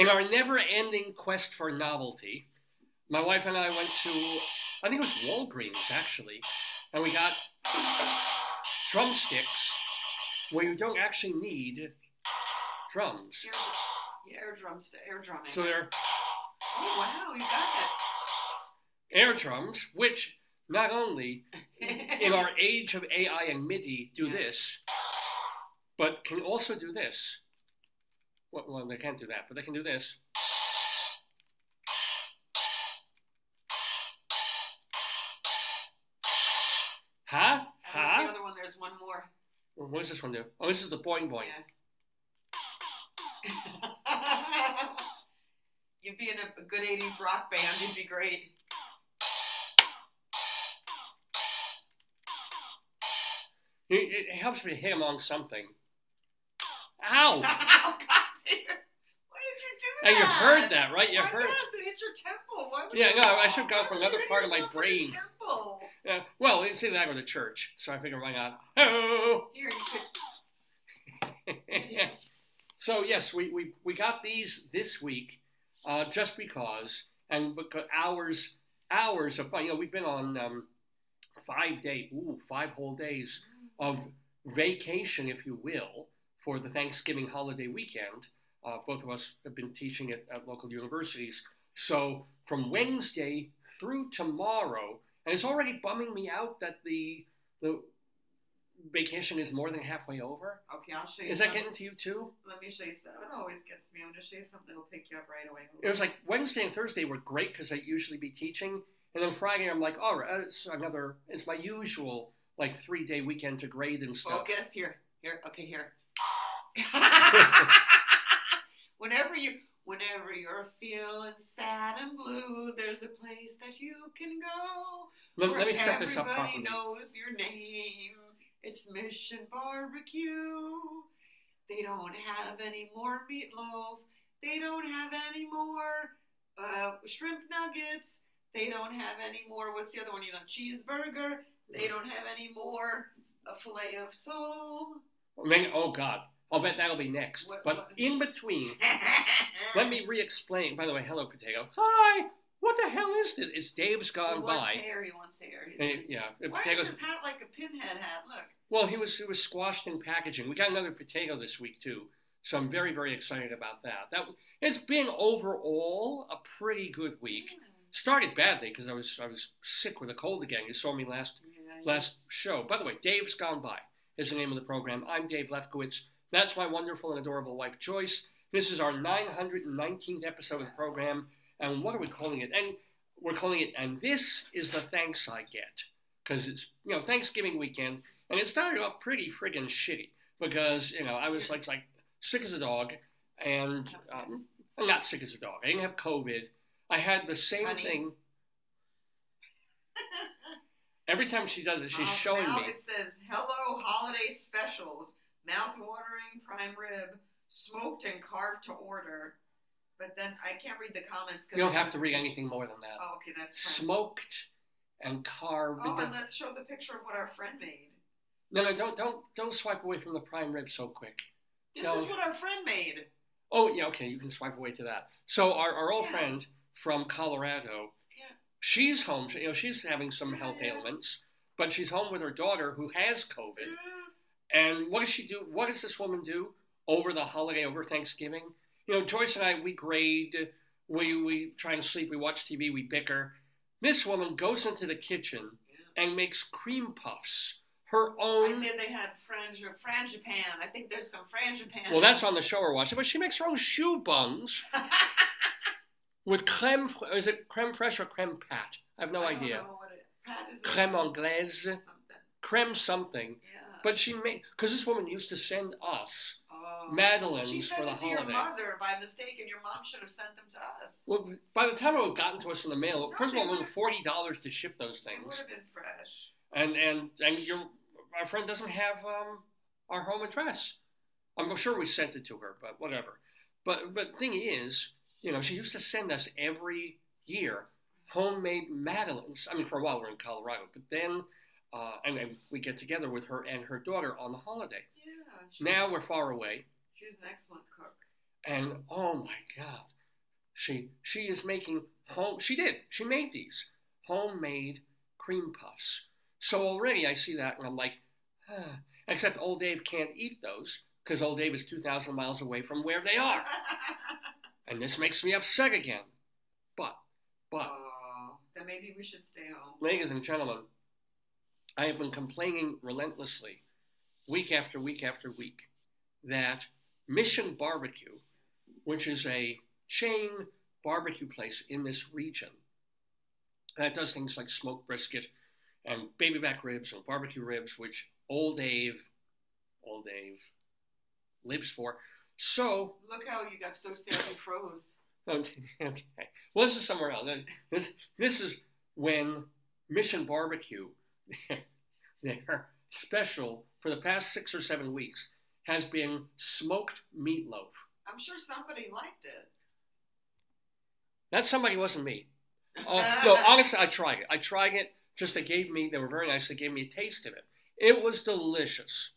In our never-ending quest for novelty, my wife and I went to, I think it was Walgreens, actually, and we got drumsticks where you don't actually need drums. Air drums, air drumming. So they're... Oh, wow, you got that. Air drums, which not only, in our age of AI and MIDI, do this, but can also do this. Well, they can't do that, but they can do this. Huh? Huh? There's the other one. There's one more. Well, what does this one do? Oh, this is the boing boing. Yeah. You'd be in a good 80s rock band. You'd be great. It helps me hit along something. Ow! Ow, God dear. Why did you do that? And you heard that, right? You heard. Yes, it hit your temple. Why would you? Yeah, no, I should go for another part of my brain. Temple. Yeah, well, it's either that or the church, so I figure why not? Oh. Here you go. So yes, we got these this week, just because, and we got hours of fun. You know, we've been on 5 whole days of vacation, if you will, for the Thanksgiving holiday weekend. Both of us have been teaching at local universities. So from Wednesday through tomorrow, and it's already bumming me out that the vacation is more than halfway over. Okay, I'll show you. Is that getting to you too? Let me show you something. It always gets me. I'm going to show you something that will pick you up right away. It was like Wednesday and Thursday were great because I usually be teaching. And then Friday, I'm like, all right, it's my usual like 3-day weekend to grade and stuff. Focus here. Whenever you're feeling sad and blue, there's a place that you can go. Let me set this up properly. Everybody knows your name. It's Mission Barbecue. They don't have any more meatloaf. They don't have any more shrimp nuggets. They don't have any more. What's the other one? You know, cheeseburger. They don't have any more a fillet of sole. Oh God. I'll bet that'll be next. But in between, let me re-explain. By the way, hello, Potato. Hi. What the hell is this? It's Dave's gone by. He wants hair. Yeah. Why is his hat like a pinhead hat? Look. Well, he was squashed in packaging. We got another potato this week, too. So I'm very, very excited about that. It's been overall a pretty good week. Yeah. Started badly because I was sick with a cold again. You saw me last show. By the way, Dave's Gone By is the name of the program. I'm Dave Lefkowitz. That's my wonderful and adorable wife, Joyce. This is our 919th episode of the program. And what are we calling it? And we're calling it, and this is the thanks I get. Because it's, Thanksgiving weekend. And it started off pretty friggin' shitty. Because, I was like sick as a dog. And I'm not sick as a dog. I didn't have COVID. I had the same thing. Every time she does it, she's showing me. It says, hello, holiday specials. Mouth-watering prime rib, smoked and carved to order. But then I can't read the comments. You don't have to read anything more than that. Oh, okay, that's fine. Smoked and carved. Oh, and let's show the picture of what our friend made. No, don't swipe away from the prime rib so quick. This is what our friend made. Oh, yeah, okay, you can swipe away to that. So our old friend from Colorado, she's home. She's having some health ailments, but she's home with her daughter who has COVID. Yeah. And what does she do? What does this woman do over the holiday, over Thanksgiving? Joyce and I, we grade, we try to sleep, we watch TV, we bicker. This woman goes into the kitchen and makes cream puffs. Her own. And then they had frangipan. I think there's some frangipan. Well, that's on the show we're watching. But she makes her own shoe buns with creme. Is it creme fraiche or creme pat? I have no idea. I don't know what it is. Pat is creme anglaise. Creme something. Yeah. But she made, because this woman used to send us Madeleines for the holiday. She sent them to your mother by mistake, and your mom should have sent them to us. Well, by the time it would have gotten to us in the mail, first of all, it was $40 to ship those things. It would have been fresh. And our friend doesn't have our home address. I'm sure we sent it to her, but whatever. But the thing is, she used to send us every year homemade Madeleines. I mean, for a while we were in Colorado, but then... and then we get together with her and her daughter on the holiday. Yeah. Now we're far away. She's an excellent cook. And oh my God, she is making she made these homemade cream puffs. So already I see that and I'm like, ah. Except old Dave can't eat those because old Dave is 2,000 miles away from where they are. And this makes me upset again. But. Oh, then maybe we should stay home. Ladies and gentlemen, I have been complaining relentlessly, week after week after week, that Mission Barbecue, which is a chain barbecue place in this region, that does things like smoked brisket and baby back ribs and barbecue ribs, which old Dave lives for. So look how you got so sad and froze. Okay. Well, this is somewhere else. This is when Mission Barbecue, their special for the past 6 or 7 weeks, has been smoked meatloaf. I'm sure somebody liked it. That somebody wasn't me. No, honestly, I tried it. Just they were very nice. They gave me a taste of it. It was delicious.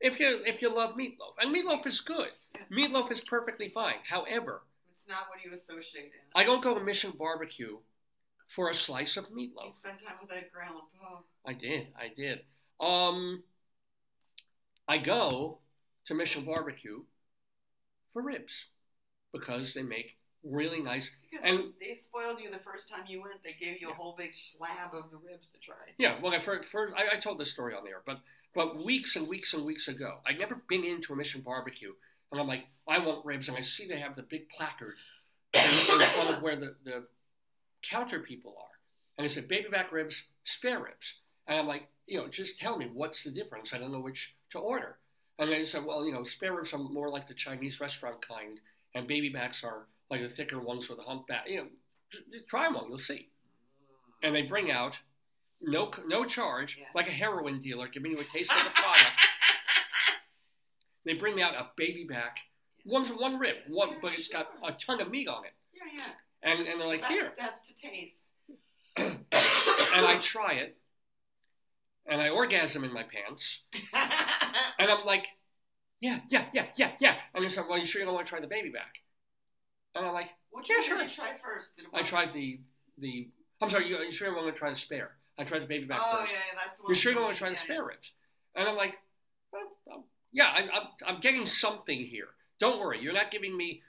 If you love meatloaf, and meatloaf is good. Meatloaf is perfectly fine. However, it's not what you associate it. I don't go to Mission Barbecue for a slice of meatloaf. You spent time with that grandpa. I did. I go to Mission Barbecue for ribs because they make really nice. Because and they spoiled you the first time you went. They gave you a whole big slab of the ribs to try. Yeah, well, I told this story on the air, but weeks and weeks and weeks ago, I'd never been into a Mission Barbecue, and I'm like, I want ribs, and I see they have the big placard in front of where the counter people are, and it said baby back ribs, spare ribs, and I'm like, just tell me what's the difference. I don't know which to order, and they said, well, spare ribs are more like the Chinese restaurant kind, and baby backs are like the thicker ones with a humpback, try them all, you'll see. And they bring out, no charge, like a heroin dealer giving you a taste of the product. They bring out a baby back, one rib, but it's got a ton of meat on it. Yeah. And they're like, here. That's to taste. And I try it, and I orgasm in my pants, and I'm like, yeah. And they said, well, you sure you don't want to try the baby back? And I'm like, what you sure? Try first. I tried the. I'm sorry. You sure you want to try the spare? I tried the baby back first. Oh yeah, that's the one. You sure you want to try the spare ribs? And I'm like, I'm getting something here. Don't worry, you're not giving me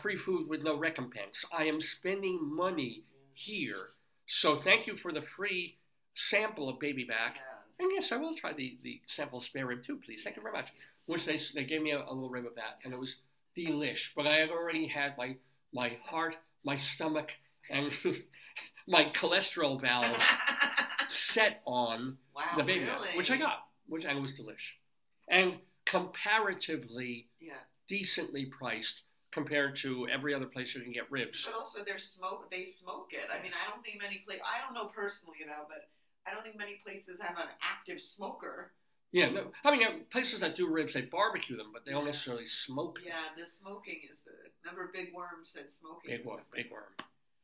free food with no recompense. I am spending money here, so thank you for the free sample of baby back. Yes. And yes, I will try the sample spare rib too, please. Thank you very much. Which they gave me a little rib of that, and it was delish. But I had already had my heart, my stomach, and my cholesterol valves set on the baby back, which I got, and it was delish, and comparatively decently priced compared to every other place you can get ribs. But also, they smoke it. I mean, I don't think many places. I don't know personally, but I don't think many places have an active smoker. Yeah, no. I mean, places that do ribs, they barbecue them, but they don't necessarily smoke. Yeah, the smoking is remember Big Worm said smoking. Big Worm.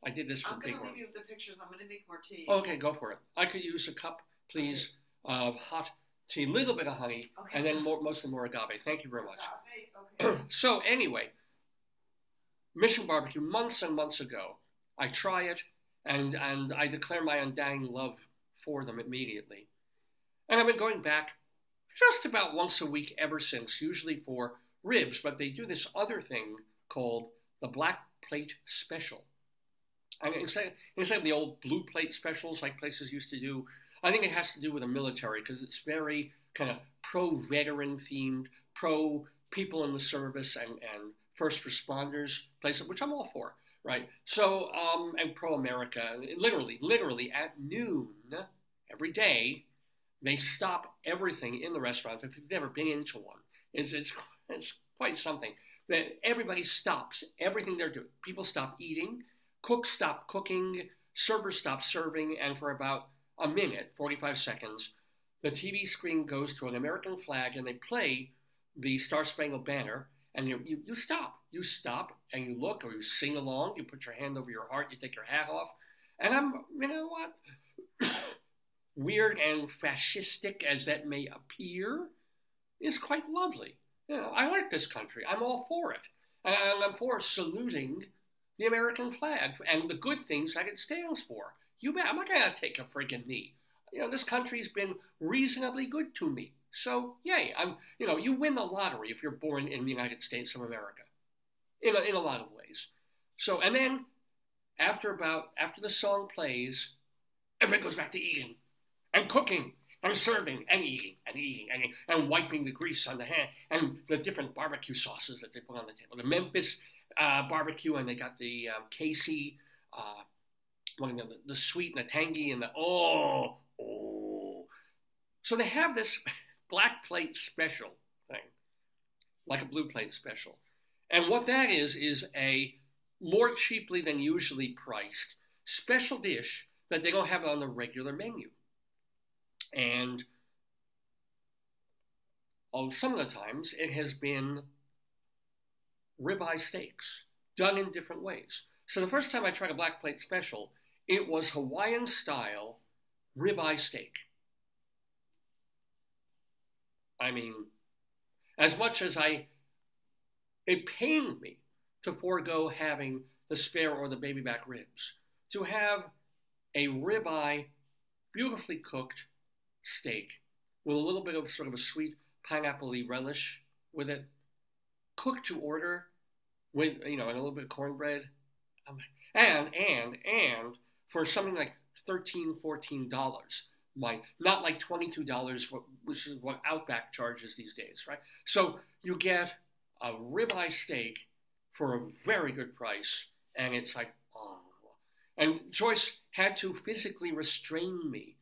I did this for Big Worm. I'm going to leave you with the pictures. I'm going to make more tea. Oh, okay, go for it. I could use a cup, please, of hot tea, a little bit of honey, and then mostly more agave. Thank you very much. Agave, okay. So anyway, Mission Barbecue, months and months ago, I try it, and I declare my undying love for them immediately. And I've been going back just about once a week ever since, usually for ribs, but they do this other thing called the Black Plate Special. And instead of the old blue plate specials like places used to do, I think it has to do with the military because it's very kind of pro-veteran themed, pro-people in the service and first responders places, which I'm all for, right? So, and pro-America, literally at noon every day, they stop everything in the restaurant. If you've never been into one, it's quite something. That everybody stops everything they're doing. People stop eating, cooks stop cooking, servers stop serving, and for about a minute, 45 seconds, the TV screen goes to an American flag, and they play the Star Spangled Banner, and you stop. You stop, and you look, or you sing along, you put your hand over your heart, you take your hat off, and I'm, you know what? Weird and fascistic as that may appear, is quite lovely. I like this country. I'm all for it. And for saluting the American flag and the good things that it stands for. You bet, I'm not going to take a friggin' knee. You know, this country's been reasonably good to me. So, yay. You know, you win the lottery if you're born in the United States of America, in a lot of ways. So, and then after the song plays, everybody goes back to eating and cooking and serving and eating and wiping the grease on the hand and the different barbecue sauces that they put on the table. The Memphis barbecue, and they got the Casey, the sweet and the tangy and the oh. So they have this black plate special thing, like a blue plate special. And what that is a more cheaply than usually priced special dish that they don't have on the regular menu. And some of the times it has been ribeye steaks done in different ways. So the first time I tried a black plate special, it was Hawaiian style ribeye steak. I mean, as much as it pained me to forego having the spare or the baby back ribs, to have a ribeye, beautifully cooked steak with a little bit of sort of a sweet pineapple-y relish with it, cooked to order with, and a little bit of cornbread. And for something like $13, $14, not like $22, which is what Outback charges these days, right? So you get a ribeye steak for a very good price, and it's like, oh. And Joyce had to physically restrain me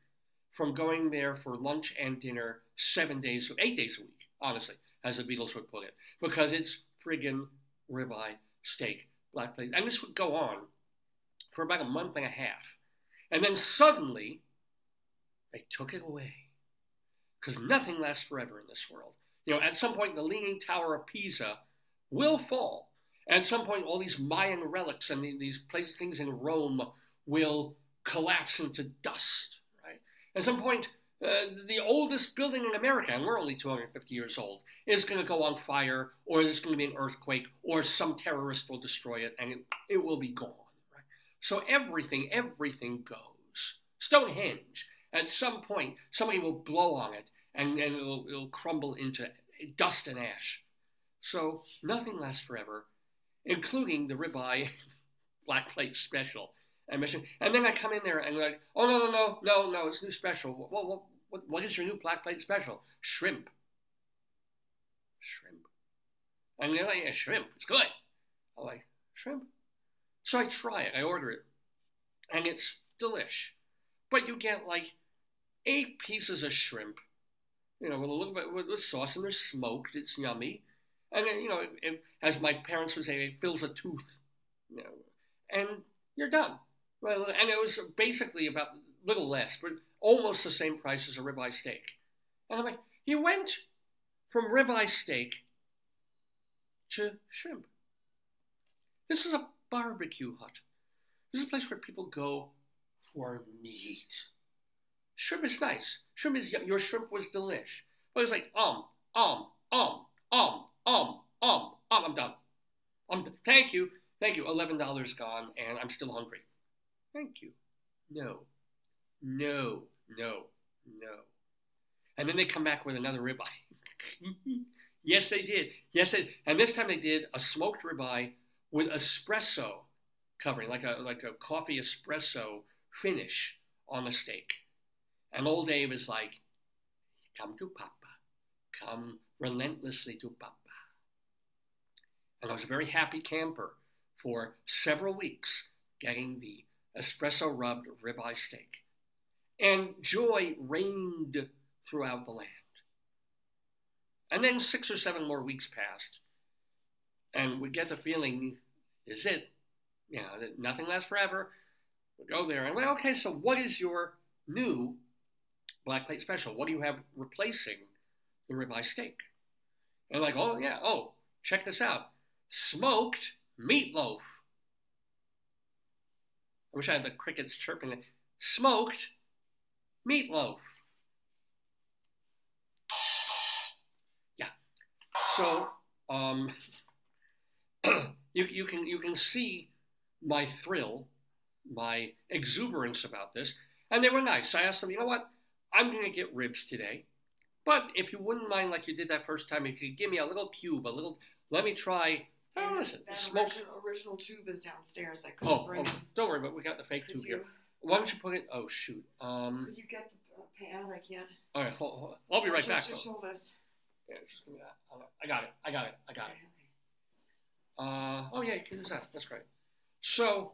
from going there for lunch and dinner 8 days a week, honestly, as the Beatles would put it, because it's friggin' ribeye steak, black plate. And this would go on for about a month and a half. And then suddenly, they took it away, because nothing lasts forever in this world. At some point, the Leaning Tower of Pisa will fall. At some point, all these Mayan relics and these things in Rome will collapse into dust, right? At some point, the oldest building in America, and we're only 250 years old, is going to go on fire, or there's going to be an earthquake, or some terrorist will destroy it, and it will be gone, right? So everything goes. Stonehenge, at some point, somebody will blow on it, and it'll crumble into dust and ash. So nothing lasts forever, including the ribeye black plate special I mentioned. And then I come in there and they're like, oh, no, it's new special. Well, what is your new black plate special? Shrimp. And they're like, yeah, shrimp, it's good. I'm like, shrimp? So I try it, I order it, and it's delish. But you get like 8 pieces of shrimp, with a little bit with sauce, and they're smoked, it's yummy. And then, it, as my parents would say, it fills a tooth, and you're done. Well, and it was basically about a little less, but almost the same price as a ribeye steak. And I'm like, you went from ribeye steak to shrimp. This is a barbecue hut. This is a place where people go for meat. Shrimp is nice. Your shrimp was delish. But it's like, I'm done. Thank you. $11 gone, and I'm still hungry. Thank you. No. And then they come back with another ribeye. Yes, they did. And this time they did a smoked ribeye with espresso covering, like a coffee espresso finish on the steak. And old Dave is like, come to Papa. Come relentlessly to Papa. And I was a very happy camper for several weeks getting the espresso-rubbed ribeye steak. And joy reigned throughout the land. And then 6 or 7 more weeks passed, and we get the feeling, is it? That nothing lasts forever. We go there, and well, okay, so what is your new black plate special? What do you have replacing the ribeye steak? And like, check this out. Smoked meatloaf. I wish I had the crickets chirping. Smoked meatloaf. Yeah. So, you can see my thrill, my exuberance about this. And they were nice. I asked them, you know what? I'm going to get ribs today. But if you wouldn't mind, like you did that first time, if you could give me a little cube, a little, let me try. Oh, listen, that original tube is downstairs. I couldn't bring it. Don't worry, but we got the fake tube here. Why don't you put it? Oh, shoot. Could you get the pan? I can't. All right, hold. I'll be right back. Just hold this. Yeah, just give me that. I got it. Oh, yeah, you can use that. That's right. So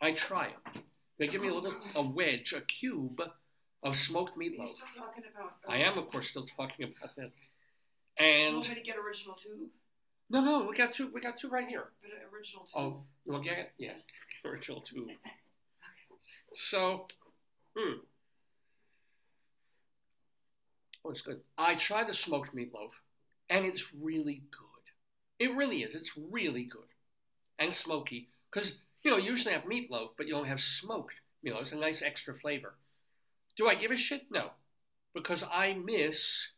I try it. They give me a cube of smoked meatloaf. You're still talking about... I am, of course, still talking about that. And... Do you want me to get original tube? No, we got two right here. But original tube. Oh, you want to get it? Yeah, original tube. Okay. So, Oh, it's good. I tried the smoked meatloaf, and it's really good. It really is. It's really good. And smoky. Because, you know, you usually have meatloaf, but you don't have smoked meatloaf. It's a nice extra flavor. Do I give a shit? No. Because I miss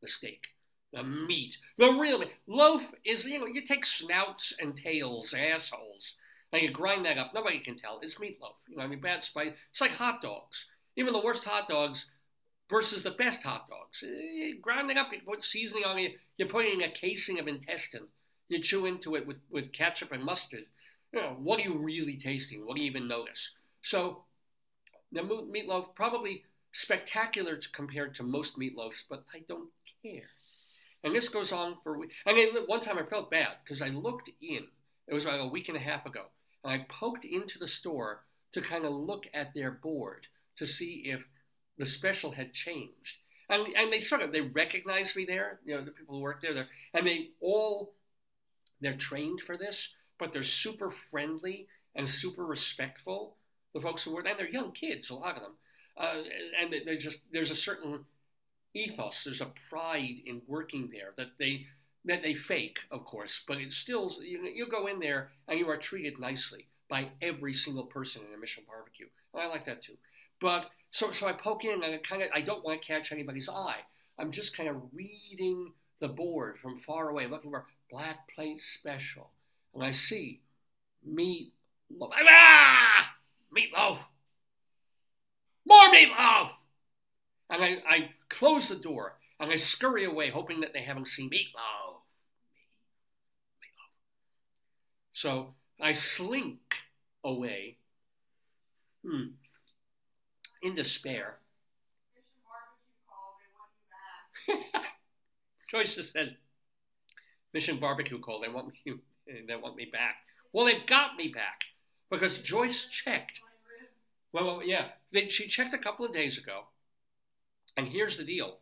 the steak, the meat, the real meat. Loaf is, you know, you take snouts and tails, assholes, and you grind that up. Nobody can tell. It's meatloaf. You know, I mean, bad spice. It's like hot dogs. Even the worst hot dogs versus the best hot dogs. You grind it up, you put seasoning on it, you're putting a casing of intestine. You chew into it with ketchup and mustard. You know, what are you really tasting? What do you even notice? So the meatloaf, probably spectacular compared to most meatloafs, but I don't care. And this goes on for a week. I mean, one time I felt bad because I looked in. It was like a week and a half ago. And I poked into the store to kind of look at their board to see if the special had changed. And they recognized me there, you know, the people who work there. And they're trained for this, but they're super friendly and super respectful. The folks who work, and they're young kids, a lot of them, and they just, there's a certain ethos, there's a pride in working there that they fake, of course, but it's still, you go in there and you are treated nicely by every single person in a Mission Barbecue, and I like that too. But so I poke in and I don't want to catch anybody's eye. I'm just kind of reading the board from far away, looking for black plate special, and I see meatloaf. Ah! Meatloaf! More meatloaf! And I close the door and I scurry away, hoping that they haven't seen meatloaf. Meatloaf. So I slink away in despair. Mission Barbecue call, they want you back. Joyce just said, Mission Barbecue call, they want me back. Well, they've got me back. Because Joyce checked. Well, yeah. She checked a couple of days ago. And here's the deal.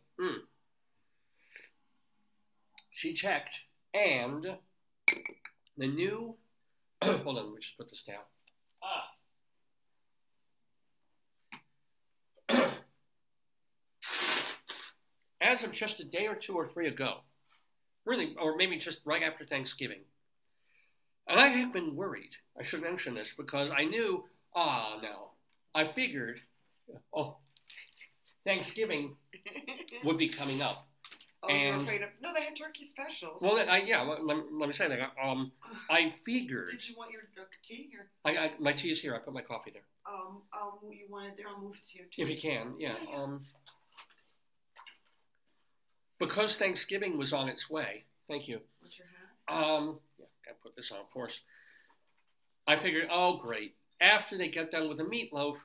She checked. And the new... Hold on, let me just put this down. As of just a day or two or three ago, really, or maybe just right after Thanksgiving, and I have been worried, I should mention this, because I knew, I figured, Thanksgiving would be coming up. Oh, and, you're afraid of, no, they had turkey specials. Well, let me say that. I figured. Did you want your tea here? My tea is here, I put my coffee there. You want it there, I'll move it to your tea. If you can, yeah. Because Thanksgiving was on its way, thank you. What's your hat? I put this on, of course. I figured, oh, great. After they get done with the meatloaf,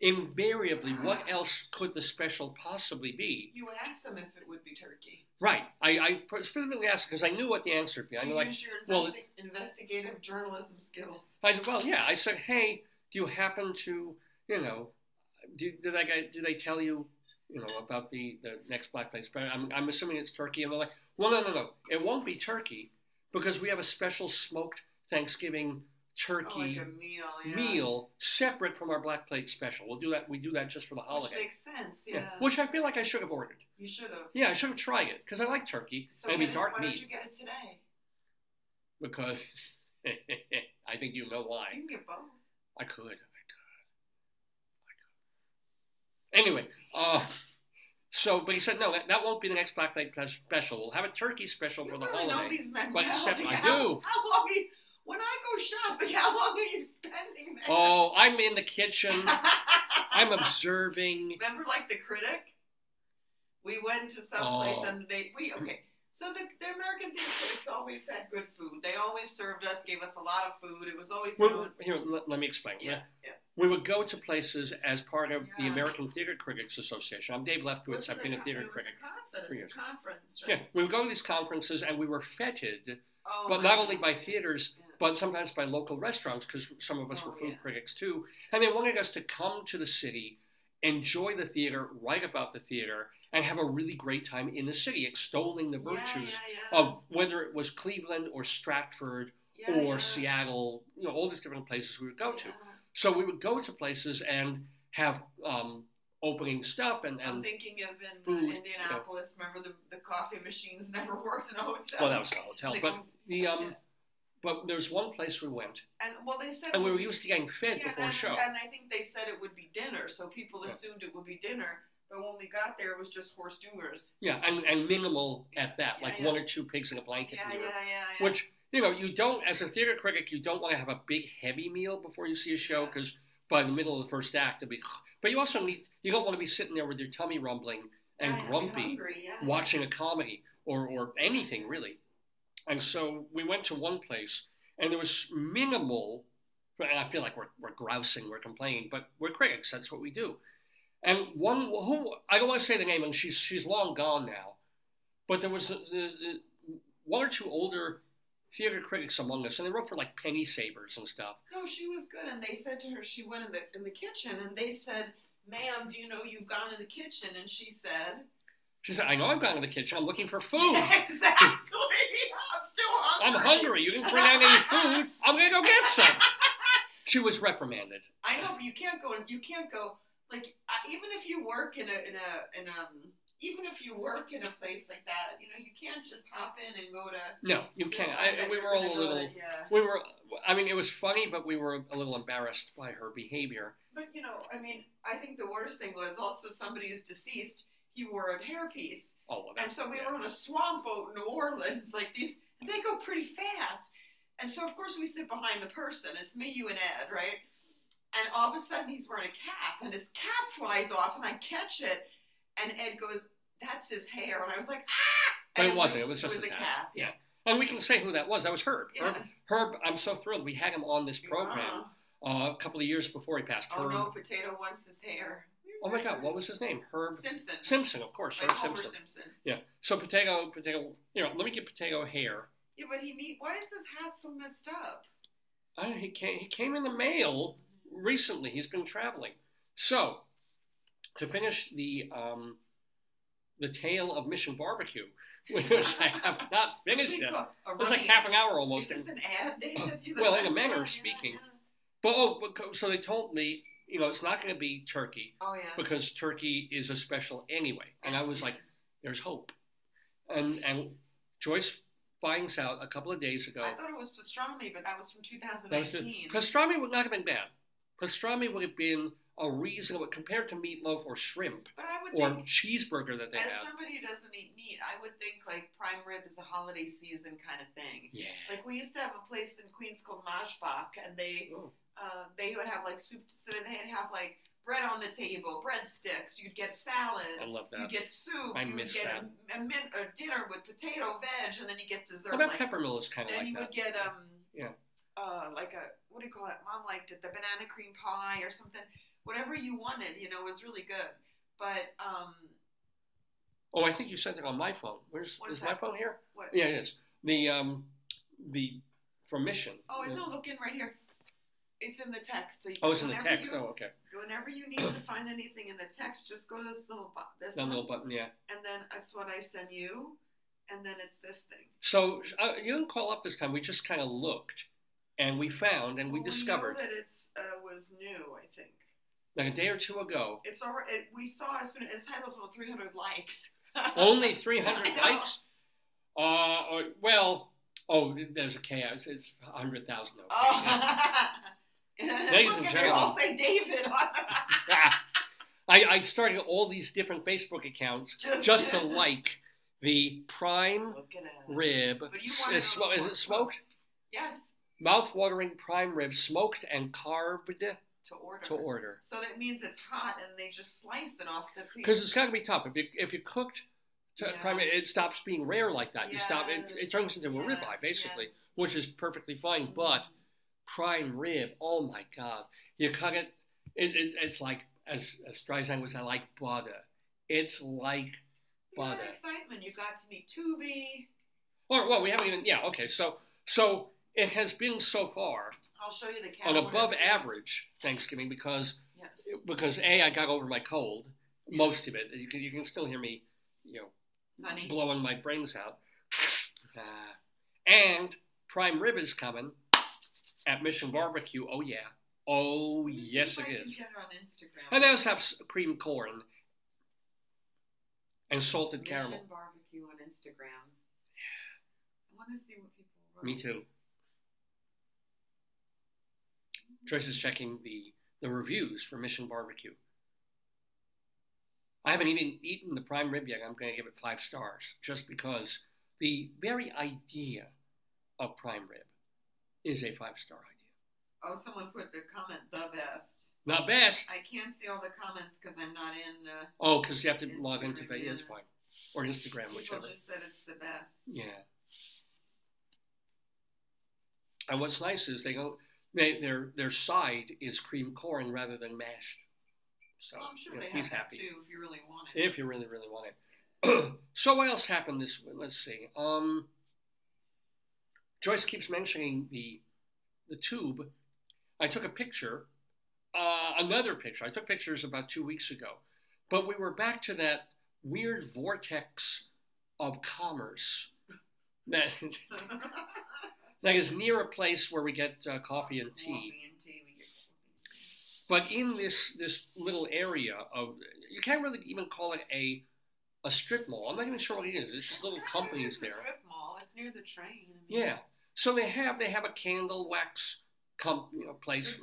invariably, what else could the special possibly be? You asked them if it would be turkey. Right. I specifically asked because I knew what the answer would be. I knew, like, used your investigative journalism skills. I said, well, yeah. I said, hey, do you happen to, you know, do they tell you, you know, about the next black plate? I'm assuming it's turkey. And they're like, well, no. It won't be turkey. Because we have a special smoked Thanksgiving turkey meal separate from our black plate special. We'll do that. We do that just for the holiday. Which makes sense, yeah. Which I feel like I should have ordered. You should have. Yeah, I should have tried it because I like turkey. So maybe dark meat. Why don't you get it today? Because I think you know why. You can get both. I could. Anyway, So, but he said, no, that won't be the next Black Leg special. We'll have a turkey special for the holiday. You know these mentalities. How long are you, when I go shopping, how long are you spending there? Oh, I'm in the kitchen. I'm observing. Remember, like The Critic? We went to some place and so the American theater critics always had good food. They always served us, gave us a lot of food. It was always good. Here, let me explain. Yeah. We would go to places as part of the American Theater Critics Association. I'm Dave Lefkowitz. I've been a theater critic for years. Conference, right? Yeah, we would go to these conferences and we were feted, but not only by theaters, but sometimes by local restaurants, because some of us were food critics too. And they wanted us to come to the city, enjoy the theater, write about the theater, and have a really great time in the city, extolling the virtues of whether it was Cleveland or Stratford or Seattle, you know, all these different places we would go to. So we would go to places and have opening stuff and I'm thinking of in Indianapolis. Remember the coffee machines never worked in a hotel. Well, that was a hotel, but there's one place we went. And they said, and we were used to getting fed before a show. And I think they said it would be dinner, so people assumed it would be dinner. But when we got there, it was just horse doers. Yeah, and minimal at that, one or two pigs in a blanket. Yeah. Which. You know, you don't, as a theater critic, you don't want to have a big, heavy meal before you see a show, because by the middle of the first act, it'll be... But you also you don't want to be sitting there with your tummy rumbling and grumpy, watching a comedy, or anything, really. And so we went to one place, and there was minimal... And I feel like we're grousing, we're complaining, but we're critics, that's what we do. And one who... I don't want to say the name, and she's long gone now, but there was one or two older... theater critics among us, and they wrote for like penny savers and stuff. No, she was good, and they said to her, she went in the kitchen, and they said, "Ma'am, do you know you've gone in the kitchen?" And she said, "I know I've gone in the kitchen. I'm looking for food." Exactly. I'm still hungry. I'm hungry. You didn't bring out any food. I'm gonna go get some. She was reprimanded. I know, but you can't go. You can't go. Like even if you work even if you work in a place like that, you know, you can't just hop in and go to... No, you can't. We were all a little... We were... I mean, it was funny, but we were a little embarrassed by her behavior. But, you know, I mean, I think the worst thing was also somebody who's deceased, he wore a hairpiece. Oh, well, and so we were on a swamp boat in New Orleans, like these... And they go pretty fast. And so, of course, we sit behind the person. It's me, you, and Ed, right? And all of a sudden, he's wearing a cap, and his cap flies off, and I catch it, and Ed goes... That's his hair. And I was like, ah! But it wasn't. It was just a cap. Yeah. And we can say who that was. That was Herb. Yeah. Herb, I'm so thrilled. We had him on this program a couple of years before he passed. Oh, no. Potato wants his hair. Oh, my God. What was his name? Herb Simpson. Simpson, of course. Herb Simpson. Yeah. So Potato, you know, let me get Potato hair. Yeah, but why is his hat so messed up? I don't know. He came in the mail recently. He's been traveling. So, to finish the tale of Mission Barbecue, which I have not finished yet. It was like half an hour almost. Is this an ad, David? Well, in a manner of speaking. Yeah. But, so they told me, you know, it's not going to be turkey. Oh, yeah. Because turkey is a special anyway. And I was like, there's hope. And Joyce finds out a couple of days ago. I thought it was pastrami, but that was from 2019. Pastrami would not have been bad. Pastrami would have been... a reasonable, compared to meatloaf or shrimp or cheeseburger that they have. As somebody who doesn't eat meat, I would think like prime rib is a holiday season kind of thing. Yeah. Like we used to have a place in Queens called Majbach, and they would have like soup, so they'd have like bread on the table, breadsticks. You'd get salad. I love that. You get soup. I miss that. A dinner with potato, veg, and then you get dessert. What about peppermill is kind of like that. Then you would get like a, what do you call it? Mom liked it, the banana cream pie or something. Whatever you wanted, you know, was really good. But, I think you sent it on my phone. Is my phone here? What? Yeah, it is. The from Mission. Oh, no, look in right here. It's in the text. So you it's in the text. Okay. Whenever you need to find anything in the text, just go to this little button. This little button. And then that's what I send you. And then it's this thing. So you didn't call up this time. We just kind of looked. And we found and we discovered. We know that it was new, I think. Like a day or two ago. It's already. We saw as soon as it had those little 300 likes. Only 300 likes? There's a chaos. It's 100,000. Oh. Yeah. Ladies and gentlemen. I'll say David. I started all these different Facebook accounts just to like the prime rib. Is it smoked? Yes. Mouth-watering prime rib, smoked and carved to order. So that means it's hot, and they just slice it off the piece. Because it's got to be tough. If you cooked prime rib, it stops being rare like that. Yes. You stop. It turns into a ribeye, basically, which is perfectly fine. Mm-hmm. But prime rib, oh my God! You cut it. It's like, as Streisand would say, like butter. It's like butter. You got excitement. You got to be tubey. Or well, we haven't even. Yeah. Okay. So. It has been so far I'll show you the an above-average Thanksgiving because A, I got over my cold, most of it. You can still hear me, blowing my brains out. And prime rib is coming at Mission Barbecue. Oh, yeah. Oh, yes, it is. And they also have cream corn and salted caramel. Mission Barbecue on Instagram. Yeah. I want to see what people wrote. Me too. Joyce is checking the reviews for Mission Barbecue. I haven't even eaten the prime rib yet. I'm going to give it 5 stars just because the very idea of prime rib is a 5-star idea. Oh, someone put the comment, the best. Not best. I can't see all the comments because I'm not in because you have to log into Facebook. Yes, fine. Or Instagram, whichever. People just said it's the best. Yeah. And what's nice is they go... Their side is cream corn rather than mashed. So well, I'm sure they he's have happy too if you really want it. If you really, really want it. So what else happened this week? Let's see. Joyce keeps mentioning the tube. I took a picture, another picture. I took pictures about 2 weeks ago. But we were back to that weird vortex of commerce. That... Like it's near a place where we get coffee and tea. But in this little area of, you can't really even call it a strip mall. I'm not even sure what it is. It's just little companies there. It's not a strip mall. It's near the train. I mean. Yeah. So they have a candle wax place.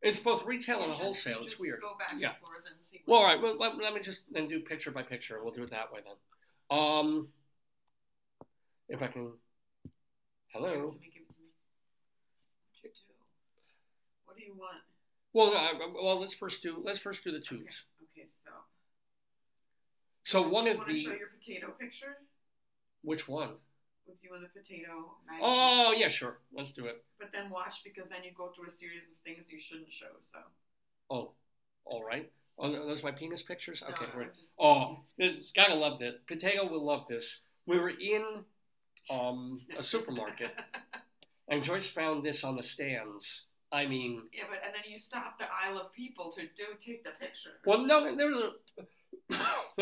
It's both retail and wholesale. It's weird. Go back and forth and see what all right. Well, let me just then do picture by picture. We'll do it that way then. If I can. Hello. Give it to me. What do you do? What do you want? Well, let's first do the tubes. Okay, so one of the. Do you want to show your potato picture? Which one? With you and the potato. Magazine. Oh yeah, sure. Let's do it. But then watch because then you go through a series of things you shouldn't show. So. Oh, all right. Oh, those are my penis pictures. Okay, no, right. Gotta love that. Potato will love this. We were in. A supermarket, and Joyce found this on the stands. I mean, yeah, but and then you stop the aisle of people to take the picture. Well, no, there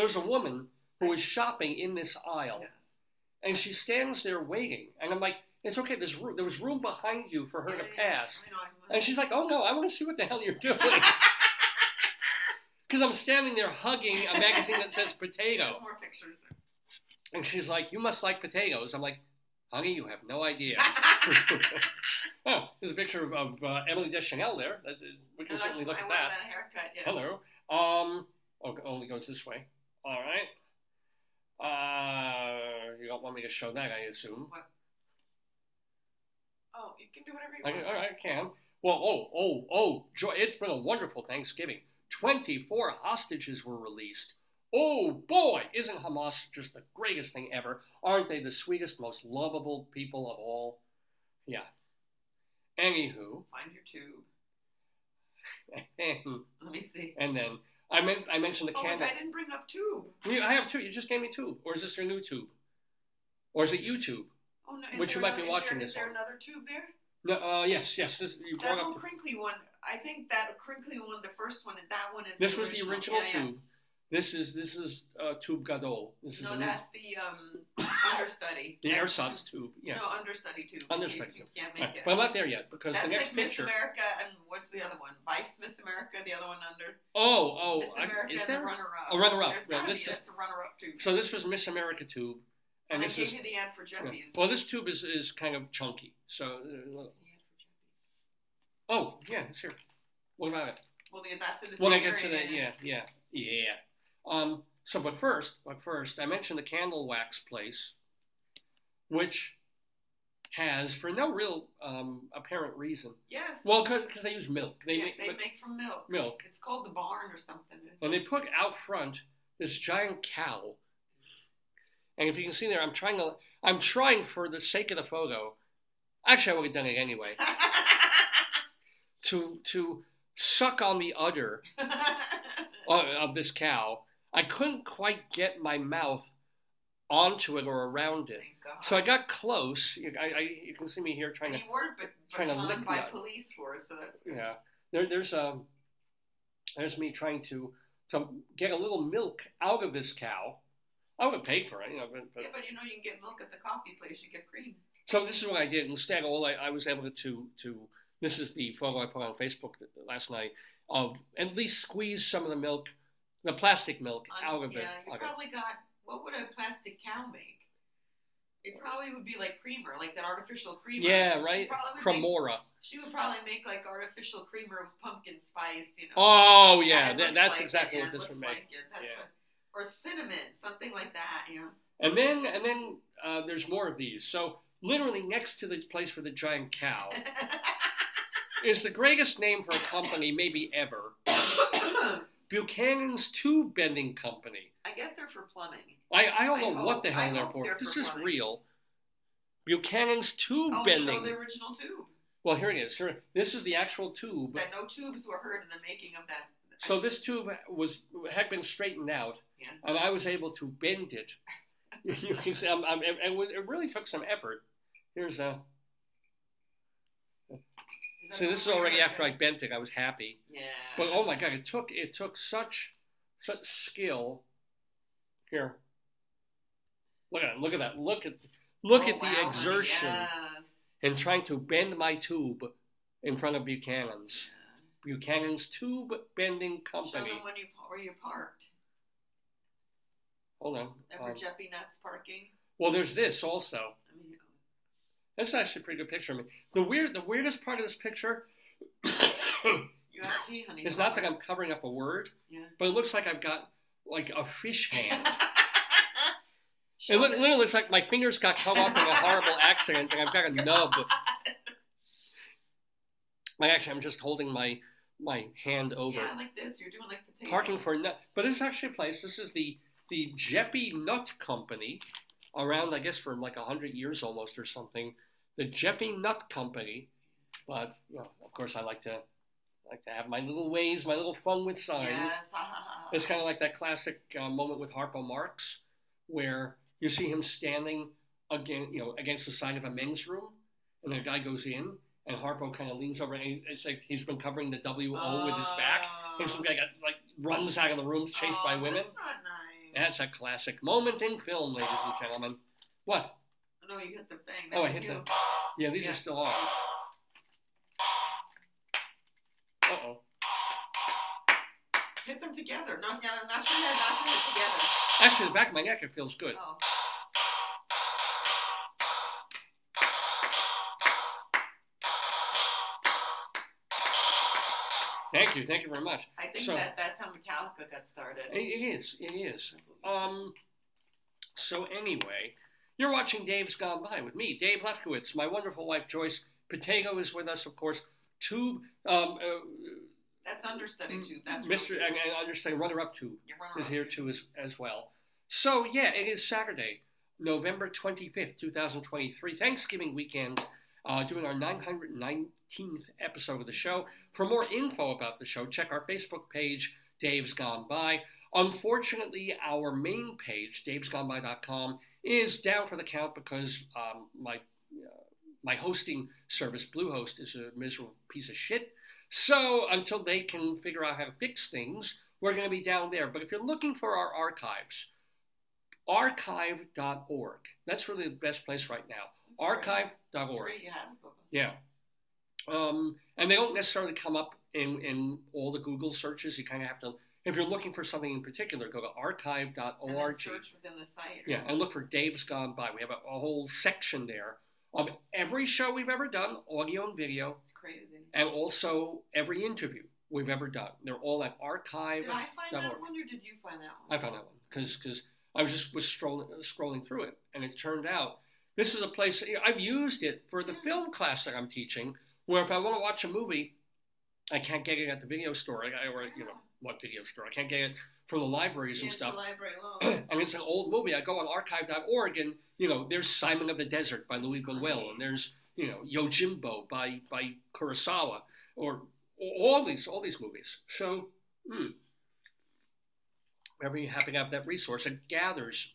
was a woman who was shopping in this aisle, and she stands there waiting. And I'm like, it's okay. There was room behind you for her to pass. I know. And she's like, oh no, I want to see what the hell you're doing. Because I'm standing there hugging a magazine that says potato. There's more pictures. And she's like, you must like potatoes. I'm like, honey, you have no idea. Oh, there's a picture of Emily Deschanel there. We can certainly look at that. Haircut, yeah. Hello. Only goes this way. All right. You don't want me to show that, I assume. What? Oh, you can do whatever you want. All right, I can. Well, Joy, it's been a wonderful Thanksgiving. 24 hostages were released. Oh boy, isn't Hamas just the greatest thing ever? Aren't they the sweetest, most lovable people of all? Yeah. Anywho. Find your tube. Let me see. And then, I mentioned the candle. Oh, I didn't bring up tube. I have tube. You just gave me tube. Or is this your new tube? Or is it YouTube? Oh, no. Which you might be watching this on. Is there another tube there? No, yes. That little crinkly one. I think that crinkly one, the first one, and that one is this was the original tube. This is tube gadol. No, that's the understudy. The ersatz tube. Yeah. No, understudy tube. Understudy tube. Can't make it. But I'm not there yet because that's the next picture. Miss America and what's the other one? Vice Miss America. The other one under. Oh. Miss America is there? And the runner-up. A runner-up. There's gotta be. That's a runner-up tube. So this was Miss America tube, and this I gave you the ad for Jeppi's. Well, this tube is kind of chunky. So. The ad for Jeppi's. Oh yeah, it's here. What about it? Well, that's in the. When I get to that, yeah. Yeah. So, but first, I mentioned the candle wax place, which has, for no real apparent reason. Yes. Well, because they use milk. They make from milk. Milk. It's called the barn or something. Well, they put out front this giant cow, and if you can see there, I'm trying for the sake of the photo. Actually, I would have done it anyway. to suck on the udder of this cow. I couldn't quite get my mouth onto it or around it. So I got close. You can see me here trying to lick by that. Police for it. So that's good. Yeah. There's me trying to get a little milk out of this cow. I would have paid for it, but you know you can get milk at the coffee place. You get cream. So this is what I did. Instead, all I was able to this is the photo I put on Facebook last night of at least squeeze some of the milk, the plastic milk, out of it. Yeah, you probably got. What would a plastic cow make? It probably would be like creamer, like that artificial creamer. Yeah, right? From Mora. She would probably make like artificial creamer with pumpkin spice, you know. Oh, yeah. That's exactly what this would make. Or cinnamon, something like that, you know. And then there's more of these. So literally next to the place for the giant cow is the greatest name for a company maybe ever. Buchanan's Tube Bending Company. I guess they're for plumbing. I don't know what the hell they're for. This is real. Buchanan's Tube Bending. Oh, show the original tube. Well, here it is. Here, this is the actual tube. That no tubes were heard in the making of that. So this tube had been straightened out, yeah. And I was able to bend it. You can see, it really took some effort. Here's a... So this is already after I bent it. I was happy. Yeah. But oh my God, it took such skill. Here. Look at it. Look at that. Look at the exertion. Yes. In trying to bend my tube in front of Buchanan's. Yeah. Buchanan's Tube Bending Company. Show them where you parked. Hold on. Remember Jeppi Nut's parking? Well, there's this also. Yeah. That's actually a pretty good picture of me. The weirdest part of this picture is not that I'm covering up a word, yeah. But it looks like I've got like a fish hand. It literally looks like my fingers got cut off in a horrible accident and I've got a nub. Like actually, I'm just holding my hand over. Yeah, like this. You're doing like potato. Parking for nut. But this is actually a place. This is the Jeppi Nut Company. Around, I guess, for like 100 years almost or something. The Jeppi Nut Company, but you know, of course, I like to have my little ways, my little fun with signs. Yes. It's kind of like that classic moment with Harpo Marx, where you see him standing against the side of a men's room, and the guy goes in, and Harpo kind of leans over, and it's like he's been covering the W O with his back, and some guy runs out of the room chased by women. That's not nice. That's a classic moment in film, ladies and gentlemen. What? No, you hit the thing. I hit the... Yeah, these are still on. Uh-oh. Hit them together. No, not your head together. Actually, the back of my neck, it feels good. Oh. Thank you very much. I think that's how Metallica got started. It is. So anyway... You're watching Dave's Gone By with me, Dave Lefkowitz, my wonderful wife, Joyce. Potato is with us, of course. Tube. That's understudy tube. That's Mr. Really and understudy runner-up tube is here too as well. So, yeah, it is Saturday, November 25th, 2023, Thanksgiving weekend, doing our 919th episode of the show. For more info about the show, check our Facebook page, Dave's Gone By. Unfortunately, our main page, davesgoneby.com, is down for the count because my hosting service, Bluehost, is a miserable piece of shit. So until they can figure out how to fix things, we're going to be down there. But if you're looking for our archives, archive.org. That's really the best place right now. That's archive.org. Great. Yeah. And they don't necessarily come up in all the Google searches. You kind of have to... If you're looking for something in particular, go to archive.org. And search within the site. Yeah, and look for Dave's Gone By. We have a whole section there of every show we've ever done, audio and video. It's crazy. And also every interview. we've ever done. They're all at archive.org. Did I find that one, or did you find that one? I found that one because I was just scrolling through it, and it turned out this is a place I've used it for the film class that I'm teaching. Where if I want to watch a movie, I can't get it at the video store, I can't get it from the libraries and stuff. And it's an old movie. I go on archive.org, and there's Simon of the Desert by Louis Buñuel, and there's Yojimbo by Kurosawa, or all these movies. So whenever you're happy to have that resource, it gathers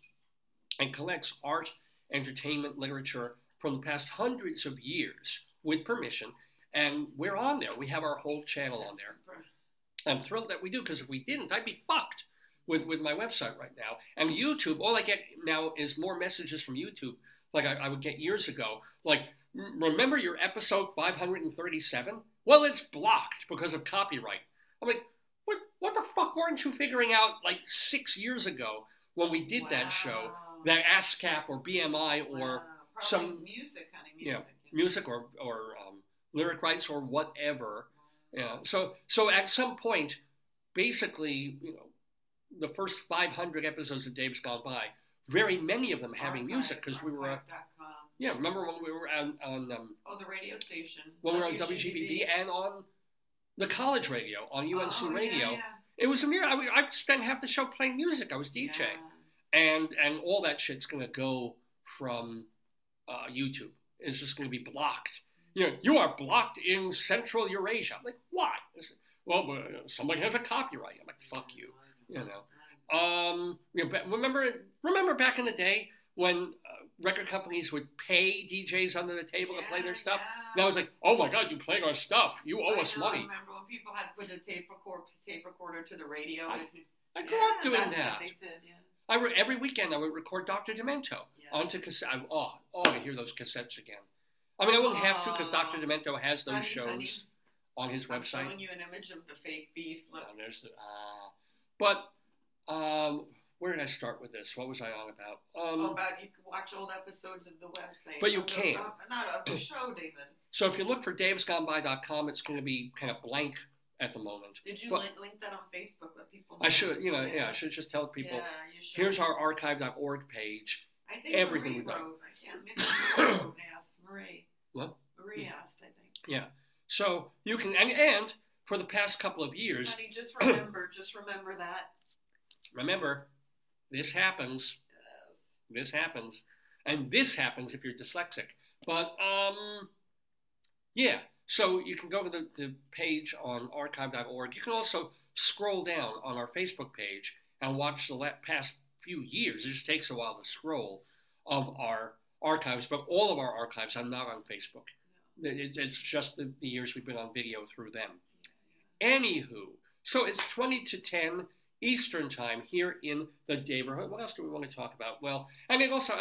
and collects art, entertainment, literature from the past hundreds of years with permission. And we're on there. We have our whole channel on there. Super. I'm thrilled that we do, because if we didn't, I'd be fucked with my website right now. And YouTube, all I get now is more messages from YouTube, like I would get years ago. Like, remember your episode 537? Well, it's blocked because of copyright. I'm like, what the fuck weren't you figuring out like 6 years ago when we did that show, that ASCAP or BMI or some music, music or lyric rights or whatever. Yeah. So at some point, basically, the first 500 episodes of Dave's Gone By, very many of them having music, because we were. Remember when we were on the radio station. When we were on WGBB and on the college radio, on UNC radio. Yeah. It was a mirror. I spent half the show playing music. I was DJing. Yeah. And all that shit's going to go from YouTube. It's just going to be blocked. You are blocked in Central Eurasia. I'm like, why? Well, somebody has a copyright. I'm like, fuck you. Remember back in the day when record companies would pay DJs under the table to play their stuff? And I was like, oh my God, you played our stuff. You owe us money. I remember when people had to put a tape recorder to the radio. I grew up doing that. They did, yeah. Every weekend I would record Dr. Demento onto cassette. I hear those cassettes again. I mean, I wouldn't have to, because Dr. Demento has those shows on his website. I'm showing you an image of the fake beef. Look. Oh, there's where did I start with this? What was I on about? You can watch old episodes of the website. But you can. Not of the show, David. So if you look for davesgoneby.com, it's going to be kind of blank at the moment. Did you link that on Facebook? Let people know? I should, I should just tell people. Yeah, you should. Here's our archive.org page. I think everything we've done. I can't remember. Marie. What? Marie asked, I think. Yeah. So you can, and for the past couple of years. Honey, just remember that. Remember, this happens. Yes. This happens. And this happens if you're dyslexic. But, so you can go to the page on archive.org. You can also scroll down on our Facebook page and watch the past few years. It just takes a while to scroll of our archives, but all of our archives are not on Facebook. No. It's just the years we've been on video through them. Anywho, so it's 20 to 10 Eastern time here in the neighborhood. What else do we want to talk about? Well, and it also,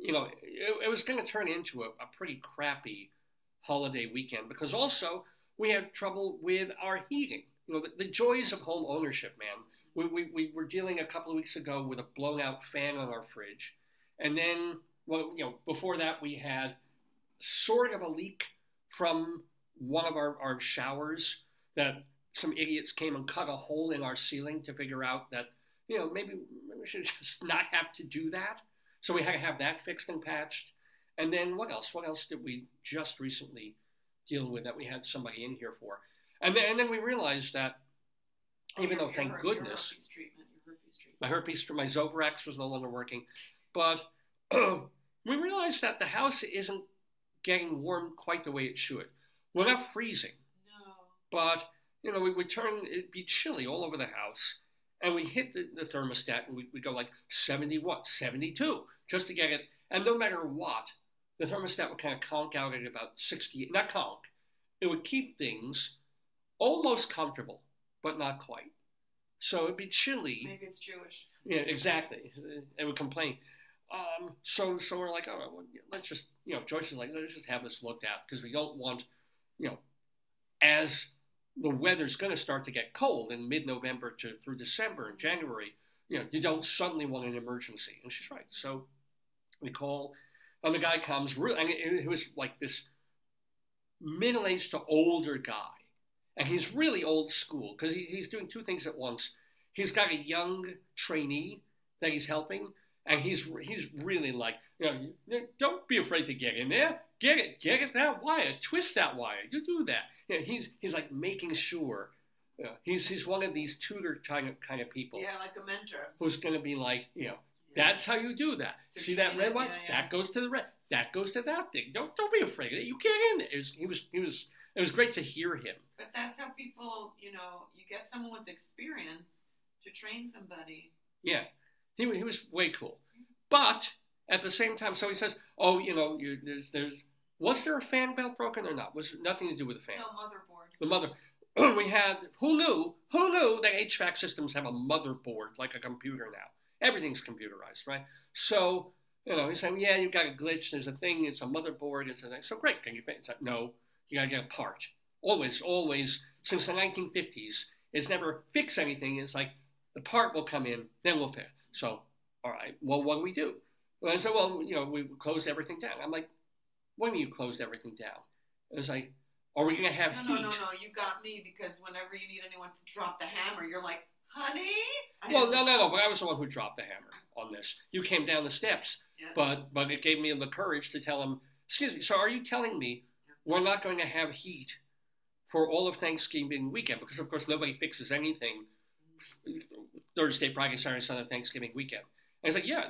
it was going to turn into a pretty crappy holiday weekend, because also we had trouble with our heating. The joys of home ownership, man. We were dealing a couple of weeks ago with a blown out fan on our fridge, and then. Well, before that, we had sort of a leak from one of our showers that some idiots came and cut a hole in our ceiling to figure out that, maybe we should just not have to do that. So we had to have that fixed and patched. And then what else? What else did we just recently deal with that we had somebody in here for? And then we realized that, even though, thank goodness, my Zovirax was no longer working, but... we realized that the house isn't getting warm quite the way it should. We're not freezing. No. But, it'd be chilly all over the house. And we hit the thermostat and we go like 71, 72, just to get it. And no matter what, the thermostat would kind of conk out at about 68. Not conk. It would keep things almost comfortable, but not quite. So it'd be chilly. Maybe it's Jewish. Yeah, exactly. It would complain. So we're like, all right, well, let's just, Joyce is like, let's just have this looked at, because we don't want, as the weather's going to start to get cold in mid-November through December and January, you don't suddenly want an emergency. And she's right. So we call, and the guy comes, and it was like this middle-aged to older guy. And he's really old school because he's doing two things at once. He's got a young trainee that he's helping, and he's really like, you know, don't be afraid to get in there. Get it that wire. Twist that wire. You do that. You know, he's like making sure. You know, he's one of these tutor kind of people. Yeah, like a mentor. Who's going to be like, you know, that's how you do that. They're see that red wire? Yeah, yeah. That goes to the red. That goes to that thing. Don't be afraid of it. You get in there. It was great to hear him. But that's how people, you know, you get someone with experience to train somebody. Yeah. He was way cool. But at the same time, so he says, oh, you know, was there a fan belt broken or not? Was nothing to do with the fan? No, motherboard. The mother. We had, who knew that HVAC systems have a motherboard like a computer now? Everything's computerized, right? So, you know, he's saying, yeah, you've got a glitch. There's a thing. It's a motherboard. It's a thing. So great. Can you fix it? No. You got to get a part. Always, since the 1950s, it's never fix anything. It's like the part will come in, then we'll fix it. So, all right, well, what do we do? Well, I said, well, you know, we closed everything down. I'm like, what do you mean you closed everything down? It was like, are we going to have heat? No, you got me because whenever you need anyone to drop the hammer, you're like, honey? No, but I was the one who dropped the hammer on this. You came down the steps, yeah. But it gave me the courage to tell him, excuse me, so are you telling me we're not going to have heat for all of Thanksgiving weekend? Because, of course, nobody fixes anything Thursday, Friday, Saturday, Sunday, Thanksgiving weekend. And it's like, yeah,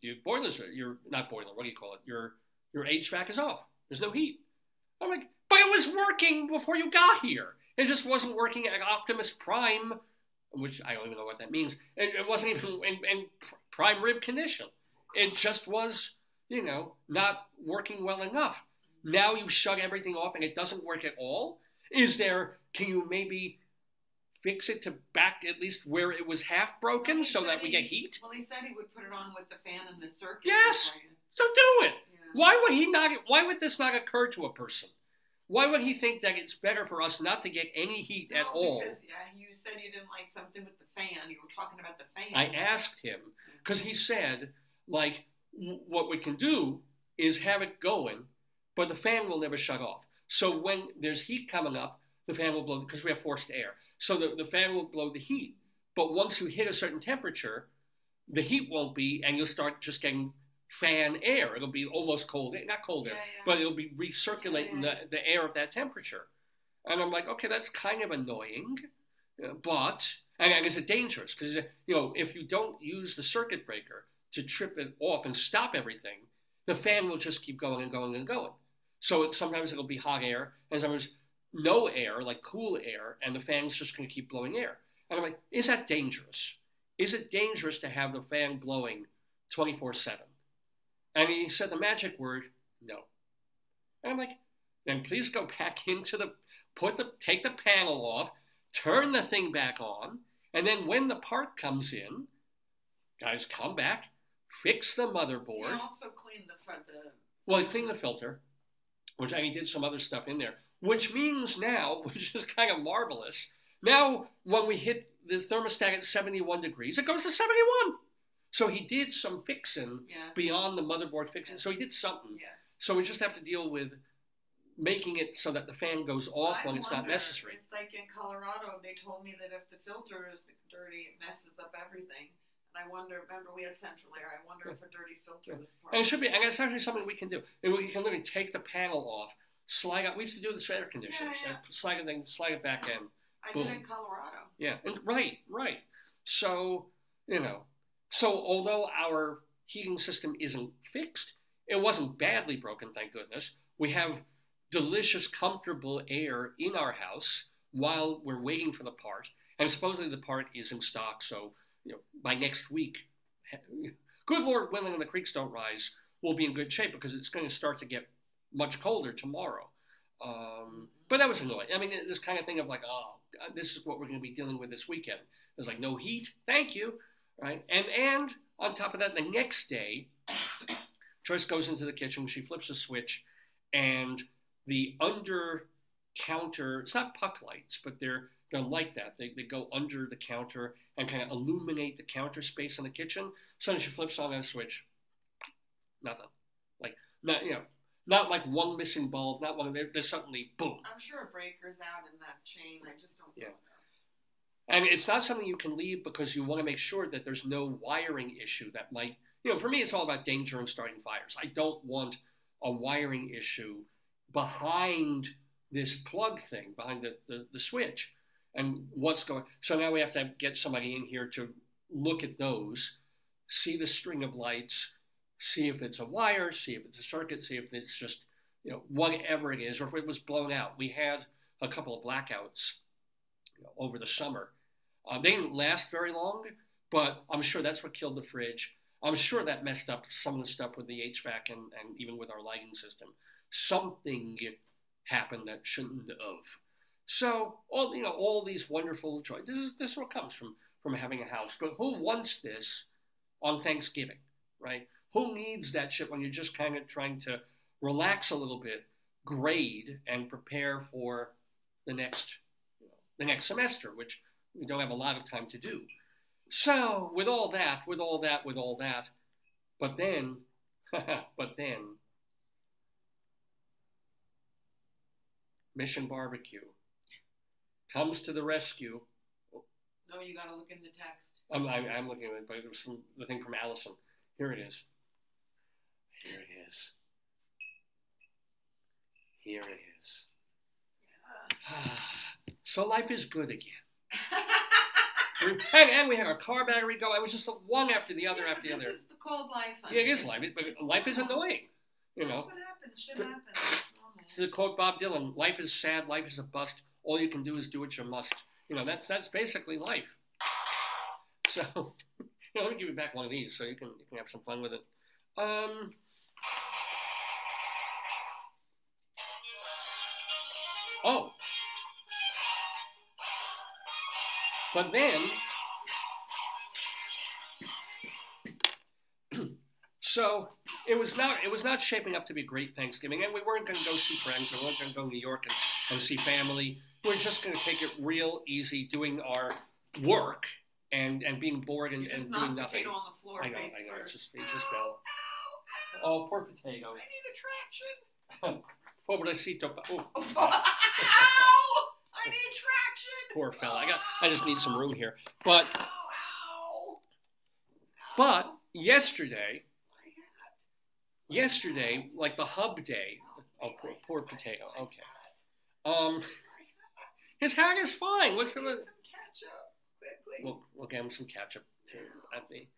your boilers are, you're not boiler, what do you call it? Your HVAC is off. There's no heat. I'm like, but it was working before you got here. It just wasn't working at Optimus Prime, which I don't even know what that means. It wasn't even in prime rib condition. It just was, you know, not working well enough. Now you shut everything off and it doesn't work at all? Can you maybe fix it to back at least where it was half broken so that we get heat? Well, he said he would put it on with the fan and the circuit. Yes, so do it. Yeah. Why would this not occur to a person? Why would he think that it's better for us not to get any heat at all? Because you said you didn't like something with the fan. You were talking about the fan. I asked him because he said, like, what we can do is have it going, but the fan will never shut off. So when there's heat coming up, the fan will blow, because we have forced air. So the fan will blow the heat. But once you hit a certain temperature, the heat won't be, and you'll start just getting fan air. It'll be almost cold, not cold air, but it'll be recirculating the air of that temperature. And I'm like, okay, that's kind of annoying, but, and is it dangerous? Because, you know, if you don't use the circuit breaker to trip it off and stop everything, the fan will just keep going and going and going. So sometimes it'll be hot air, and sometimes no air, like cool air, and the fan's just going to keep blowing air. And I'm like, is that dangerous? Is it dangerous to have the fan blowing 24/7? And he said the magic word, no. And I'm like, then please go back into take the panel off, turn the thing back on, and then when the part comes in, guys, come back, fix the motherboard. And also clean the filter. Well, he cleaned the filter, which he did some other stuff in there. Which means now, which is kind of marvelous, now when we hit the thermostat at 71 degrees, it goes to 71. So he did some fixing beyond the motherboard fixing. Yes. So he did something. Yes. So we just have to deal with making it so that the fan goes off when it's not necessary. It's like in Colorado, they told me that if the filter is dirty, it messes up everything. And I wonder, remember we had central air, I wonder if a dirty filter was part of it. And it should be, and it's actually something we can do. And we can literally take the panel off, slide out. We used to do this for air conditioners. Yeah, yeah. Slide it back in. Boom. Did it in Colorado. Yeah, and right. So, you know, although our heating system isn't fixed, it wasn't badly broken, thank goodness. We have delicious, comfortable air in our house while we're waiting for the part. And supposedly the part is in stock, so, you know, by next week, good Lord willing and the creeks don't rise, we'll be in good shape because it's going to start to get much colder tomorrow. But that was annoying. I mean, this kind of thing of like, oh, this is what we're going to be dealing with this weekend. There's like no heat. Thank you. Right. And on top of that, the next day, Joyce goes into the kitchen. She flips a switch and the under counter, it's not puck lights, but they're like that. They go under the counter and kind of illuminate the counter space in the kitchen. Suddenly she flips on that switch. Nothing. Like, not, you know, Not like one missing bulb, not one, there's suddenly boom. I'm sure a breaker's out in that chain, I just don't know. Yeah. And it's not something you can leave because you want to make sure that there's no wiring issue that might, you know, for me it's all about danger and starting fires. I don't want a wiring issue behind this plug thing, behind the switch and what's going. So now we have to get somebody in here to look at those, see the string of lights, see if it's a wire, see if it's a circuit, see if it's just, you know, whatever it is, or if it was blown out. We had a couple of blackouts over the summer. They didn't last very long, but I'm sure that's what killed the fridge. I'm sure that messed up some of the stuff with the HVAC and even with our lighting system. Something happened that shouldn't have. So all, you know, all these wonderful joys. This is what comes from having a house. But who wants this on Thanksgiving, right? Who needs that shit when you're just kind of trying to relax a little bit, grade, and prepare for the next semester, which we don't have a lot of time to do. So with all that, but then, Mission Barbecue comes to the rescue. No, you got to look in the text. I'm looking at it, but it was from the thing from Allison. Here it is. Here it is. Here it is. Yeah. So life is good again. And we had our car battery go. It was just one after the other after the other. This is the cold life. Yeah, it is life. But life is annoying. You know. That's what happens. Shit happens. To quote Bob Dylan, life is sad. Life is a bust. All you can do is do what you must. You know, that's basically life. So, you know, let me give you back one of these so you can have some fun with it. Oh. But then, so it was not shaping up to be great Thanksgiving, and we weren't going to go see friends, we weren't going to go to New York and see family. We were just going to take it real easy, doing our work and being bored and doing nothing. Potato on the floor. I know. It just fell. Oh, poor potato. I need attraction. Pobrecito. Ow! I need traction. Poor fella. I just need some room here. But yesterday, like the hub day. Oh, poor potato. Okay. His hat is fine. What's the matter? Some ketchup quickly. We'll get him some ketchup too. I think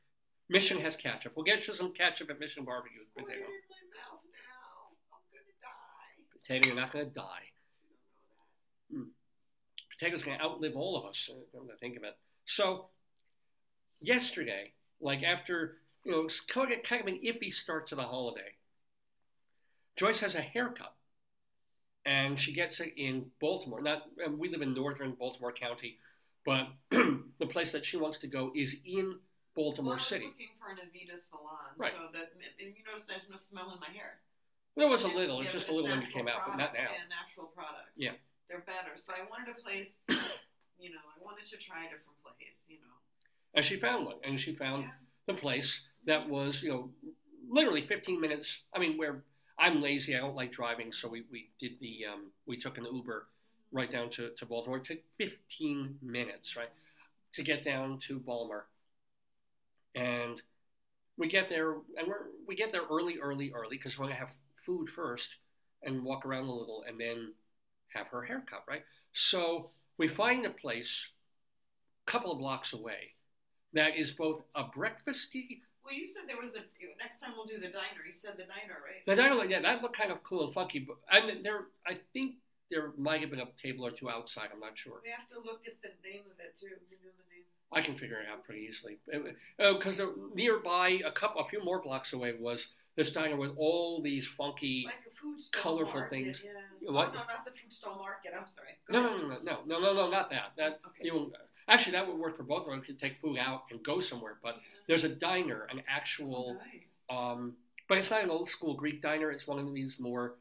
Mission has ketchup. We'll get you some ketchup at Mission Barbecue. It's potato. In my mouth now. I'm gonna die. Potato, you're not gonna die. Mm. Potato's going to outlive all of us, come to think of it. So, yesterday, like after, you know, it's kind of an iffy start to the holiday, Joyce has a haircut, and she gets it in Baltimore. We live in northern Baltimore County, but the place that she wants to go is in Baltimore City. I was looking for an Avita salon, right. So that, and you notice there's no smell in my hair. There was a little, it's just a little when you came out, but not now. Yeah, natural products. Yeah. They're better. So I wanted a place, you know, I wanted to try a different place, you know. And she found one. And she found the place that was, you know, literally 15 minutes. I mean, where I'm lazy. I don't like driving. So we took an Uber right down to Baltimore. It took 15 minutes, right, to get down to Baltimore. And we get there, and we get there early because we're going to have food first and walk around a little and then have her haircut, right? So we find a place a couple of blocks away that is both a breakfasty. Well, you said there was next time we'll do the diner. You said the diner, right? The diner, yeah, that looked kind of cool and funky. But I think there might have been a table or two outside. I'm not sure. We have to look at the name of it too. You know the name. I can figure it out pretty easily because nearby, a few more blocks away was this diner with all these funky, like a food stall colorful market, things. Yeah. What? Oh, no, not the food stall market. I'm sorry. No, not that. Okay. Actually, that would work for both of us. You could take food out and go somewhere. But there's a diner, an actual, but it's not an old school Greek diner. It's one of these more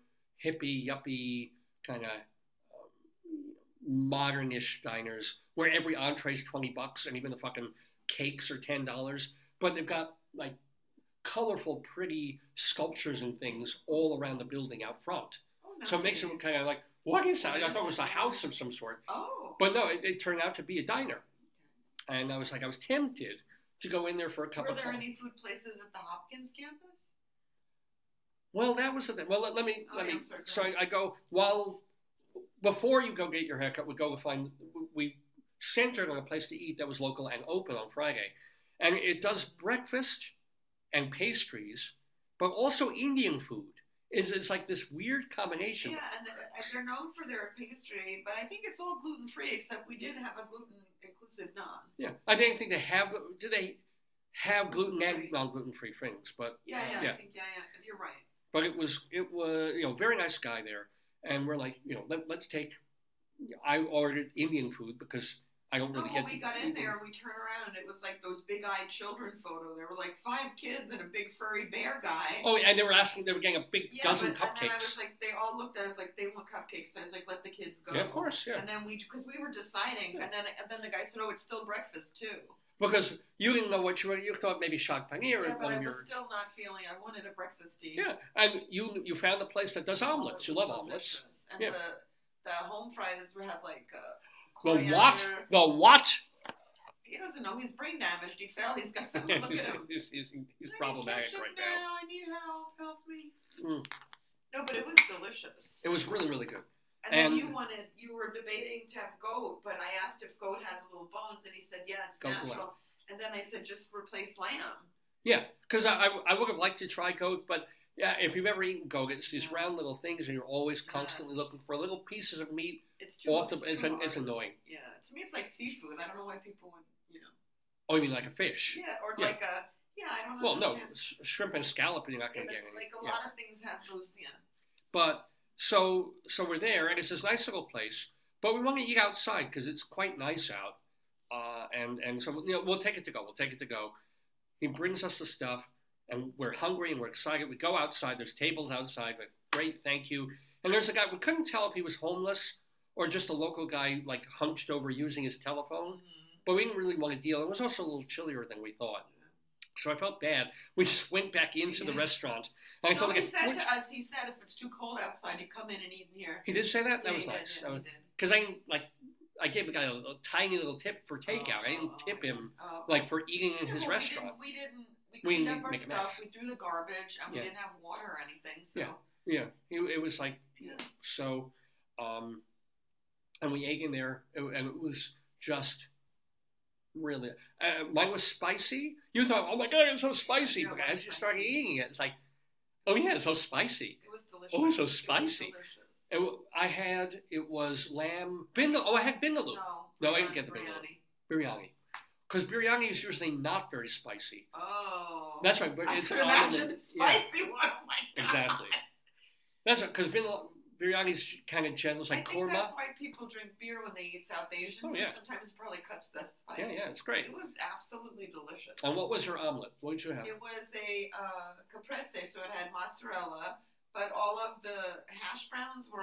hippie, yuppie kind of modernish diners where every entree is $20 and even the fucking cakes are $10. But they've got like colorful, pretty sculptures and things all around the building out front. Oh, nice. So it makes it kind of like, what is that? I thought it was a house of some sort. Oh. But no, it turned out to be a diner. And I was like, I was tempted to go in there for a cup of coffee. Were there any food places at the Hopkins campus? Well, that was the thing. Well, let me. Yeah, sorry, so I go, well, before you go get your haircut, we go to find, we centered on a place to eat that was local and open on Friday. And it does breakfast and pastries, but also Indian food. It's like this weird combination. Yeah, and they're known for their pastry, but I think it's all gluten-free, except we did have a gluten-inclusive naan. Yeah, I didn't think they have, do they have gluten and non-gluten-free things? But yeah. I think, yeah, you're right. But it was, you know, very nice guy there. And we're like, you know, let's take, I ordered Indian food because I don't really get to. When we got in there, we turned around and it was like those big-eyed children photo. There were like 5 kids and a big furry bear guy. Oh, and they were getting a big dozen cupcakes. And then I was like, they all looked at us like, they want cupcakes. So I was like, let the kids go. Yeah, of course, yeah. And then because we were deciding, yeah. and then the guy said, oh, it's still breakfast too. Because you didn't know what you were, you thought maybe shak paneer. Yeah, but I was still not feeling, I wanted a breakfasty. Yeah, and you found a place that does omelets. You love omelets. And yeah. the home fries we had like coriander. The what? The what? He doesn't know, he's brain damaged, he fell, he's got something, look at him. He's problematic right now. I need help, help me. Mm. No, but it was delicious. It was really, really good. And then you were debating to have goat, but I asked if goat had little bones, and he said, yeah, it's natural. And then I said, just replace lamb. Yeah, because I would have liked to try goat, but yeah, if you've ever eaten goat, it's these round little things, and you're always constantly looking for little pieces of meat. It's annoying. Yeah, to me, it's like seafood. I don't know why people would, you know. Oh, you mean like a fish? Yeah, or like a, I don't know. Well, understand. No, shrimp and scallop, you're not going to get anything. Like a lot of things have those, yeah. But... So we're there, and it's this nice little place, but we want to eat outside because it's quite nice out. And so, you know, we'll take it to go. He brings us the stuff, and we're hungry and we're excited. We go outside. There's tables outside. Like, great, thank you. And there's a guy. We couldn't tell if he was homeless or just a local guy, like, hunched over using his telephone. Mm-hmm. But we didn't really want to deal. It was also a little chillier than we thought. So I felt bad. We just went back into the restaurant. And he said if it's too cold outside, you come in and eat in here. He did say that? That was nice. Because I gave the guy a tiny little tip for takeout. I didn't tip him for eating in his restaurant. We cleaned up our stuff, we threw the garbage, and we didn't have water or anything. So. Yeah. It was like, so, and we ate in there, and it was just... Really, mine was spicy. You thought, oh my god, it's so spicy. Yeah, but as you started eating it, it's like, oh yeah, it's so spicy. It was delicious. Oh, it's so spicy. It was delicious. It was lamb vindaloo. Oh, I had vindaloo. No, I didn't get the biryani. Because biryani is usually not very spicy. Oh, that's right. But I could imagine the spicy one. Oh my god. Exactly. That's right. Because biryani is kind of gentle. It's like korma. That's why people drink beer when they eat South Asian. Oh, yeah. Sometimes it probably cuts the spice. Yeah, it's great. It was absolutely delicious. And what was your omelet? What did you have? It was a caprese, so it had mozzarella, but all of the hash browns were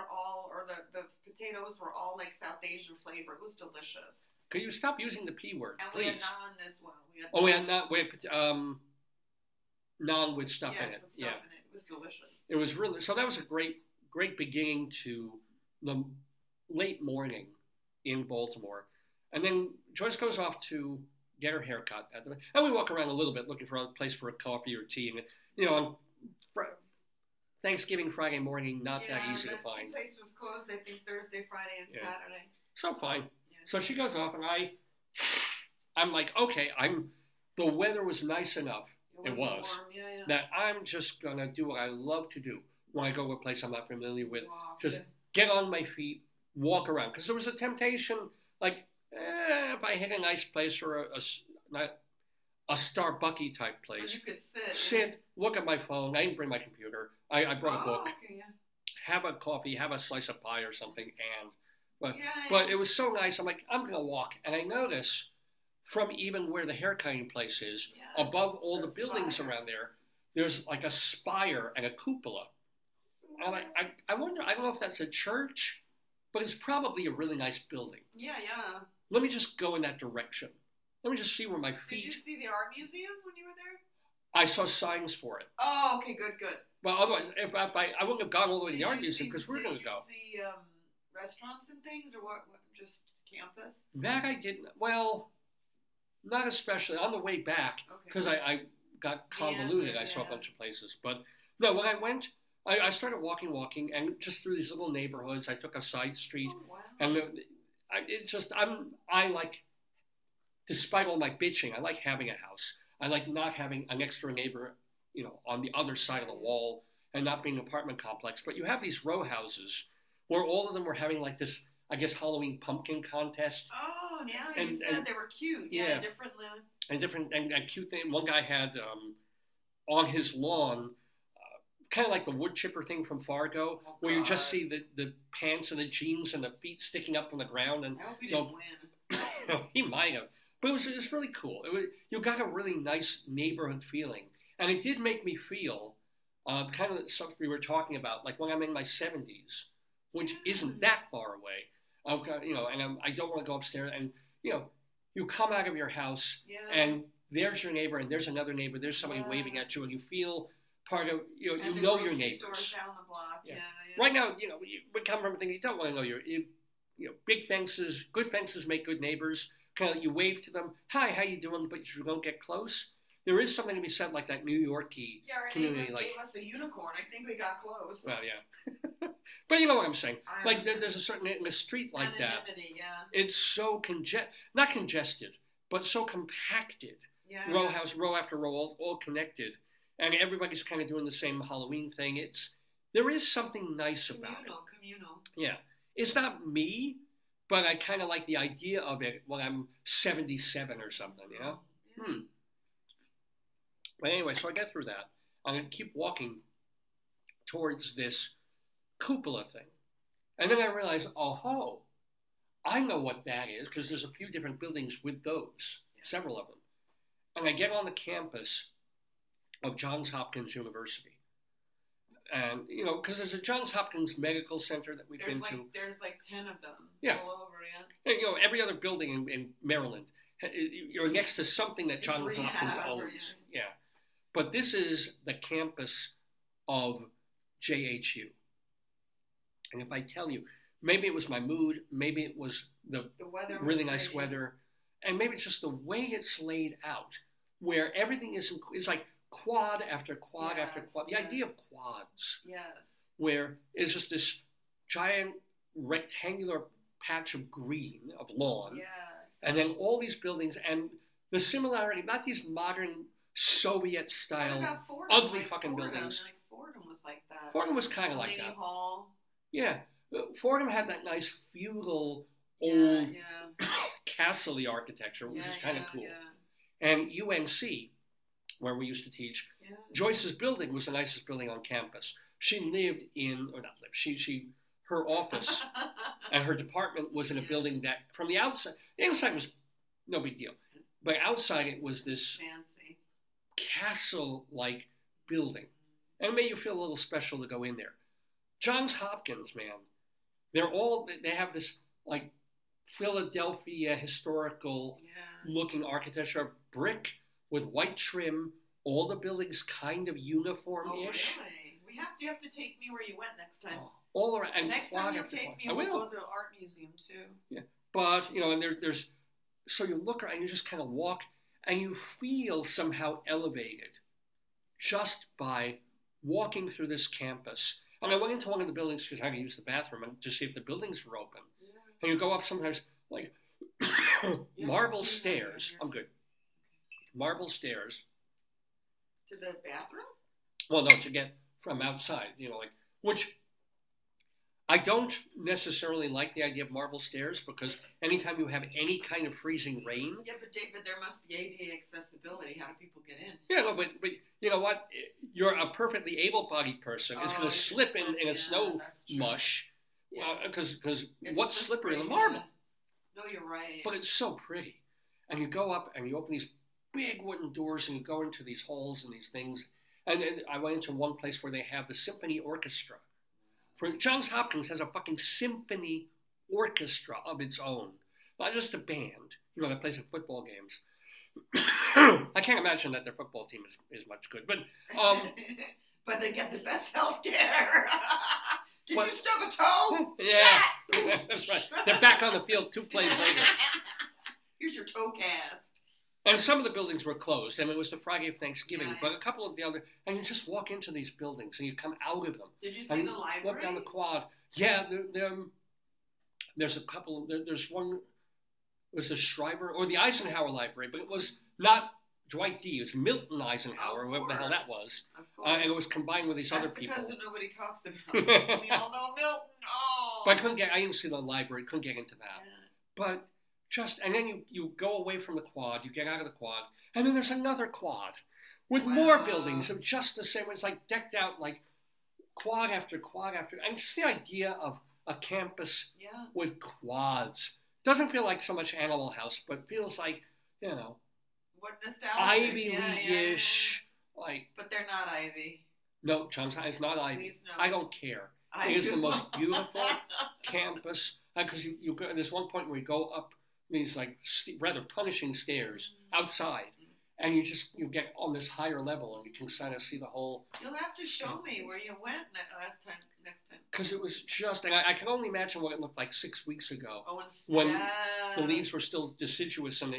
the potatoes were all like South Asian flavor. It was delicious. Could you stop using the P word, and please? And we had naan as well. We had naan with stuff in it. Yes, with stuff in it. It was delicious. It was really, so that was a great beginning to the late morning in Baltimore. And then Joyce goes off to get her haircut. And we walk around a little bit looking for a place for a coffee or tea. And, you know, on Thanksgiving Friday morning, not that easy to find. Yeah, the place was closed, I think, Thursday, Friday, and Saturday. So fine. Yeah. So she goes off, and I'm like, okay, the weather was nice enough, it was warm. Yeah. That I'm just going to do what I love to do. When I go to a place I'm not familiar with, just get on my feet, walk around. Because there was a temptation, like, if I hit a nice place or a Starbucky type place. Well, you could sit, look at my phone. I didn't bring my computer. I brought a book. Okay, have a coffee, have a slice of pie or something. But it was so nice. I'm like, I'm going to walk. And I notice from even where the hair cutting place is, above all the buildings around there, there's like a spire and a cupola. And I wonder, I don't know if that's a church, but it's probably a really nice building. Yeah. Let me just go in that direction. Let me just see where my feet... Did you see the art museum when you were there? I saw signs for it. Oh, okay, good, good. Well, otherwise, if I wouldn't have gone all the way to Yard Museum because we're going to go. Did you see restaurants and things, or what? Just campus? That I didn't. Well, not especially on the way back because okay. I got convoluted. Yeah, I saw a bunch of places, but no, when I went, I started walking, and just through these little neighborhoods. I took a side street, oh, wow. And I like, despite all my bitching, I like having a house. I like not having an extra neighbor, you know, on the other side of the wall, and not being an apartment complex. But you have these row houses where all of them were having like this, I guess, Halloween pumpkin contest. Oh, yeah, and, you said and, they were cute. Yeah, yeah. different and cute thing. One guy had on his lawn, kind of like the wood chipper thing from Fargo, oh, where you just see the pants and the jeans and the feet sticking up from the ground. And I hope he didn't win. He might have. But it was really cool. You got a really nice neighborhood feeling. And it did make me feel kind of something we were talking about, like when I'm in my 70s, which isn't that far away. I've got, you know, and I don't want to go upstairs. And, you know, you come out of your house, yeah. And there's your neighbor, and there's another neighbor. There's somebody, yeah, waving at you, and you feel part of, you know, and you know your neighbors. Stores down the block. Yeah. Yeah, yeah. Right now, you know, you would come from a thing you don't want to know. You know, big fences, good fences make good neighbors. Kind of, you wave to them, hi, how you doing? But you don't get close. There is something to be said, like that New York-y community. Yeah, our neighbors gave us a unicorn. I think we got close. Well, yeah. But you know what I'm saying. Like, there's a certain, in a street like that. Anonymity, yeah. It's so not congested, but so compacted. Yeah. Row house, row after row, all connected. And everybody's kind of doing the same Halloween thing. There is something nice about it. Communal. Yeah. It's not me, but I kind of like the idea of it when I'm 77 or something, you know? Yeah. But anyway, so I get through that. I'm going to keep walking towards this cupola thing. And then I realize, oh, I know what that is, because there's a few different buildings with those, several of them. And I get on the campus of Johns Hopkins University. And, you know, because there's a Johns Hopkins Medical Center that we've been to. There's like 10 of them, yeah, all over, yeah. And, you know, every other building in Maryland, you're next to something that Johns Hopkins owns. Yeah. But this is the campus of JHU. And if I tell you, maybe it was my mood, maybe it was the weather, really nice weather, and maybe it's just the way it's laid out, where everything is like quad after quad, yes, after quad. The, yes, idea of quads, yes, where it's just this giant rectangular patch of green, of lawn, yes, and then all these buildings, and the similarity, not these modern Soviet-style ugly like fucking Fordham buildings. Like Fordham was like that. Fordham was kind of like that. Hall. Yeah. Fordham had that nice feudal, yeah, old, yeah, castle-y architecture, which, yeah, is kind of, yeah, cool. Yeah. And UNC, where we used to teach, yeah, Joyce's building was the nicest building on campus. She lived in, or not lived, her office and her department was in a, yeah, building that, from the outside, was no big deal, but outside it was this fancy castle-like building, and it made you feel a little special to go in there. Johns Hopkins, man, they have this like Philadelphia historical, yeah, looking architecture of brick with white trim, all the buildings kind of uniform-ish. Oh, really? You have to take me where you went next time. Oh, all around. And next time you take me, we'll go to the art museum, too. Yeah, but, you know, and there's... So you look around, and you just kind of walk, and you feel somehow elevated just by walking through this campus. And I went into one of the buildings because I had to use the bathroom and to see if the buildings were open. Yeah. And you go up sometimes, like, marble stairs. I'm good. Marble stairs. To the bathroom? Well, no, to get from outside, you know, like, which I don't necessarily like the idea of marble stairs, because anytime you have any kind of freezing rain. Yeah, but Dave, but there must be ADA accessibility. How do people get in? Yeah, no, but you know what? You're a perfectly able-bodied person is going to slip in a snow mush, because what's slippery in the marble? Yeah. No, you're right. But it's so pretty. And you go up and you open these big wooden doors, and you go into these halls and these things. And I went into one place where they have the symphony orchestra. Johns Hopkins has a fucking symphony orchestra of its own. Not just a band, you know, that plays at football games. I can't imagine that their football team is much good, but but they get the best health care. Did you stub a toe? Yeah, that's right. They're back on the field 2 plays later. Here's your toe cast. And some of the buildings were closed. I mean, it was the Friday of Thanksgiving, yeah, but a couple of the other, and you just walk into these buildings and you come out of them. Did you see the library? Walk down the quad. Yeah, there's a couple. There's one. It was the Shriver or the Eisenhower Library, but it was not Dwight D. It was Milton Eisenhower, whoever the hell that was. And it was combined with these other people. That's the cousin nobody talks about. We all know Milton. Oh. But I didn't see the library. Couldn't get into that. Yeah. But just, and then you go away from the quad. You get out of the quad. And then there's another quad with more buildings of just the same. It's like decked out like quad after quad after. And just the idea of a campus with quads. Doesn't feel like so much Animal House, but feels like, you know, what nostalgic, Ivy League-ish. Yeah. Like, but they're not Ivy. No, Johns Hopkins is not Ivy. No. I don't care. It is the most beautiful campus. Because you go, there's one point where you go up these like rather punishing stairs outside, and you get on this higher level, and you can kind of see the whole. You'll have to show me where you went next time. Because it was just, and I can only imagine what it looked like 6 weeks ago. Oh, when the leaves were still deciduous, and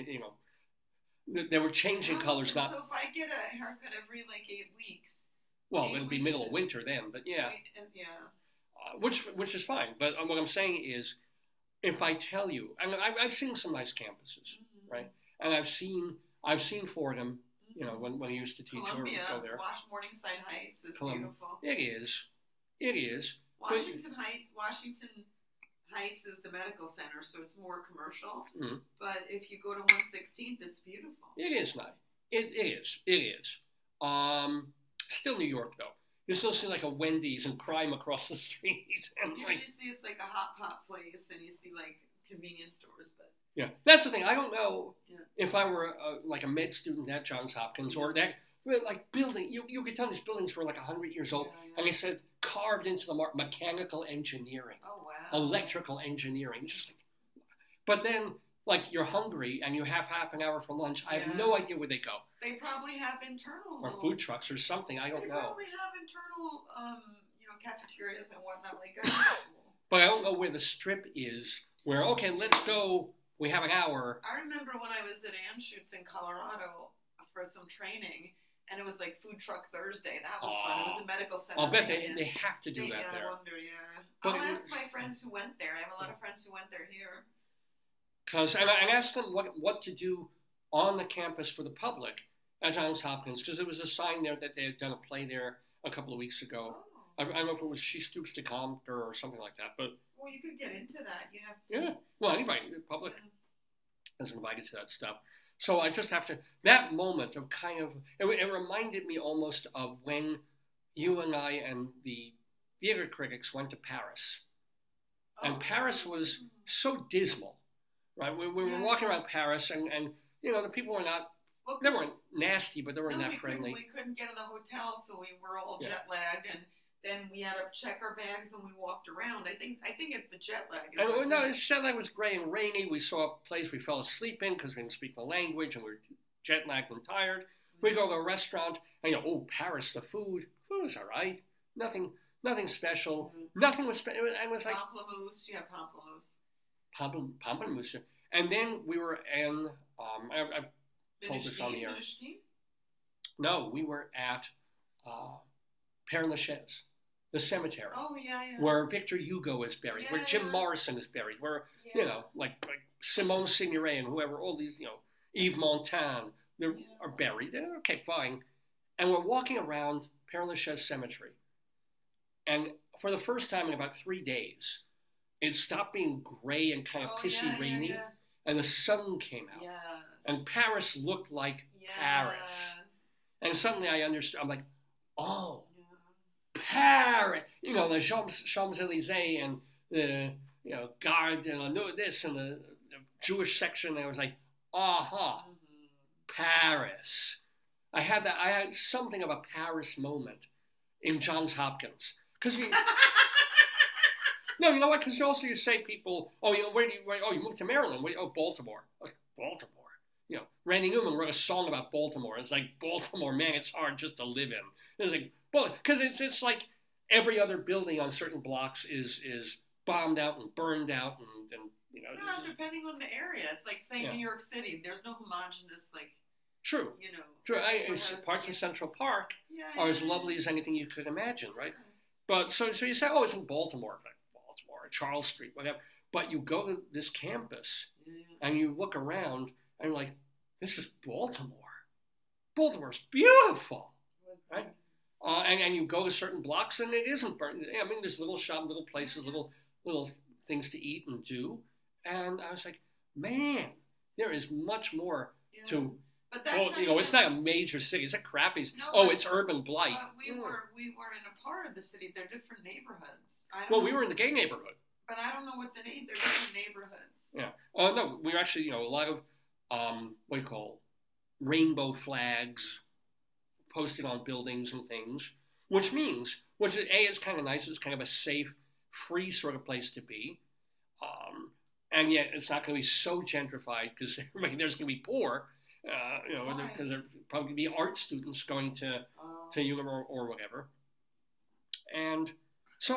they were changing colors. So if I get a haircut every like 8 weeks. Well, it'll be middle of winter then, but yeah. Yeah. Which is fine, but what I'm saying is, if I tell you, I mean, I've seen some nice campuses, right? And I've seen Fordham, when I used to teach. Columbia, or go there. Morningside Heights is beautiful. It is. Washington Heights is the medical center, so it's more commercial. Mm-hmm. But if you go to 116th, it's beautiful. It is nice. It is. Still New York, though. You still see like a Wendy's and crime across the street. You see it's like a hot pot place, and you see like convenience stores, but. Yeah, that's the thing. I don't know if I were like a med student at Johns Hopkins or that like building. You could tell these buildings were like 100 years old, and they said carved into the mechanical engineering, electrical engineering. Just, but then like you're hungry and you have half an hour for lunch. I have no idea where they go. They probably have internal food trucks or something. I don't know. They probably have internal cafeterias and whatnot like that. But I don't know where the strip is. Where let's go. We have an hour. I remember when I was at Anschutz in Colorado for some training, and it was like Food Truck Thursday. That was fun. It was a medical center. I'll bet they have to do that there. I wonder, But I'll ask my friends who went there. I have a lot of friends who went there here. And I asked them what to do on the campus for the public at Johns Hopkins, because there was a sign there that they had done a play there a couple of weeks ago. Oh. I don't know if it was She Stoops to Comfort or something like that, but... Well, you could get into that. You have to... Yeah. Well, anybody, the public is invited to that stuff. So I just have to... That moment of kind of... It reminded me almost of when you and I and the theater critics went to Paris. And Paris was so dismal, right? We were walking around Paris, and the people were not... Well, they weren't nasty, but they weren't that friendly. We couldn't get in the hotel, so we were all jet-lagged, and... Then we had to check our bags and we walked around. I think it's the jet lag. The jet lag was gray and rainy. We saw a place we fell asleep in because we didn't speak the language and we were jet lagged and tired. We go to a restaurant and Paris, the food. Food was all right. Nothing special. Mm-hmm. Nothing was special. It was like pamplemousse. You have pamplemousse. Pamplemousse. And then we were in. I told this on the air. No, we were at Père Lachaise. The cemetery. Oh, yeah. Where Victor Hugo is buried, where Jim Morrison is buried, where, like Simone Signoret and whoever, all these, Yves Montand, are buried. Okay, fine. And we're walking around Père Lachaise Cemetery. And for the first time in about 3 days, it stopped being gray and kind of rainy, and the sun came out. Yeah. And Paris looked like Paris. And suddenly I understood. I'm like, Paris, the Champs-Elysees and the Garde and this and the Jewish section. I was like, Paris. I had something of a Paris moment in Johns Hopkins because because also you say people, where do you? You moved to Maryland. Baltimore. Baltimore. you know, Randy Newman wrote a song about Baltimore. It's like, Baltimore, man, it's hard just to live in. It's like, well, because it's like every other building on certain blocks is bombed out and burned out and you know. No, depending on the area, it's like say New York City. There's no homogenous like. True. You know. True. Parts of Central Park are as lovely as anything you could imagine, right? Yeah. But so you say, oh, it's in Baltimore, like Baltimore, Charles Street, whatever. But you go to this campus and you look around and you're like, this is Baltimore. Baltimore's beautiful, right? And you go to certain blocks and it isn't burning. I mean, there's little shops, little places, little things to eat and do. And I was like, man, there is much more to. But that's it's not a major city. It's a crappy city. No, it's urban blight. We were in a part of the city. They're different neighborhoods. We were in the gay neighborhood. But I don't know what the name. They're different neighborhoods. Yeah. Oh no, we were actually a lot of rainbow flags posted on buildings and things, which is kind of nice. It's kind of a safe, free sort of place to be, and yet it's not going to be so gentrified because everybody there's going to be poor, because there probably be art students going to UNC or whatever. And so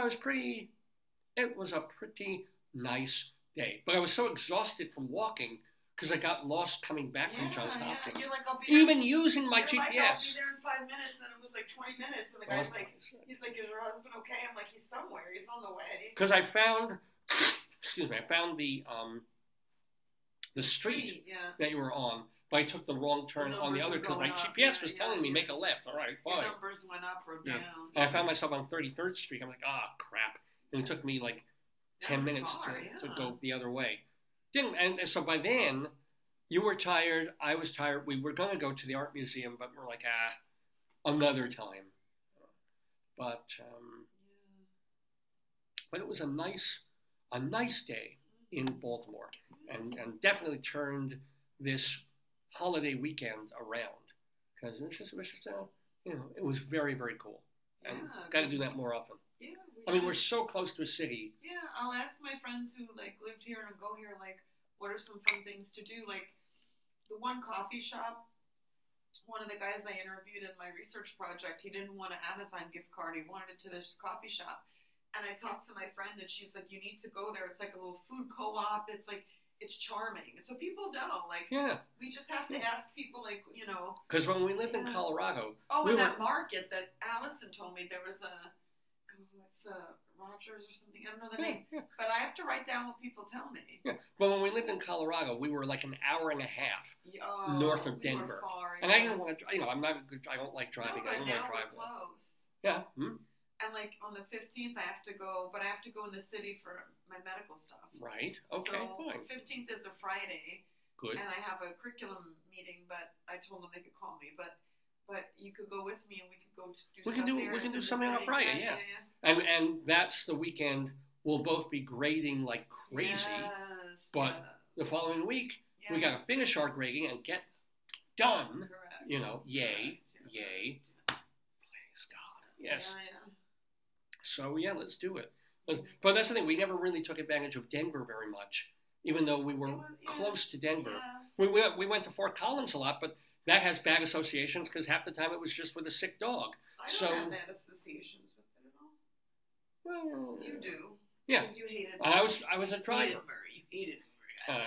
it was a pretty nice day, but I was so exhausted from walking. Because I got lost coming back from Johns Hopkins. You're like, using my GPS. Like, I'll be there in 5 minutes, and it was like 20 minutes. And the guy's like, he's like, is your husband okay? I'm like, he's somewhere. He's on the way. Because I found, the street that you were on. But I took the wrong turn on the other because my GPS was telling me, make a left. All right, fine. Your numbers went up or down. Yeah. And I found myself on 33rd Street. I'm like, crap. And it took me like 10 minutes to go the other way. And so by then, you were tired, I was tired, we were going to go to the art museum, but we're like, another time. But it was a nice day in Baltimore, and definitely turned this holiday weekend around, because it was very, very cool, and got to do that more often. Yeah, we're so close to a city. Yeah, I'll ask my friends who like lived here and go here, like, what are some fun things to do? Like, the one coffee shop, one of the guys I interviewed in my research project, he didn't want an Amazon gift card. He wanted it to this coffee shop. And I talked to my friend, and she's like, you need to go there. It's like a little food co-op. It's like, it's charming. And so people know, like, we just have to ask people, like, you know. Because when we lived in Colorado. Oh, and that market that Allison told me, there was a. It's Rogers or something. I don't know the name. Yeah. But I have to write down what people tell me. Yeah. But when we lived in Colorado, we were like an hour and a half north of Denver. Far, and I didn't want to, I'm not a good, I don't like driving. No, but I don't now like driving. We're close. Yeah. Hmm? And like on the 15th, I have to go, but I have to go in the city for my medical stuff. Right. Okay. So fine. 15th is a Friday. Good. And I have a curriculum meeting, but I told them they could call me. But you could go with me, and we could go to do something. We can do something on Friday, yeah. And that's the weekend. We'll both be grading like crazy. Yes, but the following week, we got to finish our grading and get done. Correct. You know, yay, yay. Praise God. Yes. Yeah. So let's do it. But that's the thing. We never really took advantage of Denver very much, even though we were close to Denver. Yeah. We went to Fort Collins a lot, but. That has bad associations because half the time it was just with a sick dog. I don't have bad associations with it at all. Well, you do. Yeah. Because you hated Murray. I was a driver. You hated Murray.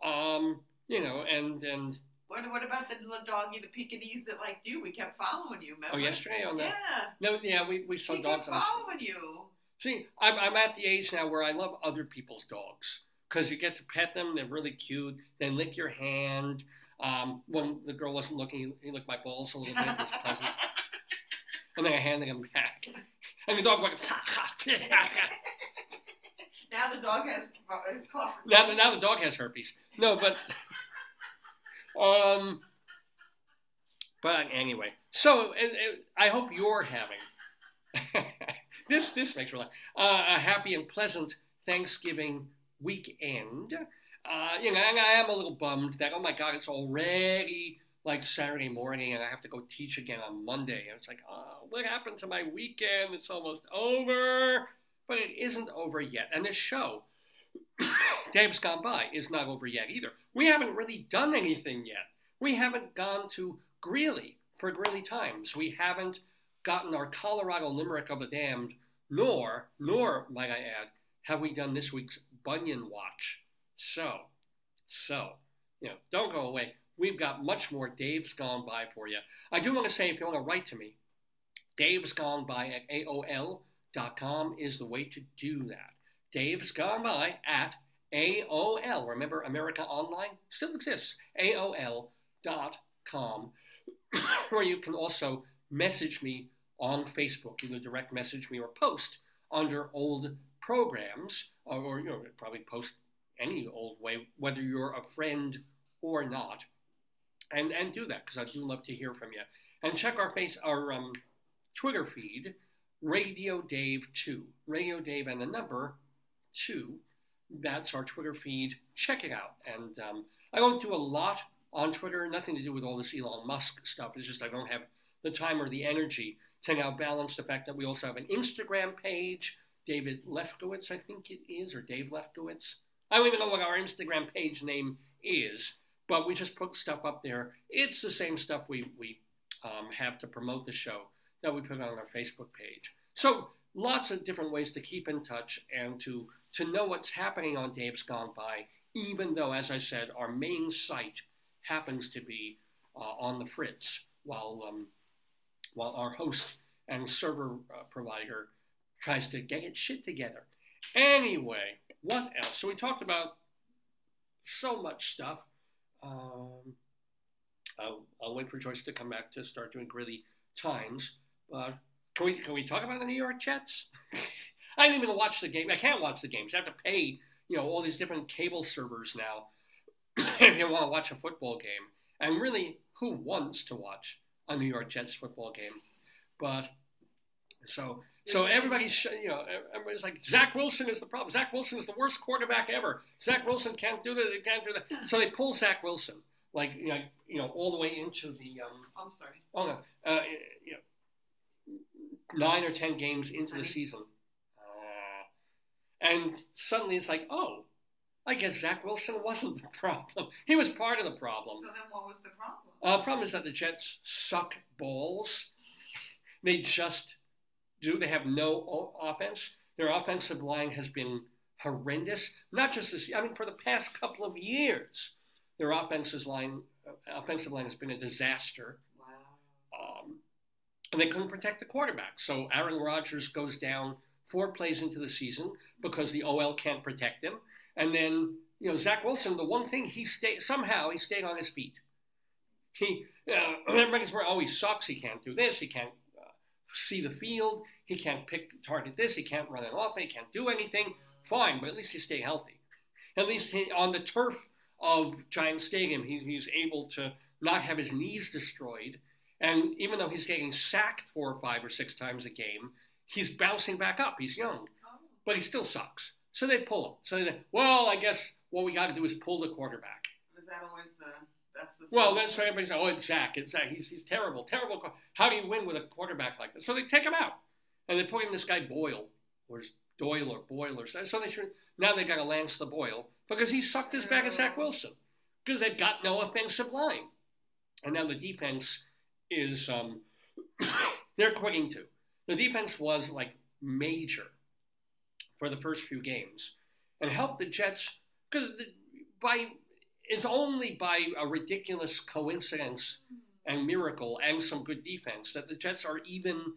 I loved him. What about the little doggy, the Pekingese that liked you? We kept following you, remember? Oh, yesterday on that? Yeah. No, yeah, we saw dogs. He kept following you. See, I'm at the age now where I love other people's dogs. Because you get to pet them, they're really cute. They lick your hand. When the girl wasn't looking, he licked my balls a little bit. It was pleasant. And then I handed him back. And the dog went, Now the dog has cough. Now the dog has herpes. No, but... But anyway. So, I hope you're having... this makes me laugh. A happy and pleasant Thanksgiving weekend, and I am a little bummed that, oh my God, it's already like Saturday morning and I have to go teach again on Monday. And it's like, what happened to my weekend? It's almost over, but it isn't over yet. And this show days gone by is not over yet either. We haven't really done anything yet. We haven't gone to Greeley for Greeley Times. We haven't gotten our Colorado Limerick of the Damned, nor, might I add, have we done this week's Bunyan Watch. So, don't go away. We've got much more Dave's Gone By for you. I do want to say, if you want to write to me, davesgoneby@aol.com is the way to do that. davesgoneby@AOL. Remember, America Online still exists. AOL.com, where you can also message me on Facebook. You can direct message me or post under old programs, or probably post any old way, whether you're a friend or not, and do that, because I do love to hear from you. And check our Twitter feed, Radio Dave 2, Radio Dave and the number 2. That's our Twitter feed. Check it out. And I don't do a lot on Twitter, nothing to do with all this Elon Musk stuff. It's just I don't have the time or the energy to now balance the fact that we also have an Instagram page, David Lefkowitz, I think it is, or Dave Lefkowitz. I don't even know what our Instagram page name is, but we just put stuff up there. It's the same stuff we have to promote the show that we put on our Facebook page. So lots of different ways to keep in touch and to know what's happening on Dave's Gone By, even though, as I said, our main site happens to be on the fritz while our host and server provider tries to get its shit together. Anyway, what else? So we talked about so much stuff. I'll wait for Joyce to come back to start doing Greeley Times. But can we talk about the New York Jets? I didn't even watch the game. I can't watch the games. I have to pay, all these different cable servers now if you want to watch a football game. And really, who wants to watch a New York Jets football game? But so everybody's like, Zach Wilson is the problem. Zach Wilson is the worst quarterback ever. Zach Wilson can't do this. He can't do that. So they pull Zach Wilson, like, all the way into the. I'm sorry. Oh no. 9 or 10 games into the season. And suddenly it's like, oh, I guess Zach Wilson wasn't the problem. He was part of the problem. So then what was the problem? The problem is that the Jets suck balls. They just do. They have no offense. Their offensive line has been horrendous. Not just this year. I mean, for the past couple of years, their offensive line has been a disaster. Wow. And they couldn't protect the quarterback. So Aaron Rodgers goes down 4 plays into the season because the OL can't protect him. And then, Zach Wilson, the one thing he stayed on his feet. Everybody's worried, he sucks, he can't do this, he can't see the field, he can't target this, he can't run an offense, he can't do anything. Fine, but at least he stayed healthy. At least on the turf of Giants Stadium, he's able to not have his knees destroyed. And even though he's getting sacked 4 or 5 or 6 times a game, he's bouncing back up. He's young, but he still sucks. So they pull him. So they say, well, I guess what we got to do is pull the quarterback. Is that always that's the solution? Well, that's what everybody's like, oh, it's Zach. He's terrible, terrible. How do you win with a quarterback like that? So they take him out. And they put in this guy Doyle. So now they got to lance the Boyle because he sucked his bag at Zach Wilson because they've got no offensive line. And now the defense is, they're quitting too. The defense was like major for the first few games and helped the Jets because it's only by a ridiculous coincidence and miracle and some good defense that the Jets are even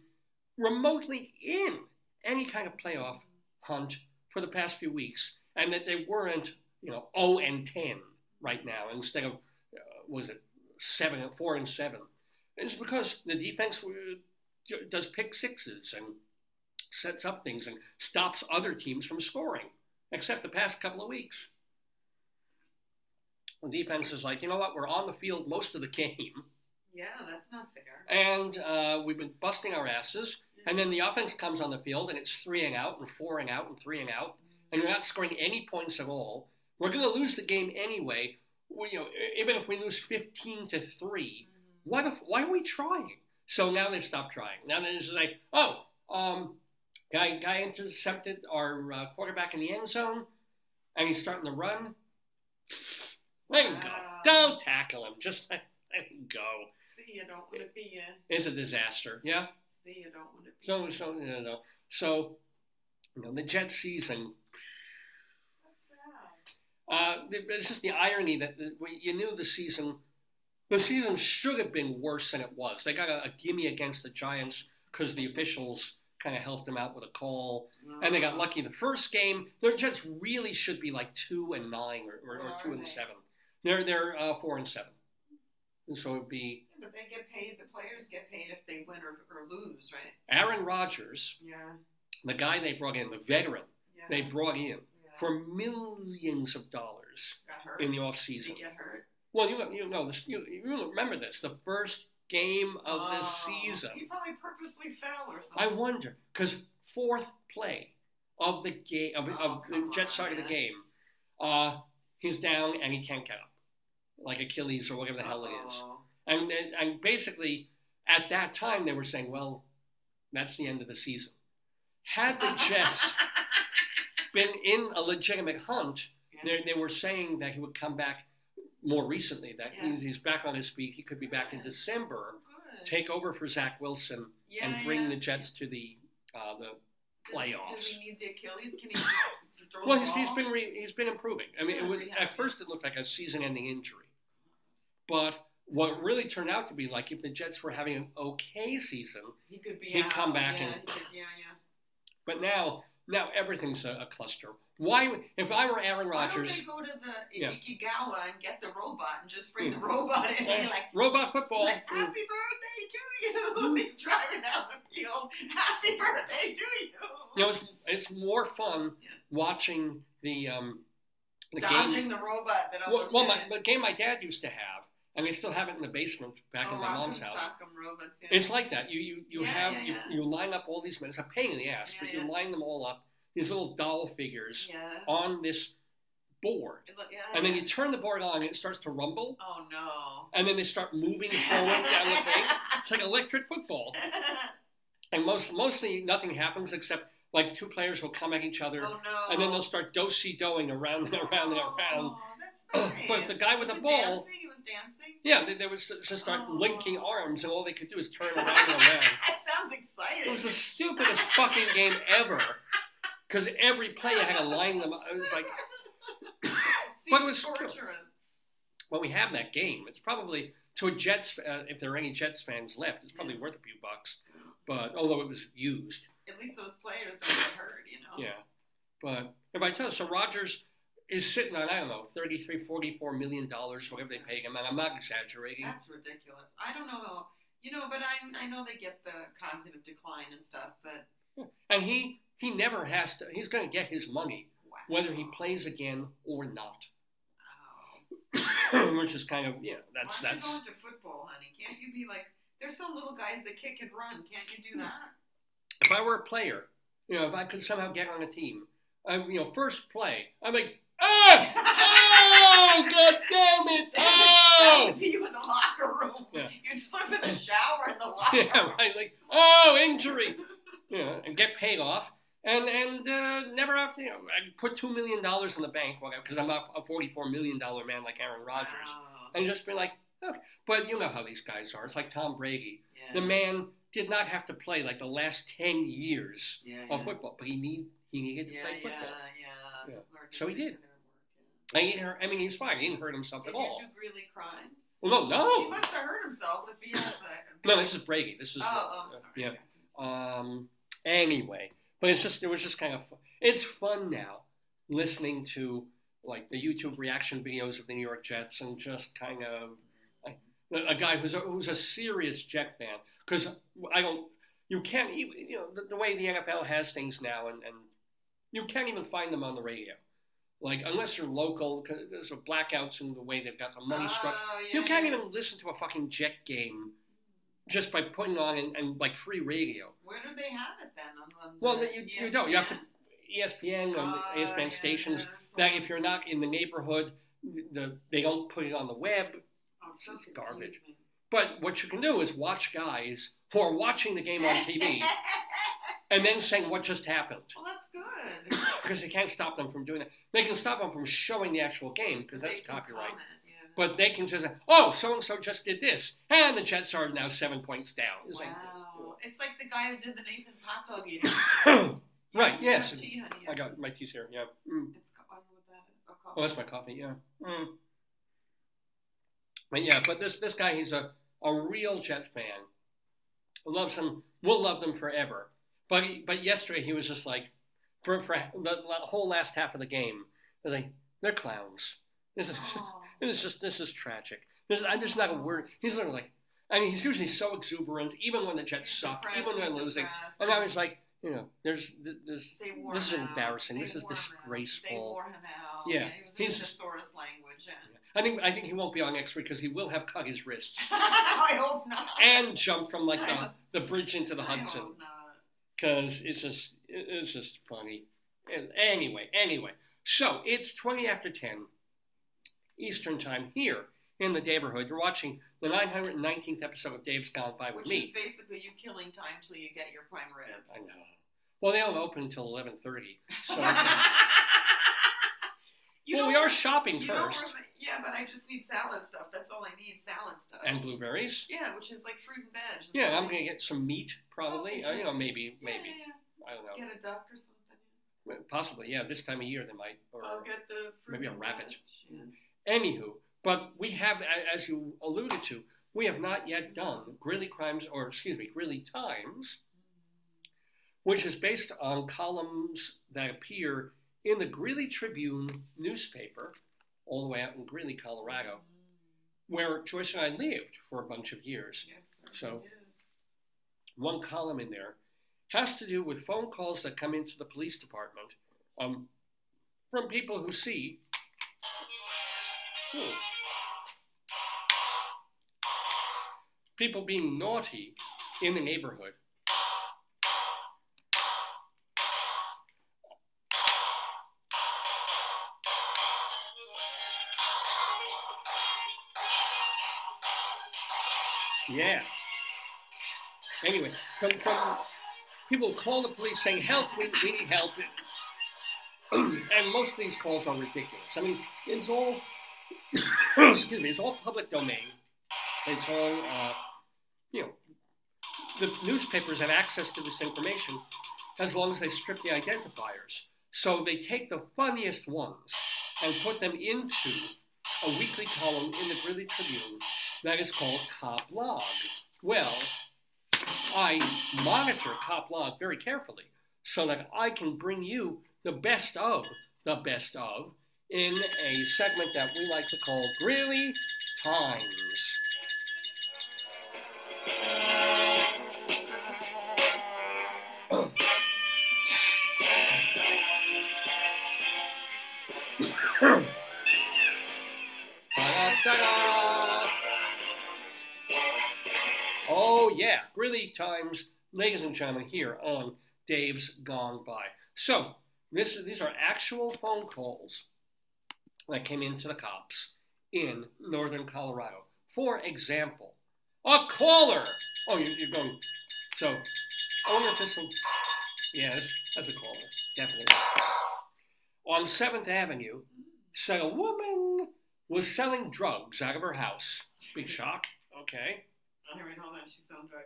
remotely in any kind of playoff hunt for the past few weeks and that they weren't, 0-10 right now instead of, 4-7. It's because the defense does pick sixes and sets up things and stops other teams from scoring, except the past couple of weeks. The defense is like, you know what? We're on the field most of the game. Yeah, that's not fair. And we've been busting our asses. Mm-hmm. And then the offense comes on the field, and it's 3-and-out and 4-and-out and 3-and-out. Mm-hmm. And you're not scoring any points at all. We're going to lose the game anyway. Even if we lose 15-3, why are we trying? So now they've stopped trying. Now they're just like, guy intercepted our quarterback in the end zone, and he's starting to run. Let him go. Don't tackle him. Just let him go. See, you don't want to be in. It's a disaster. Yeah. See, you don't want to be in. So, you know, the Jets season. It's just the irony that you knew the season should have been worse than it was. They got a gimme against the Giants because the officials kind of helped them out with a call, and they got lucky the first game. The Jets really should be like 2-9 or 2-7. They're 4-7, and so it'd be. Yeah, but they get paid. The players get paid if they win or lose, right? Aaron Rodgers, the guy they brought in, the veteran they brought in. For millions of dollars in the offseason. Did he get hurt? Well, you remember this. The first game of this season. He probably purposely fell or something. I wonder. Because fourth play of the game, of the Jets side of the game, he's down and he can't get up. Like Achilles or whatever the hell it is. And basically, at that time, they were saying, well, that's the end of the season. Had the Jets... been in a legitimate hunt, they were saying that he would come back more recently, that he's back on his feet, he could be back in December, take over for Zach Wilson, and bring the Jets to the playoffs. Does he need the Achilles? Can he throw the ball? He's been improving. I mean, at first it looked like a season-ending injury. But what really turned out to be like, if the Jets were having an okay season, he'd come back and... But now everything's a cluster. Why, if I were Aaron Rodgers... Why don't they go to the Ikigawa and get the robot and just bring the robot in and be like... Robot football. Like, happy birthday to you. He's driving down the field. Happy birthday to you. You know, it's more fun watching the Dodging game. The robot that I was the game my dad used to have, and they still have it in the basement back in my mom's house. Robots, it's like that. You line up all these men. It's a pain in the ass, but you line them all up, these little doll figures on this board. Then you turn the board on and it starts to rumble. Oh, no. And then they start moving forward down the thing. It's like electric football. And mostly nothing happens except like two players will come at each other. Oh, no. And then they'll start do-si-doing around and around and around. Oh, that's nice. But the guy with the ball... Dancing? Dancing? Yeah, they would just start linking arms, and all they could do is turn around and around. That sounds exciting. It was the stupidest fucking game ever, because every play you had to line them up. It was like, but it was torturous. Cool. Well, we have that game. It's probably to a Jets. If there are any Jets fans left, it's probably worth a few bucks. But although it was used, at least those players don't get hurt, you know. Yeah, but if I tell you, so Rodgers is sitting on, I don't know, $33, $44 million, whatever they pay him, and I'm not exaggerating. That's ridiculous. I don't know, but I know they get the cognitive decline and stuff, but... Yeah. And he never has to, he's going to get his money, whether he plays again or not. Wow. Which is kind of, that's... Why don't you go into football, honey? Can't you be like, there's some little guys that kick and run, can't you do that? If I were a player, if I could somehow get on a team, first play, I'm like, oh, God damn it! Oh, that would be you in the locker room. Yeah. You'd slip in a shower in the locker room. Yeah, right. Like, injury. And get paid off, and never have to. I put $2 million in the bank because I'm not a $44 million man like Aaron Rodgers, and just be like, okay. But you know how these guys are. It's like Tom Brady. Yeah. The man did not have to play like the last 10 years of football, but he needed to play football. So he did. I mean, he was fine. He didn't hurt himself at all. Did you do Greeley crimes? Well, no. He must have hurt himself if he has a... No, this is Brady. This is... I'm sorry. Yeah. Anyway. But it was just kind of fun. It's fun now listening to, like, the YouTube reaction videos of the New York Jets and just kind of... Like, a guy who's a serious Jet fan. Because I don't... You can't... the way the NFL has things now, and you can't even find them on the radio. Like, unless you're local, because there's blackouts in the way they've got the money struck. You can't even listen to a fucking Jet game just by putting on and free radio. Where do they have it then? You don't. You have to ESPN on the ESPN stations. That if you're not in the neighborhood, they don't put it on the web. So it's garbage. Amazing. But what you can do is watch guys who are watching the game on TV and then saying what just happened. Well, that's good. Because they can't stop them from doing that. They can stop them from showing the actual game, because that's copyright. Comment, yeah. But they can just say, oh, so-and-so just did this, and the Jets are now 7 points down. It's wow. Like, cool. It's like the guy who did the Nathan's hot dog eating. Right, yes. Tea, honey, yeah. I got my tea here, yeah. Mm. It's coffee. Oh, that's my coffee, yeah. Mm. But yeah, but this guy, he's a real Jets fan. Loves them. We'll love them forever. But yesterday he was just like, for the whole last half of the game, they're clowns. This is tragic. There's not a word. He's literally like, I mean, he's usually so exuberant, even when the Jets suck, even when they're losing. And now he's like, you know, this is embarrassing. This is disgraceful. They wore him out. Yeah, he was in the sorest language. I think he won't be on next week because he will have cut his wrists. I hope not. And jump from like the bridge into the Hudson. I hope not. Because it's just funny. And anyway. So it's 20 after 10 Eastern time here in the neighborhood. You're watching the 919th episode of Dave's Gone By With Me. Which is basically you killing time till you get your prime rib. I know. Well, they don't open until 11:30. So we are shopping first. Yeah, but I just need salad stuff. That's all I need, salad stuff. And blueberries. Yeah, which is like fruit and veg. That's I'm going to get some meat probably. Okay. Maybe. Yeah. I don't know. Get a duck or something. Possibly, yeah. This time of year they might. Or I'll get the fruit. Maybe a rabbit. Yeah. Anywho, but we have, as you alluded to, we have not yet done Greeley Times, which is based on columns that appear in the Greeley Tribune newspaper, all the way out in Greeley, Colorado, where Joyce and I lived for a bunch of years. Yes, so one column in there has to do with phone calls that come into the police department from people who see... people being naughty in the neighborhood. Yeah. Anyway, from people call the police saying, help, we need help. And most of these calls are ridiculous. I mean, it's all... Excuse me. It's all public domain. It's all, the newspapers have access to this information as long as they strip the identifiers. So they take the funniest ones and put them into a weekly column in the Greeley Tribune that is called Cop Log. Well, I monitor Cop Log very carefully so that I can bring you the best of in a segment that we like to call Greeley Times. Oh yeah, Greeley Times, ladies and gentlemen, here on Dave's Gone By. So, these are actual phone calls that came into the cops in northern Colorado. For example, a caller. Oh, you're going. So, owner pistol. Yeah, that's a caller, definitely. On 7th Avenue, said a woman was selling drugs out of her house. Big shock. Okay. Wait, hold on. She's selling drugs.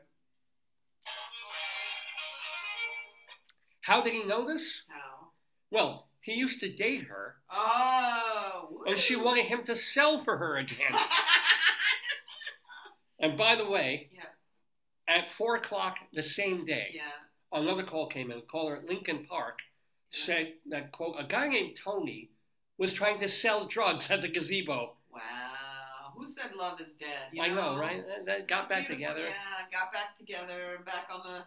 How did he know this? How? Well, he used to date her. Oh. Woo. And she wanted him to sell for her again. And by the way, at 4 o'clock the same day, another call came in. A caller at Lincoln Park said that, quote, a guy named Tony was trying to sell drugs at the gazebo. Wow. Who said love is dead? You know, right? That got back together. Yeah, got back together, back on the...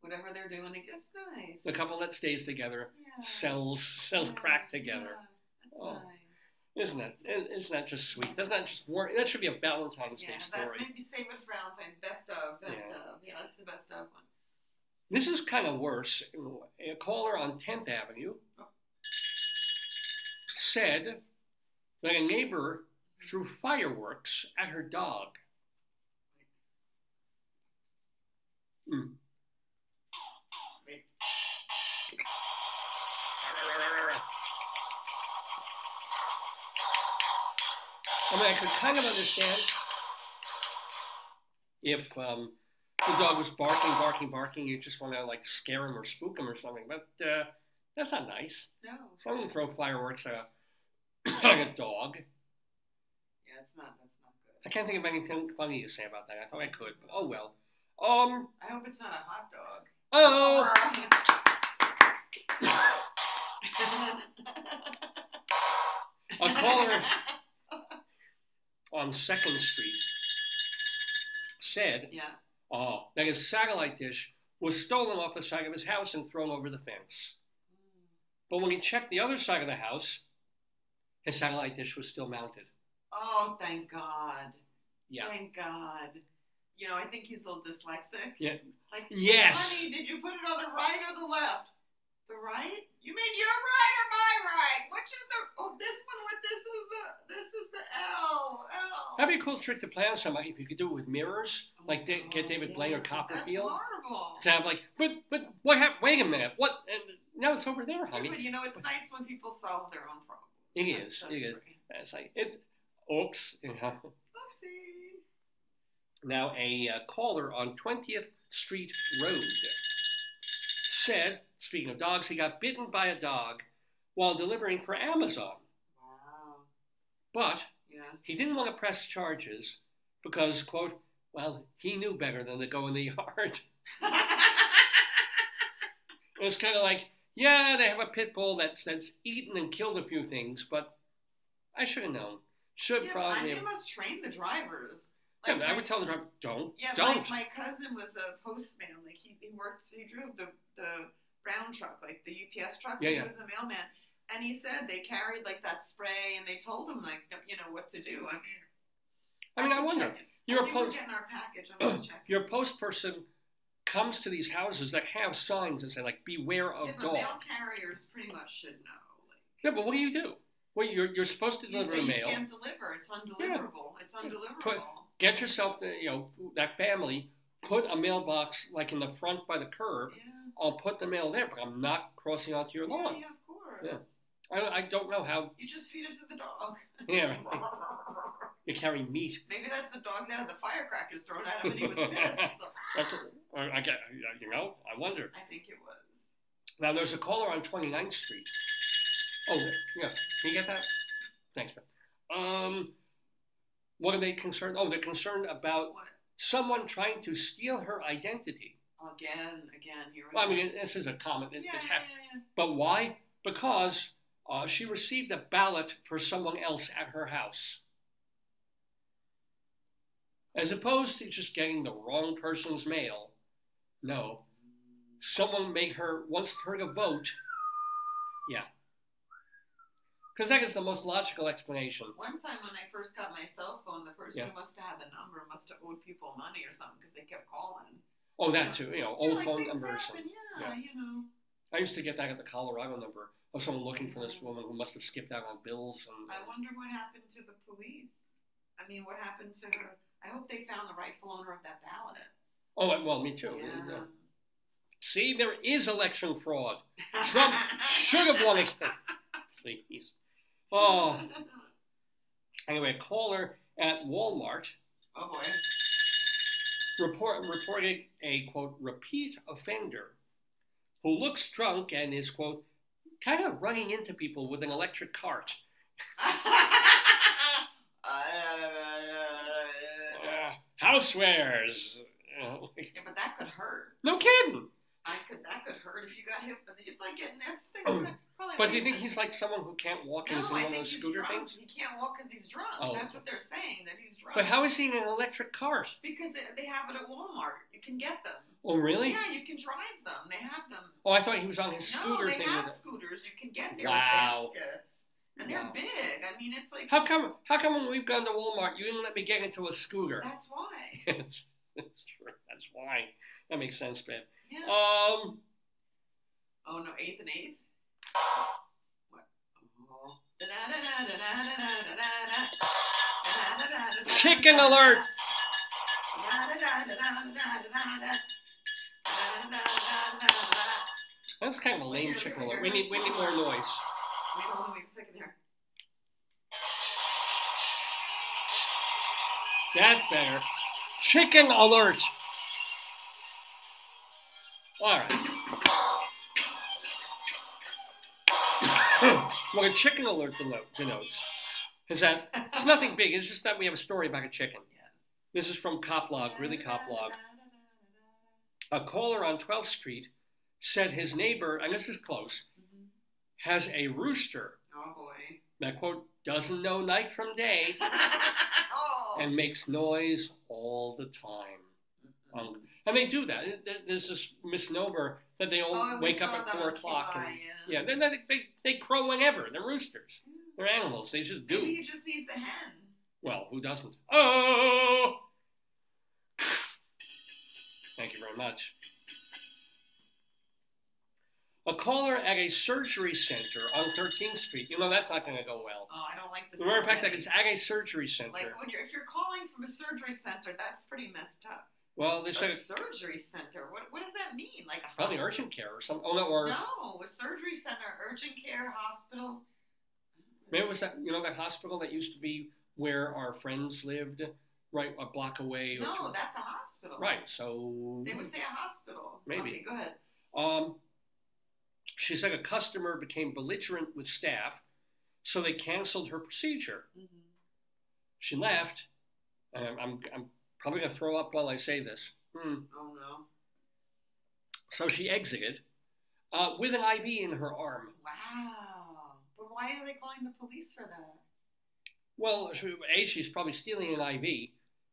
Whatever they're doing, it gets nice. The couple that stays together sells crack together. Yeah, that's nice. Isn't that just sweet? That's not just work. That should be a Valentine's Day story. Yeah, maybe save it for Valentine's. Best of. Yeah, that's the best of one. This is kind of worse. A caller on 10th Avenue said that a neighbor threw fireworks at her dog. Mm. mean, I could kind of understand if the dog was barking, you just want to like scare him or spook him or something, but that's not nice. No. So I'm going to throw fireworks at a dog. Yeah, that's not good. I can't think of anything funny to say about that. I thought I could, but oh well. I hope it's not a hot dog. A caller on 2nd Street said that his satellite dish was stolen off the side of his house and thrown over the fence. But when he checked the other side of the house, his satellite dish was still mounted. Oh, thank God. Yeah. Thank God. You know, I think he's a little dyslexic. Yeah. Like, yes. Honey, did you put it on the right or the left? The right? You mean your right or my right? Which is the, oh, this one, what, this is the L. That'd be a cool trick to play on somebody if you could do it with mirrors, like get David Blaine or Copperfield. That's horrible. To have like, but what happened, wait a minute, what, and now it's over there, honey. Yeah, but you know, it's nice when people solve their own problems. It is. It's like, oops. You know. Oopsie. Now a caller on 20th Street Road said, speaking of dogs, he got bitten by a dog while delivering for Amazon. Wow. But he didn't want to press charges because, quote, well, he knew better than to go in the yard. It was kind of like, yeah, they have a pit bull that's eaten and killed a few things, but I should have known. Probably. You must train the drivers. Like I would tell the driver, don't. Yeah, don't. My cousin was a postman. Like he drove the brown truck, like the UPS truck. Yeah, he was a mailman, and he said they carried like that spray, and they told him like you know what to do. I mean, I wonder. You're a post. We're getting our package. I'm just checking. Your post person comes to these houses that have signs that say like "Beware of dog." Mail carriers pretty much should know. Like, yeah, but what do you do? Well, you're supposed to deliver mail. You can't deliver. It's undeliverable. Yeah. It's undeliverable. Get yourself, you know, that family, put a mailbox like in the front by the curb. Yeah. I'll put the mail there, but I'm not crossing onto your lawn. Yeah, of course. Yeah. I don't know how. You just feed it to the dog. Yeah. You carry meat. Maybe that's the dog that had the firecrackers thrown at him and he was pissed. He's like, you know, I wonder. I think it was. Now, there's a caller on 29th Street. Oh, yeah. Can you get that? Thanks, man. What are they concerned? Oh, they're concerned about someone trying to steal her identity. Again. Well, I mean, this is a comment. Yeah. But why? Because she received a ballot for someone else at her house. As opposed to just getting the wrong person's mail, no. Someone wants her to vote. Yeah. Because that is the most logical explanation. One time when I first got my cell phone, the person who must have had the number must have owed people money or something because they kept calling. Oh, that too. You know, old phone numbers. Yeah, you know. I used to get that at the Colorado number of someone looking for this woman who must have skipped out on bills. And I wonder what happened to the police. I mean, what happened to her? I hope they found the rightful owner of that ballot. Oh, well, me too. Yeah. Yeah. See, there is election fraud. Trump should have won again. Please. Oh. Anyway, a caller at Walmart. Oh, boy. Reported a, quote, repeat offender who looks drunk and is, quote, kind of running into people with an electric cart. Housewares. Yeah, but that could hurt. No kidding. That could hurt if you got hit. It's like getting that thing. But do you think he's like someone who can't walk and is on those scooter things? He can't walk because he's drunk. Oh. That's what they're saying, that he's drunk. But how is he in an electric car? Because they have it at Walmart. You can get them. Oh, really? Yeah, you can drive them. They have them. Oh, I thought he was on his scooter thing. No, they have scooters. You can get their baskets. And they're big. I mean, it's like... How come when we've gone to Walmart, you didn't let me get into a scooter? That's why. That's true. That's why. That makes sense, babe. Yeah. Oh, no, 8th and 8th? What? Chicken alert! That's kind of a lame chicken alert. We need more noise. Wait, hold on, wait a second here. That's better. Chicken alert. All right. What a chicken alert denotes is that it's nothing big. It's just that we have a story about a chicken. This is from Coplog, really Coplog. A caller on 12th Street said his neighbor, and this is close, has a rooster. Oh boy. That quote, doesn't know night from day, and makes noise all the time. And they do that. There's this misnomer that they all wake up at 4 o'clock. Yeah, then they crow whenever. They're roosters. They're animals. They just do. Maybe he just needs a hen. Well, who doesn't? Oh! Thank you very much. A caller at a surgery center on 13th Street. You know, that's not going to go well. Oh, I don't like this. As a matter of fact, it's at a surgery center. Like, when you're, if you're calling from a surgery center, that's pretty messed up. Well, there's a surgery center. What does that mean? Like a hospital? Probably urgent care or something. Oh, no, or no, a surgery center, urgent care, hospitals. Maybe it was that, you know, that hospital that used to be where our friends lived, right, a block away. Or no, that's a hospital. Right, so they would say a hospital. Maybe. Okay, go ahead. She said a customer became belligerent with staff, so they canceled her procedure. Mm-hmm. She left, and I'm probably going to throw up while I say this. Oh, no. So she exited with an IV in her arm. Wow. But why are they calling the police for that? Well, A, she's probably stealing an IV.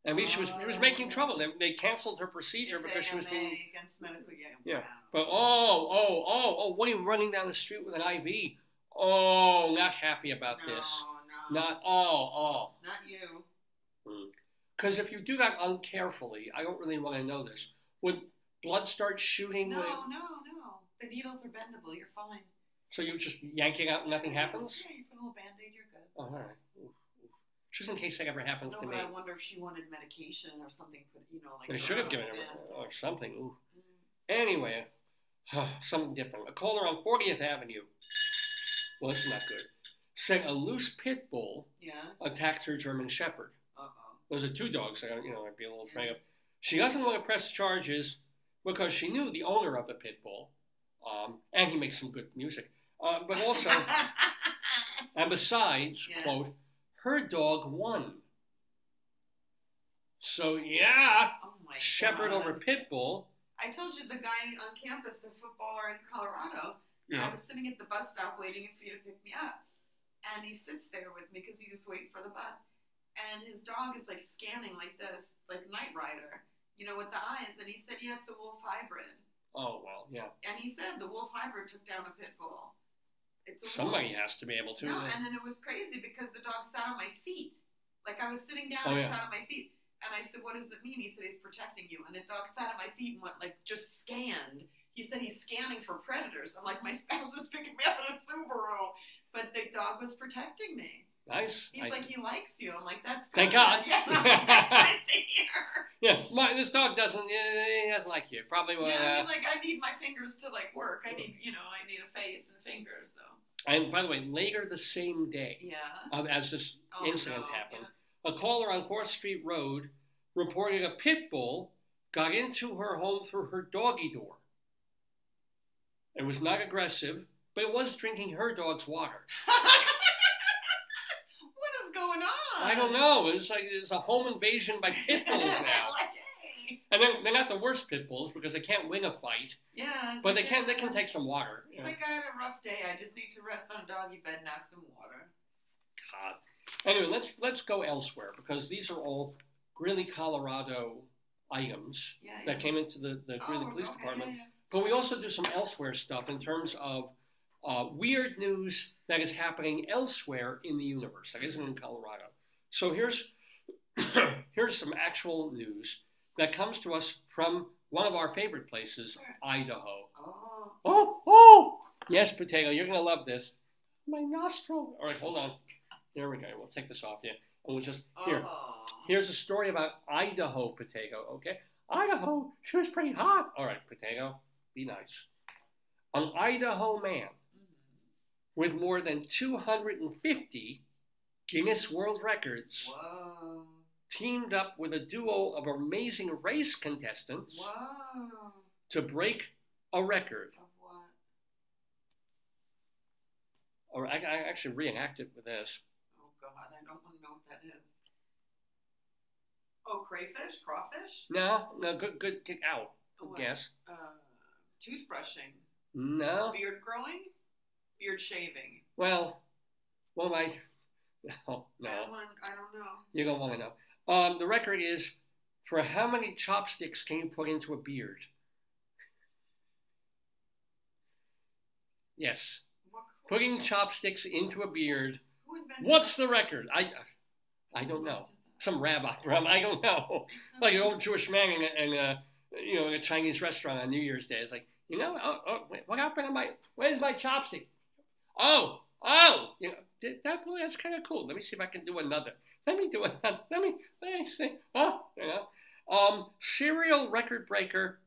I mean, she was making trouble. They canceled her procedure because she was being against medical. Yeah. Wow. But what are you running down the street with an IV? Oh, not happy about this. No. Not Not you. Because if you do that uncarefully, I don't really want to know this. Would blood start shooting? No. The needles are bendable. You're fine. So you just yank it out and nothing happens? Yeah, you put a little band-aid, you're good. Oh, all right. Just in case that ever happens to me. No, but I wonder if she wanted medication or something. You know, like they should have given her or something. Ooh. Anyway, something different. A caller on 40th Avenue. Well, that's not good. Said a loose pit bull attacked her German shepherd. Uh-oh. Those are two dogs. I'd be a little afraid of. She doesn't want to press charges because she knew the owner of the pit bull, and he makes some good music. But also, and besides, quote, her dog won. So, shepherd over pit bull. I told you the guy on campus, the footballer in Colorado, I was sitting at the bus stop waiting for you to pick me up. And he sits there with me because he was waiting for the bus. And his dog is like scanning like this, like Knight Rider, with the eyes. And he said, it's a wolf hybrid. Oh, well, yeah. And he said the wolf hybrid took down a pit bull. Somebody has to be able to. No, and then it was crazy because the dog sat on my feet. Like I was sitting down and sat on my feet. And I said, what does it mean? He said, he's protecting you. And the dog sat on my feet and went just scanned. He said, he's scanning for predators. I'm like, my spouse is picking me up in a Subaru. But the dog was protecting me. Nice. He's like, he likes you. I'm like, that's good. Thank God. Yeah, that's nice to hear. Yeah, this dog doesn't like you. Probably would. Yeah, I need my fingers to work. I need a face and fingers though. And by the way, later the same day, as this incident happened, a caller on 4th Street Road reported a pit bull got into her home through her doggy door. It was not aggressive, but it was drinking her dog's water. Going on? I don't know. It's like it's a home invasion by pit bulls now. And they're not the worst pit bulls because they can't win a fight. Yeah. But they can take some water. It's I had a rough day. I just need to rest on a doggy bed and have some water. God. Anyway, let's go elsewhere because these are all Greeley, Colorado items that came into the Greeley Police Department. Yeah. But we also do some elsewhere stuff in terms of weird news that is happening elsewhere in the universe, that isn't in Colorado. So here's some actual news that comes to us from one of our favorite places, Idaho. Oh! Yes, Potato, you're going to love this. My nostril. All right, hold on. There we go. We'll take this off. Yeah. And we'll just, here's a story about Idaho, Potato, okay? Idaho, she was pretty hot. All right, Potato, be nice. An Idaho man with more than 250 Guinness World Records teamed up with a duo of amazing race contestants Wow. to break a record. Of what? Or I actually reenact it with this. Oh, God, I don't want to know what that is. Oh, crayfish? Crawfish? No, good kick out. Yes. Toothbrushing? No. Beard growing? Beard shaving? Well, my... No. I don't know. You don't want to know. The record is, for how many chopsticks can you put into a beard? Yes. Putting chopsticks into a beard. Who invented that? The record? I don't know. Some rabbi. I don't know. Like an old Jewish man in a Chinese restaurant on New Year's Day. It's like, what happened to my, where's my chopstick? Oh, that's kind of cool. Let me see if I can do another. Let me see. Serial record breaker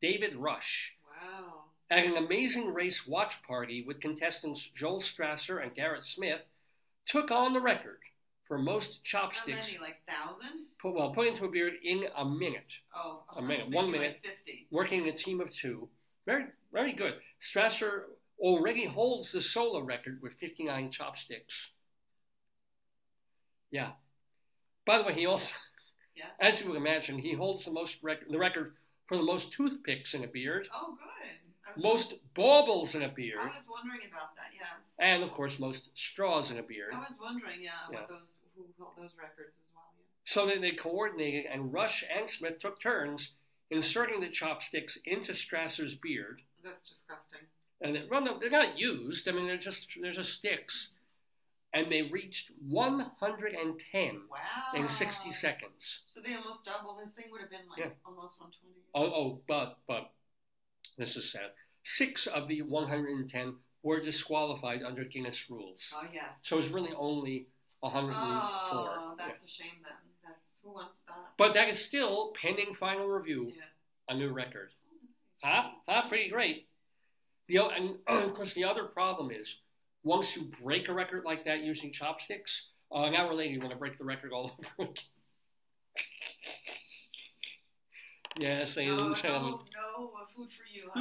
David Rush. Wow. At an Amazing Race watch party with contestants Joel Strasser and Garrett Smith, took on the record for most chopsticks. How many, like 1,000? Put into a beard in a minute. Oh, a minute. 1 minute. Like 50. Working in a team of two. Very, very good. Strasser already holds the solo record with 59 chopsticks. Yeah. By the way, he also, as you would imagine, he holds the record for the most toothpicks in a beard. Oh, good. Most baubles in a beard. I was wondering about that, yes. And, of course, most straws in a beard. I was wondering, about who held those records as well. Yeah. So then they coordinated, and Rush and Smith took turns inserting the chopsticks into Strasser's beard. That's disgusting. And they're not used. I mean, they're just sticks. And they reached 110 in 60 seconds. So they almost doubled. This thing would have been, almost 120. But... This is sad. 6 of the 110 were disqualified under Guinness rules. Oh, yes. So it's really only 104. Oh, that's a shame then. Who wants that? But that is still, pending final review, a new record. Pretty great. And of course, the other problem is, once you break a record like that using chopsticks, an hour later you want to break the record all over again. Yes, ladies and gentlemen. No, food for you. Huh?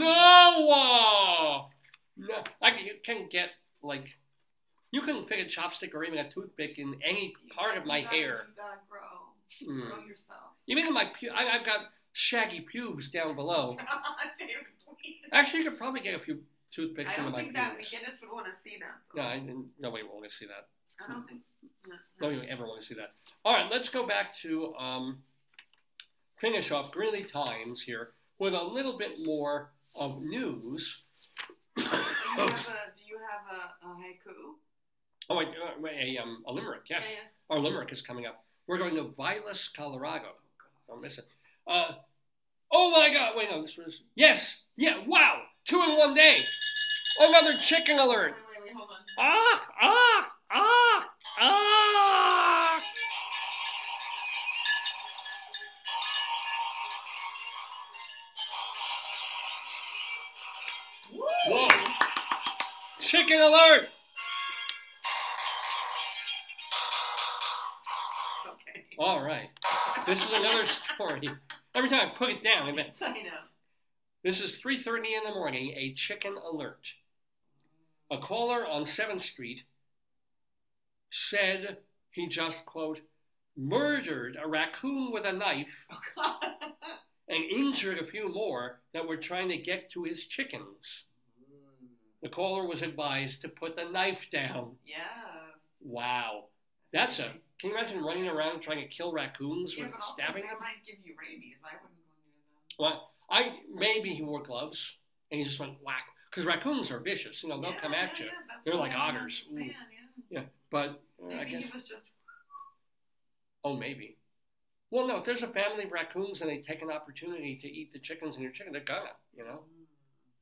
No! You can get, you can fit a chopstick or even a toothpick in any part of my hair. You gotta grow yourself. Even in my I've got shaggy pubes down below. David, please. Actually, you could probably get a few toothpicks into my pubes. I don't think that Guinness would want to see that. Though. No, nobody would want to see that. I don't think. Nobody would ever want to see that. All right, let's go back to... finish off Greeley Times here with a little bit more of news. Do you have a haiku? Oh, a limerick, yes. Yeah. Our limerick is coming up. We're going to Vilas, Colorado. Don't miss it. Oh my God! Wait, no, this was yes, yeah, wow, 2 in 1 day. Another chicken alert. Wait, hold on. Whoa! Chicken alert! Okay. All right. This is another story. Every time I put it down, I know. This is 3:30 in the morning, a chicken alert. A caller on 7th Street said he just, quote, murdered a raccoon with a knife. Oh, God. And injured a few more that were trying to get to his chickens. The caller was advised to put the knife down. Yeah. Wow. Can you imagine running around trying to kill raccoons with stabbing them? That might give you rabies. I wouldn't go near them. Well, maybe he wore gloves and he just went whack. Because raccoons are vicious. They'll come at you. They're like otters. Yeah. But maybe he was just... Oh, maybe. Well, no, if there's a family of raccoons and they take an opportunity to eat the chickens in your chicken, they're gonna,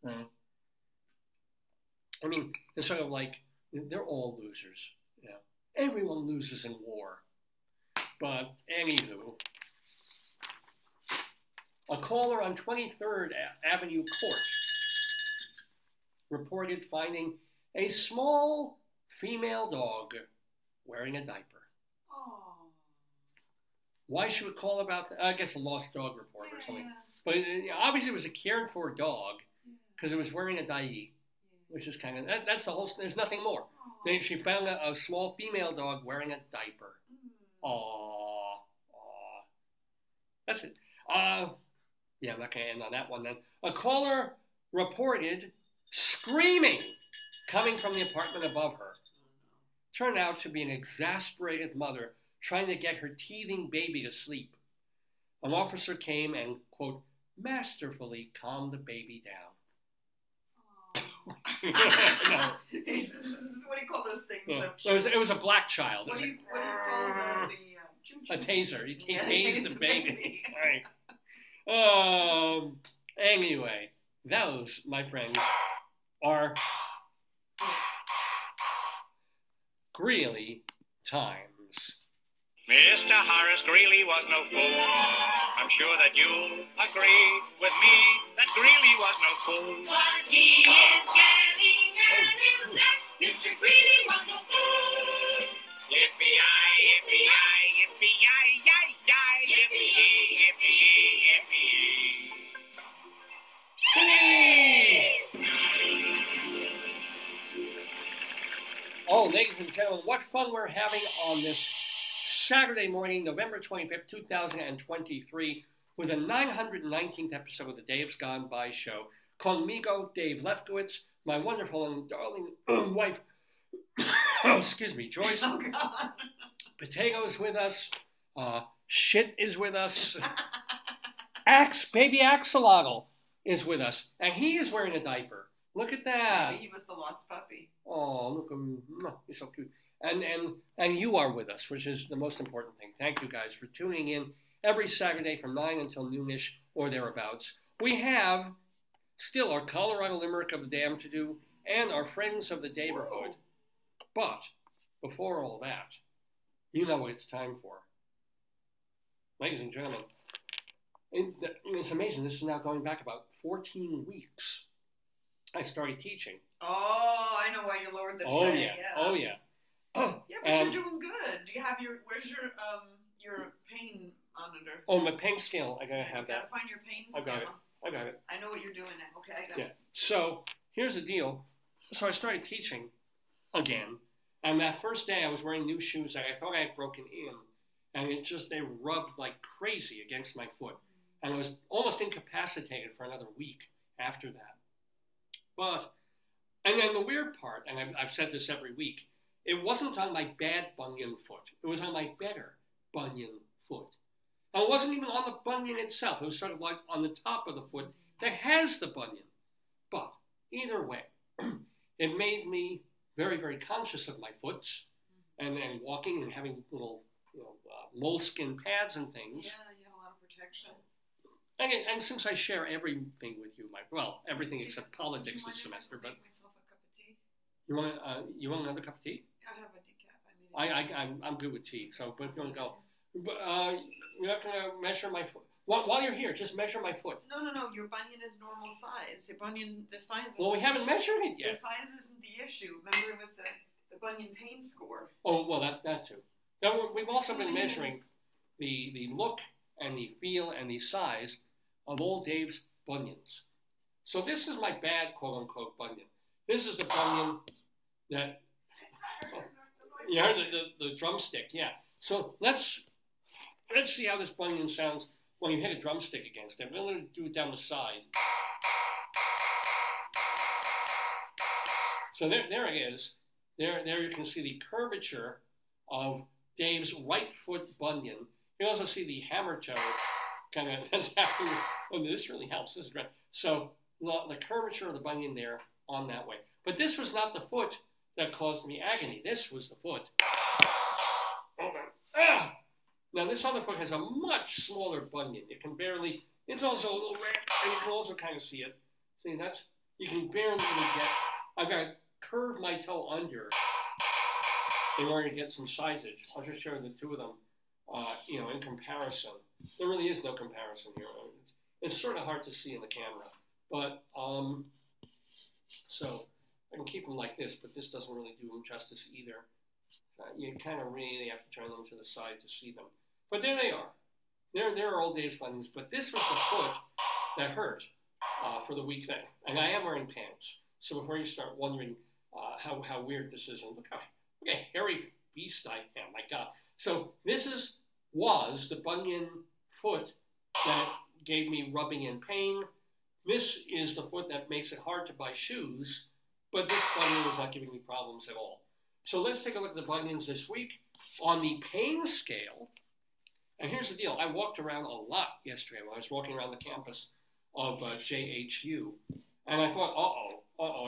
Mm. I mean, it's sort of like, they're all losers. Everyone loses in war. But, anywho, a caller on 23rd Avenue Court reported finding a small female dog wearing a diaper. Why should we call about that? I guess a lost dog report or something. But obviously it was a cared for dog because it was wearing a dai, which is kind of, that's the whole, there's nothing more. Then she found a small female dog wearing a diaper. Aww. That's it. Yeah, I'm not going to end on that one then. A caller reported screaming coming from the apartment above her. Turned out to be an exasperated mother trying to get her teething baby to sleep. An officer came and, quote, masterfully calmed the baby down. No. It's just, what do you call those things? No. It was a black child. What do you call the... a taser. You tased the baby. All right. Anyway, those, my friends, are Greeley times. Mr. Horace Greeley was no fool. I'm sure that you'll agree with me that Greeley was no fool. What he is getting at is that Mr. Greeley was no fool. Yippee-yi, yippee-yi, yippee-yi, yi-yi, yippee-yi, yippee-yi, yippee-yi. Oh, ladies and gentlemen, what fun we're having on this Saturday morning, November 25th, 2023, with the 919th episode of the Dave's Gone By show. Conmigo, Dave Lefkowitz, my wonderful and darling wife, excuse me, Joyce. Oh, God. Potatoes with us. Shit is with us. Axe, baby axolotl is with us. And he is wearing a diaper. Look at that. Maybe he was the lost puppy. Oh, look at him. He's so cute. And you are with us, which is the most important thing. Thank you guys for tuning in every Saturday from 9 until noonish or thereabouts. We have still our Colorado Limerick of the Dam to do and our Friends of the Neighborhood. But before all that, you know what it's time for. Ladies and gentlemen, it's amazing. This is now going back about 14 weeks. I started teaching. Oh, I know why you lowered the tray. Oh, yeah. Yeah, but you're doing good. Do you have your? Where's your pain monitor? Oh, my pain scale. I gotta have that. Gotta find your pain scale. I got it. I know what you're doing now. Okay, I got it. So here's the deal. So I started teaching again, and that first day I was wearing new shoes that I thought I had broken in, and they rubbed like crazy against my foot, and I was almost incapacitated for another week after that. And then the weird part, and I've said this every week. It wasn't on my bad bunion foot. It was on my better bunion foot. And it wasn't even on the bunion itself. It was sort of like on the top of the foot that has the bunion. But either way, it made me very, very conscious of my foots and walking and having little moleskin pads and things. Yeah, you had a lot of protection. And since I share everything with you, everything except politics this semester. But you want another cup of tea? I have a decaf. I'm good with tea. So, but you want to go? But you're not going to measure my foot. While you're here, just measure my foot. No. Your bunion is normal size. The size. Well, we haven't measured it yet. The size isn't the issue. Remember, it was the bunion pain score. Oh well, that too. Now we've also been measuring the look and the feel and the size of all Dave's bunions. So this is my bad quote unquote bunion. This is the bunion that, you heard the drumstick, yeah. So let's see how this bunion sounds when you hit a drumstick against it. We're going to do it down the side. So there it is. There you can see the curvature of Dave's right foot bunion. You also see the hammer toe kind of that's happening. Oh, this really helps. This is great. So the curvature of the bunion there. On that way. But this was not the foot that caused me agony. This was the foot. Ah! Now this other foot has a much smaller bunion. It can barely, it's also a little red, and you can also kind of see it. See, that's, you can barely get, I've got to curve my toe under in order to get some sizage. I'll just show the two of them, in comparison. There really is no comparison here. It's sort of hard to see in the camera. But, so I can keep them like this, but this doesn't really do them justice either. You kind of really have to turn them to the side to see them. But there they are. There are old Dave's Glennies, but this was the foot that hurt for the week then. And I am wearing pants. So before you start wondering how weird this is, and look what a hairy beast I am, my God. So this was the bunion foot that gave me rubbing and pain. This is the foot that makes it hard to buy shoes, but this bunion is not giving me problems at all. So let's take a look at the bunions this week on the pain scale. And here's the deal. I walked around a lot yesterday when I was walking around the campus of JHU. And I thought,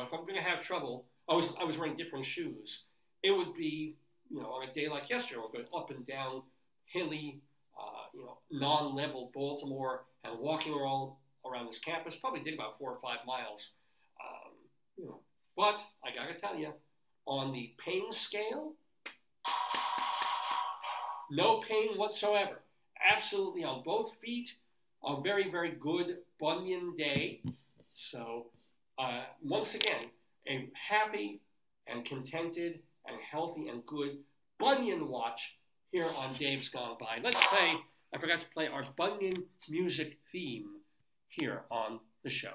if I'm going to have trouble, I was wearing different shoes. It would be, on a day like yesterday, we're going up and down hilly, non-level Baltimore and walking around this campus, probably did about 4 or 5 miles. But I got to tell you, on the pain scale, no pain whatsoever. Absolutely on both feet, a very, very good bunion day. So once again, a happy and contented and healthy and good bunion watch here on Dave's Gone By. Let's play, I forgot to play our bunion music theme here on the show.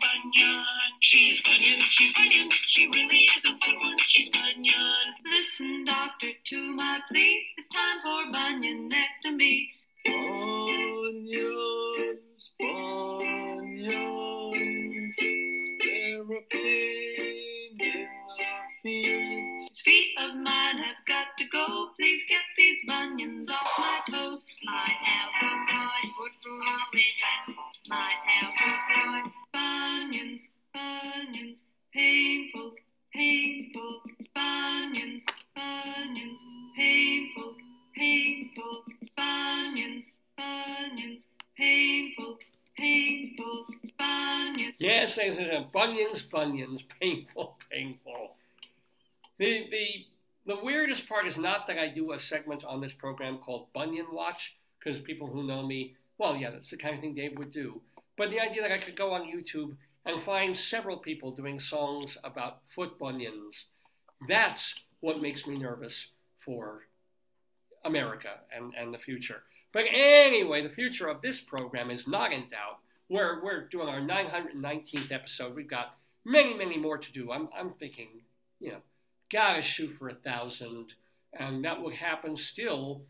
Bunyan. She's Bunyan, she's Bunyan, she really is a fun one, she's Bunyan. Listen, doctor, to my plea, it's time for bunionectomy. Bunions, bunions, they're a pain in our feet. These feet of mine have got to go, please get these bunions off my toes. My elbow would always have my elbow. Bunions, bunions, painful, painful. Bunions, bunions, painful, painful. Bunions, bunions, painful, painful. Bunions. Yes, there's a bunions, bunions, painful, painful. The weirdest part is not that I do a segment on this program called Bunion Watch, because people who know me, well, yeah, that's the kind of thing Dave would do. But the idea that I could go on YouTube and find several people doing songs about foot bunions, that's what makes me nervous for America and the future. But anyway, the future of this program is not in doubt. We're doing our 919th episode. We've got many, many more to do. I'm thinking, gotta shoot for 1,000, and that will happen still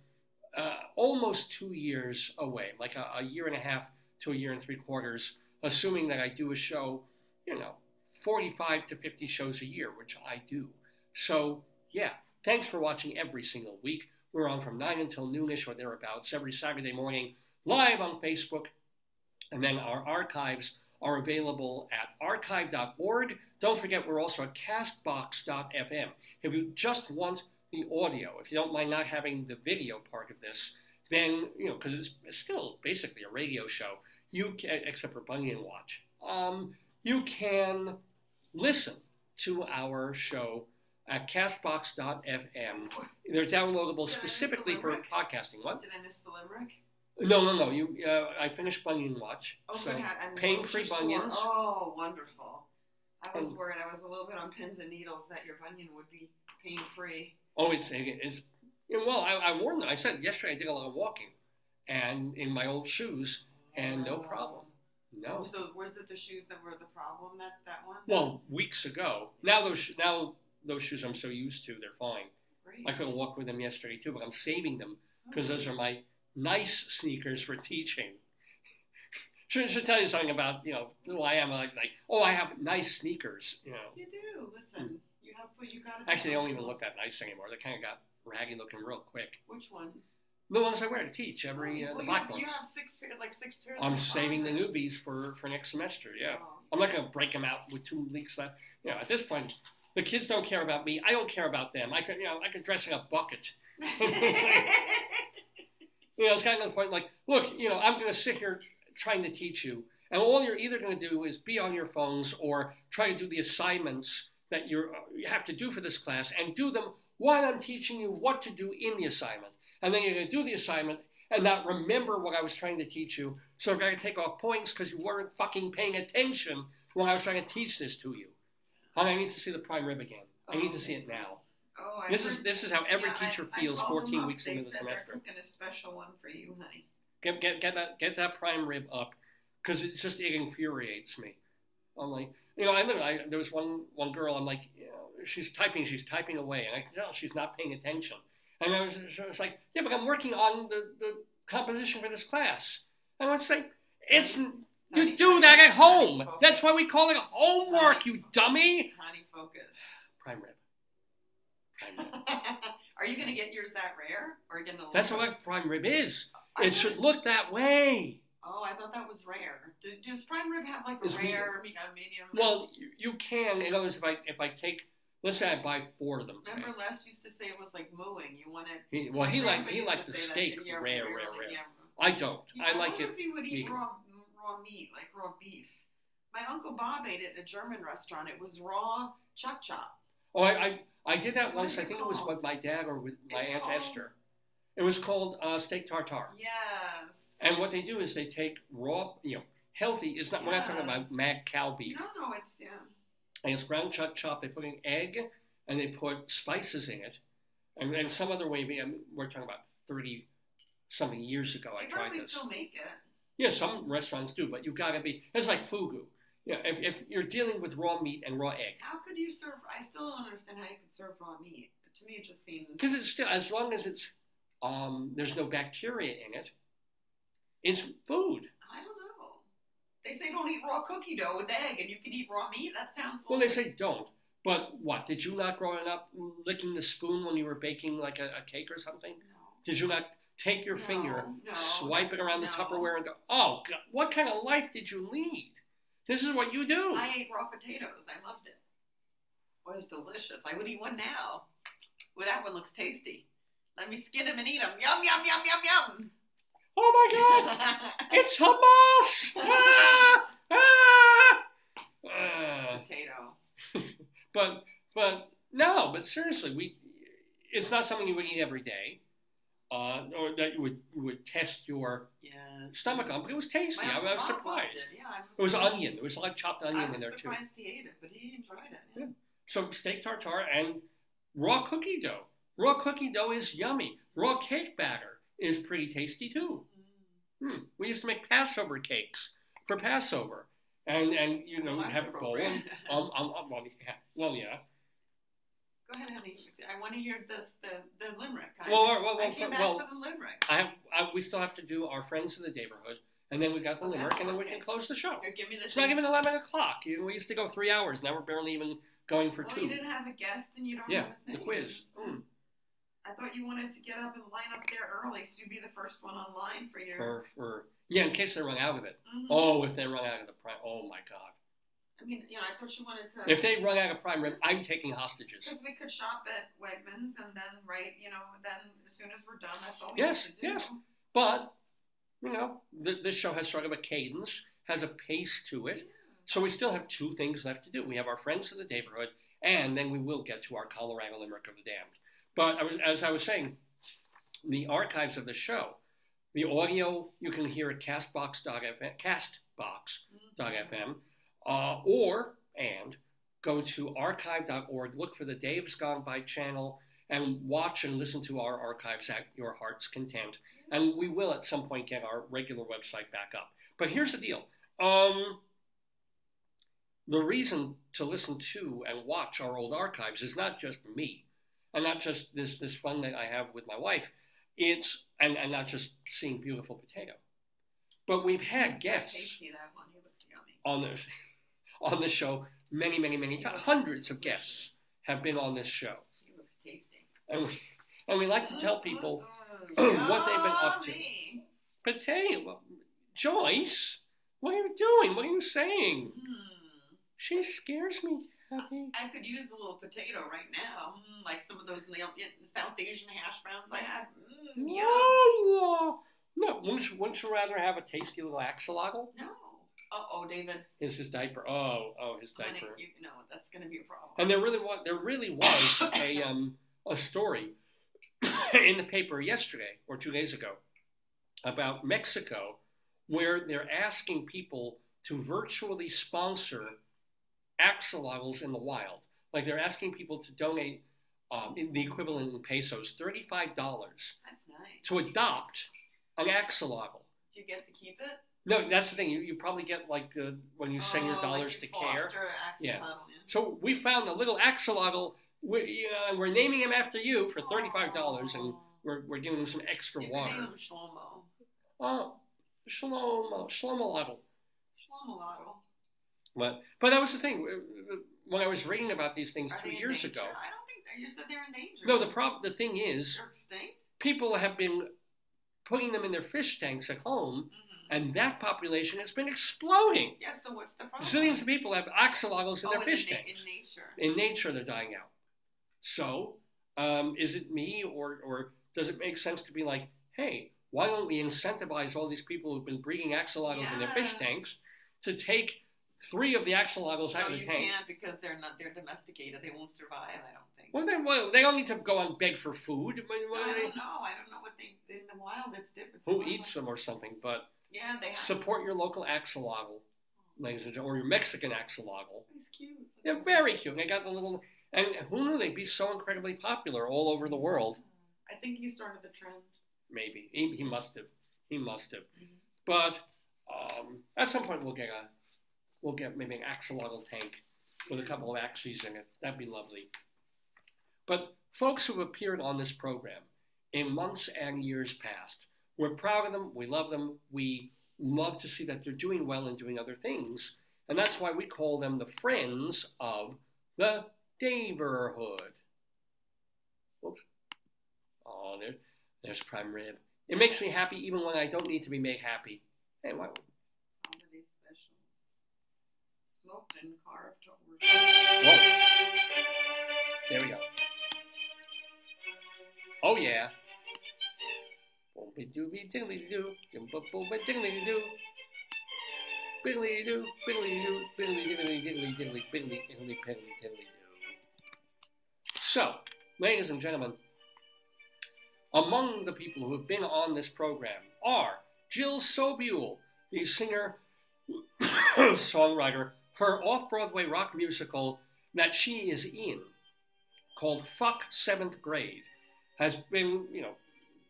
almost 2 years away, like a year and a half to a year and 3/4, assuming that I do a show, 45 to 50 shows a year, which I do. So, yeah, thanks for watching every single week. We're on from 9 until noonish or thereabouts every Saturday morning, live on Facebook, and then our archives are available at archive.org. Don't forget, we're also at castbox.fm. If you just want the audio, if you don't mind not having the video part of this, then, because it's still basically a radio show, you can, except for Bunion Watch, you can listen to our show at castbox.fm. They're downloadable specifically for podcasting. What? Did I miss the limerick? No. I finished Bunion Watch. Oh, so good. Pain-free bunions. Oh, wonderful. I was worried. I was a little bit on pins and needles that your bunion would be pain-free. Oh, it's well, I warned them. I said yesterday I did a lot of walking and in my old shoes, and no problem. No. So was it the shoes that were the problem, that one? Well, weeks ago. Now those shoes I'm so used to, they're fine. Great. I couldn't walk with them yesterday, too, but I'm saving them because those are my nice sneakers for teaching. Should tell you something about, who I am. Like, I have nice sneakers, You do. Listen, you have what you got. Actually, they don't even look that nice anymore. They kind of got raggy looking real quick. Which ones? The ones I wear to teach, the black ones. You have six pairs. I'm saving the newbies for next semester, yeah. Oh, I'm not going to break them out with 2 weeks left. At this point, the kids don't care about me. I don't care about them. I could dress in a bucket. It's kind of the point, look, I'm going to sit here trying to teach you, and all you're either going to do is be on your phones or try to do the assignments that you have to do for this class and do them while I'm teaching you what to do in the assignment. And then you're going to do the assignment and not remember what I was trying to teach you. So I'm going to take off points because you weren't fucking paying attention when I was trying to teach this to you. And I need to see the prime rib again. I need to see it now. Oh, this is how every teacher feels 14 weeks into the semester. They're cooking a special one for you, honey. Get that prime rib up, because it infuriates me. I'm like, you know, there was one girl. I'm like, you know, she's typing away, and I can tell she's not paying attention. And I was like, yeah, but I'm working on the composition for this class. And I was like, you do that at home. That's why we call it homework, you dummy. Honey, focus. Prime rib. Are you going to get yours that rare? Or going to? That's what prime rib is. It should look that way. Oh, I thought that was rare. Does prime rib have like a rare, medium? Well, you can. In other words, if I take, let's say I buy 4 of them. Remember, Les used to say it was like mooing. You want it. Well, he liked the steak rare. I don't. I like it. I wonder if he would eat raw meat, like raw beef. My Uncle Bob ate it at a German restaurant. It was raw chop chop. Oh, I did that once. I think it was with my dad or with my Aunt Esther. It was called steak tartare. Yes. And what they do is they take raw, healthy. It's not. Yes. We're not talking about mad cow beef. No, it's yeah. And it's ground chop. They put an egg and they put spices in it, and some other way. We're talking about 30-something years ago. I tried this. They still make it. Yeah, some restaurants do, but you gotta be. It's like fugu. Yeah, if you're dealing with raw meat and raw egg. How could you serve? I still don't understand how you could serve raw meat. To me, it just seems. Because it's still, as long as it's, there's no bacteria in it, it's food. I don't know. They say don't eat raw cookie dough with egg, and you can eat raw meat? That sounds like. Well, they say don't. But what? Did you not growing up licking the spoon when you were baking like a cake or something? No. Did you not take your finger, swipe it around the Tupperware and go, oh, God, what kind of life did you lead? This is what you do. I ate raw potatoes. I loved it. It was delicious. I would eat one now. Well, that one looks tasty. Let me skin them and eat them. Yum, yum, yum, yum, yum. Oh, my God. It's Hamas. Ah, ah, ah. Potato. But seriously, it's not something you would eat every day. Or that you would test your stomach on, but it was tasty. I was surprised. It was onion. There was a lot of chopped onion in there too. I was surprised he ate it, but he enjoyed it. Yeah. So steak tartare and raw cookie dough. Raw cookie dough is yummy. Raw cake batter is pretty tasty too. Mm. We used to make Passover cakes for Passover, and you have a bowl. Well, yeah. Go ahead, honey. I want to hear the limerick. I came back for the limerick. We still have to do our friends in the neighborhood, and then we got the limerick, and then we can close the show. It's not even 11 o'clock. We used to go 3 hours. Now we're barely even going for 2. You didn't have a guest, and you don't have a thing. The quiz. Mm. I thought you wanted to get up and line up there early, so you'd be the first one online for your... For in case they run out of it. Mm-hmm. Oh, if they run out of the prime. Oh, my God. I mean, I thought you wanted to... If they run out of prime rib, I'm taking hostages. Because we could shop at Wegmans and then, then as soon as we're done, that's all we have to do. Yes. But, this show has sort of a cadence, has a pace to it. Yeah. So we still have 2 things left to do. We have our friends in the neighborhood, and then we will get to our Colorado Limerick of the Damned. But as I was saying, the archives of the show, the audio, you can hear at castbox.fm. Or go to archive.org, look for the Dave's Gone By channel, and watch and listen to our archives at your heart's content. And we will at some point get our regular website back up. But here's the deal. The reason to listen to and watch our old archives is not just me, and not just this fun that I have with my wife, and not just seeing beautiful potato. But we've had guests on the show many, many, many times. Hundreds of guests have been on this show. He looks tasty. And we like to tell people what they've been up to. Potato, Joyce, what are you doing? What are you saying? Hmm. She scares me. I could use the little potato right now, like some of those South Asian hash browns I had. No, wouldn't you rather have a tasty little axolotl? No. Uh-oh, David. Is his diaper. Oh, his diaper. Honey, that's going to be a problem. And there really was a story in the paper yesterday or 2 days ago about Mexico where they're asking people to virtually sponsor axolotls in the wild. Like they're asking people to donate in the equivalent in pesos, $35. That's nice. To adopt an axolotl. Do you get to keep it? No, that's the thing. You probably get, like, when you send your dollars like you to care. An axolotl, yeah. Yeah. So we found a little axolotl. We're naming him after you for $35, and we're giving him some extra water. You can name him Shlomo. Oh, Shlomo. Shlomo. But that was the thing. When I was reading about these things 3 years ago. I don't think they're, you said they're in danger. No, the thing is, they're extinct? People have been putting them in their fish tanks at home, mm-hmm. and that population has been exploding. Yeah, so what's the problem? Zillions of people have axolotls in their fish tanks. In nature. In nature, they're dying out. So, is it me, or does it make sense to be like, hey, why don't we incentivize all these people who've been breeding axolotls in their fish tanks to take 3 of the axolotls out of the tank? No, you can't, because they're domesticated. They won't survive, I don't think. Well, they don't need to go and beg for food. I don't know what they, in the wild, it's different. Who eats them or something, but support your local axolotl, ladies and gentlemen, or your Mexican axolotl. It's cute. They're very cute. They got the little, and who knew they'd be so incredibly popular all over the world? I think you started the trend. Maybe. He must have. Mm-hmm. But at some point we'll get maybe an axolotl tank with a couple of axes in it. That'd be lovely. But folks who have appeared on this program in months and years past, we're proud of them. We love them. We love to see that they're doing well and doing other things. And that's why we call them the friends of the Daverhood. Oops. Oh, there's prime rib. It makes me happy even when I don't need to be made happy. Hey, why? Smoked and carved over. Whoa. There we go. Oh, yeah. Biddly-doo, biddly-doo. Biddly-doo, biddly-doo, biddly-diddly-diddly-diddly-diddly-diddly-diddly-diddly-doo. So, ladies and gentlemen, among the people who have been on this program are Jill Sobule, the singer, songwriter. Her off-Broadway rock musical that she is in, called Fuck 7th Grade, has been,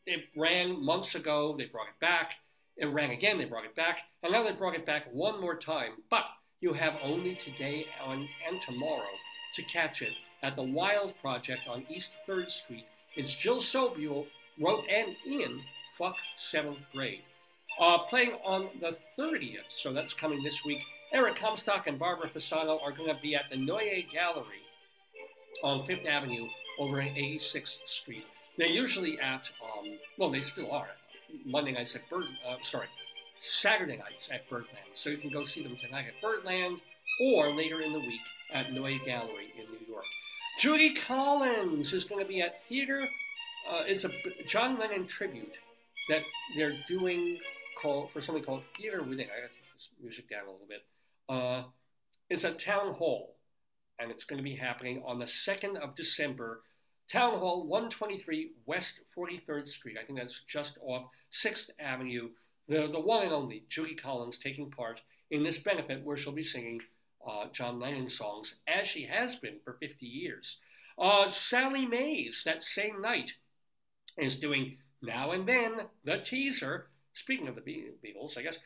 it ran months ago, they brought it back, it ran again, they brought it back, and now they brought it back one more time, but you have only today and tomorrow to catch it at the Wild Project on East 3rd Street. It's Jill Sobule, wrote and in Fuck 7th Grade. Playing on the 30th, so that's coming this week, Eric Comstock and Barbara Fasano are going to be at the Noyer Gallery on 5th Avenue over at 86th Street. They're usually at, they still are, Monday nights at Saturday nights at Birdland. So you can go see them tonight at Birdland or later in the week at Noyer Gallery in New York. Judy Collins is going to be at theater. It's a John Lennon tribute that they're doing for something called Theater Within. I got to take this music down a little bit. It's at Town Hall, and it's going to be happening on the 2nd of December. Town Hall, 123 West 43rd Street. I think that's just off 6th Avenue. The one and only Judy Collins taking part in this benefit where she'll be singing John Lennon songs, as she has been for 50 years. Sally Mays, that same night, is doing Now and Then, the teaser. Speaking of the Beatles, I guess,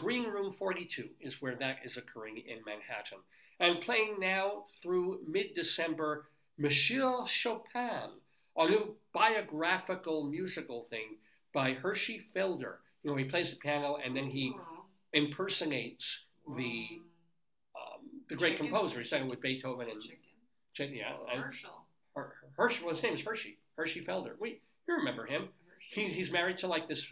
Green Room 42 is where that is occurring in Manhattan. And playing now through mid-December, Michel Chopin, a new biographical musical thing by Hershey Felder. He plays the piano and then he impersonates the great composer. He started with Beethoven and... Herschel. His name is Hershey Felder. You remember him. He's married to this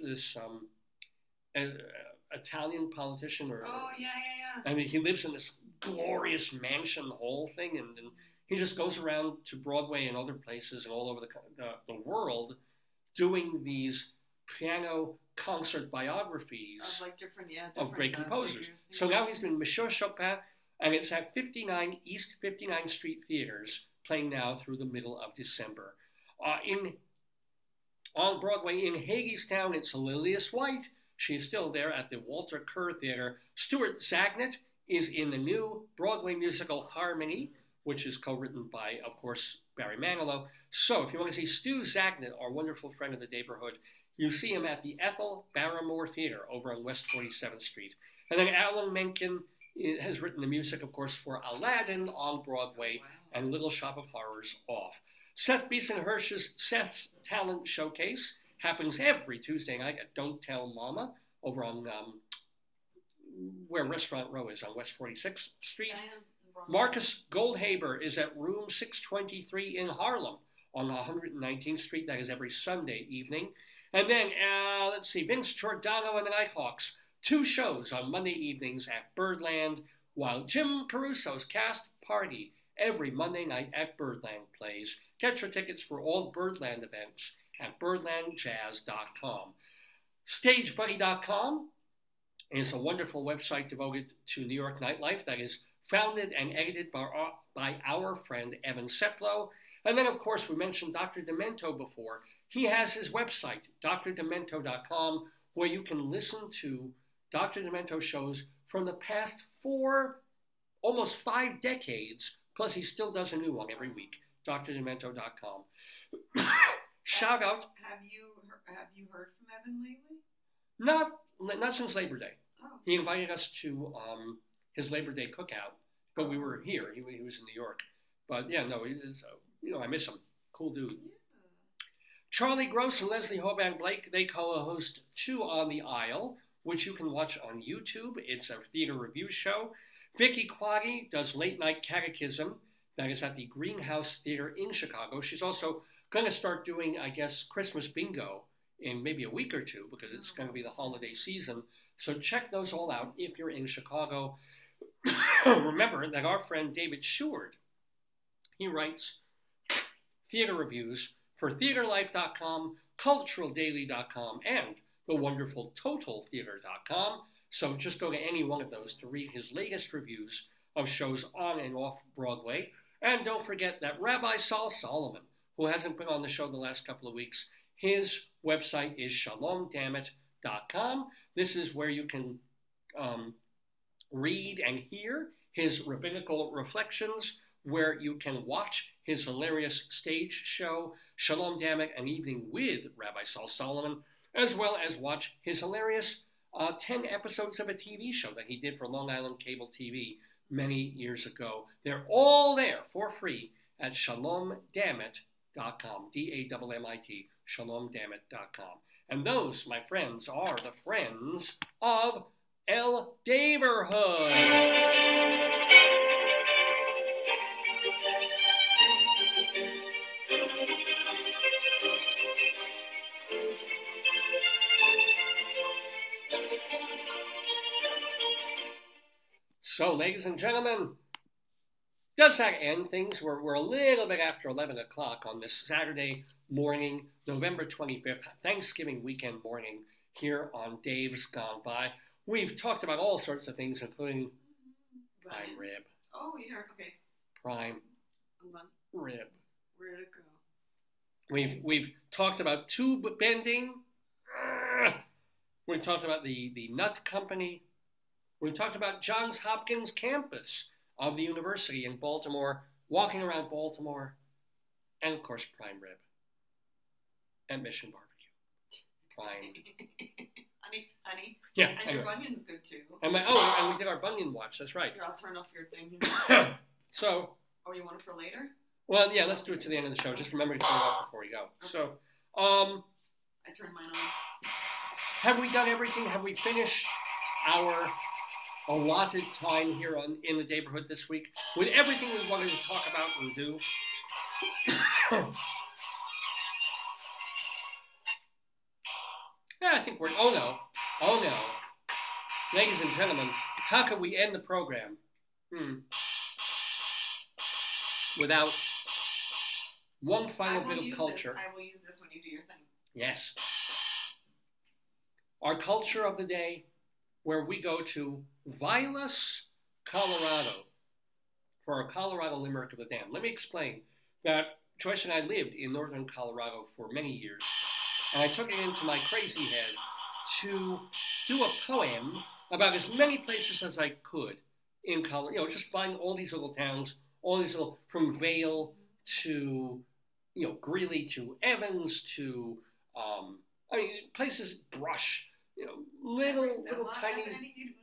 Italian politician or I mean, he lives in this glorious mansion hall thing, and he just goes around to Broadway and other places and all over the world doing these piano concert biographies of great composers. So now he's been Monsieur Chopin, and it's at 59 East 59th Street Theaters, playing now through the middle of December. On Broadway in Hagerstown, it's Lilius White. She's still there at the Walter Kerr Theater. Stuart Zagnit is in the new Broadway musical Harmony, which is co-written by, of course, Barry Manilow. So if you want to see Stu Zagnit, our wonderful friend of the neighborhood, you see him at the Ethel Barrymore Theater over on West 47th Street. And then Alan Menken has written the music, of course, for Aladdin on Broadway and Little Shop of Horrors off. Seth Beeson Hirsch's Seth's Talent Showcase happens every Tuesday night at Don't Tell Mama over on where Restaurant Row is on West 46th Street. Marcus Goldhaber is at Room 623 in Harlem on 119th Street. That is every Sunday evening. And then, let's see, Vince Giordano and the Nighthawks. Two shows on Monday evenings at Birdland, while Jim Caruso's Cast Party every Monday night at Birdland plays. Get your tickets for all Birdland events at birdlandjazz.com. StageBuddy.com is a wonderful website devoted to New York nightlife that is founded and edited by our friend Evan Seplow. And then, of course, we mentioned Dr. Demento before. He has his website, drdemento.com, where you can listen to Dr. Demento shows from the past almost 5 decades, plus he still does a new one every week, drdemento.com. Shout out. Have you heard from Evan lately? Not since Labor Day. Oh. He invited us to his Labor Day cookout, but we were here. He was in New York. But yeah, no, he's I miss him. Cool dude. Yeah. Charlie Gross and Leslie Hoban Blake, they co-host Two on the Aisle, which you can watch on YouTube. It's a theater review show. Vicky Quaggy does Late Night Catechism. That is at the Greenhouse Theater in Chicago. She's also going to start doing, I guess, Christmas bingo in maybe a week or two because it's going to be the holiday season. So check those all out if you're in Chicago. Remember that our friend David Sheward, he writes theater reviews for theaterlife.com, culturaldaily.com, and the wonderful totaltheater.com. So just go to any one of those to read his latest reviews of shows on and off Broadway. And don't forget that Rabbi Saul Solomon, who hasn't been on the show the last couple of weeks, his website is shalomdammit.com. This is where you can read and hear his rabbinical reflections, where you can watch his hilarious stage show, Shalom Dammit, An Evening with Rabbi Saul Solomon, as well as watch his hilarious 10 episodes of a TV show that he did for Long Island Cable TV many years ago. They're all there for free at shalomdammit.com, D-A-M-M-I-T, shalomdammit.com. And those, my friends, are the friends of El Neighborhood. So, ladies and gentlemen, does that end things? We're a little bit after 11 o'clock on this Saturday morning, November 25th, Thanksgiving weekend morning, here on Dave's Gone By. We've talked about all sorts of things, including prime rib. Oh, yeah, okay. Prime rib. Where'd it go? We've talked about tube bending. We've talked about the Nut Company. We've talked about Johns Hopkins campus of the university in Baltimore, walking around Baltimore, and of course, prime rib and Mission Barbecue. Prime. honey. Yeah. And anyway, your bunion's good too. And we did our bunion watch. That's right. Here, I'll turn off your thing. So. Oh, you want it for later? Well, yeah. Let's do it to the end of the show. Just remember to turn it off before we go. Okay. So. I turned mine on. Have we done everything? Have we finished our allotted time here in the neighborhood this week with everything we wanted to talk about and do? Yeah, I think we're... Oh, no. Ladies and gentlemen, how can we end the program without one final bit of culture? I will use this when you do your thing. Yes. Our culture of the day, where we go to Vilas, Colorado, for our Colorado Limerick of the Dam. Let me explain that Joyce and I lived in northern Colorado for many years, and I took it into my crazy head to do a poem about as many places as I could in Colorado, just find all these little towns all these little, from Vail to, you know, Greeley to Evans to, I mean, places, Brush, you know, little tiny.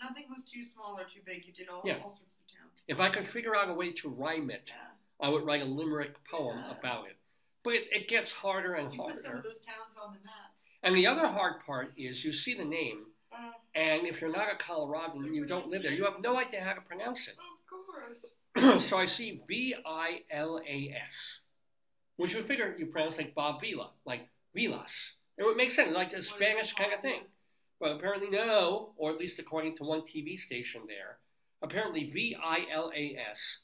Nothing was too small or too big. You did all sorts of towns. If I could figure out a way to rhyme it, I would write a limerick poem about it. But it gets harder and harder. You put some of those towns on the map. And the other hard part is you see the name, and if you're not a Coloradan and you don't live there, you have no idea how to pronounce it. Of course. So I see Vilas, which you figure you pronounce like Bob Vila, like Vilas. It would make sense, like a Spanish kind of thing. Well, apparently no, or at least according to one TV station there, apparently Vilas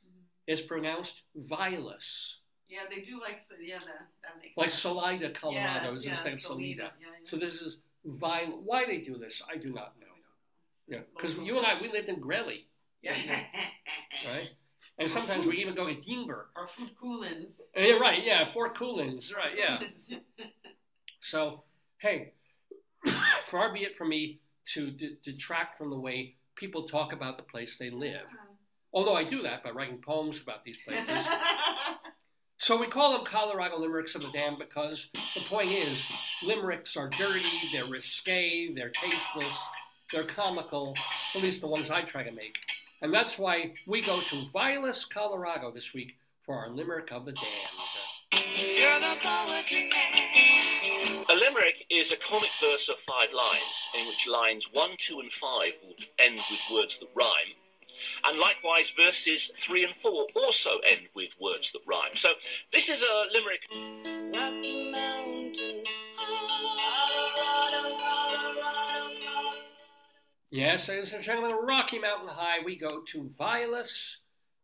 is pronounced Vilas. Yeah, they do like, that makes sense. Like Salida, Colorado, instead of Salida. Yeah. So this is Violet. Why they do this, I do not know. Yeah, because you and I, we lived in Greeley. Yeah. Right? And sometimes we even go to Denver. Or Fort Coolins. Yeah, right, yeah, Fort Coolins, right, yeah. So, hey, far be it from me to detract from the way people talk about the place they live. Although I do that by writing poems about these places. So we call them Colorado limericks of the damned because the point is, limericks are dirty, they're risque, they're tasteless, they're comical, at least the ones I try to make. And that's why we go to Vilas, Colorado this week for our limerick of the damned. You're the poetry man. A limerick is a comic verse of 5 lines, in which lines 1, 2, and 5 will end with words that rhyme. And likewise, verses 3 and 4 also end with words that rhyme. So this is a limerick. Rocky Mountain. Yes, ladies and gentlemen, Rocky Mountain High. We go to Vilas,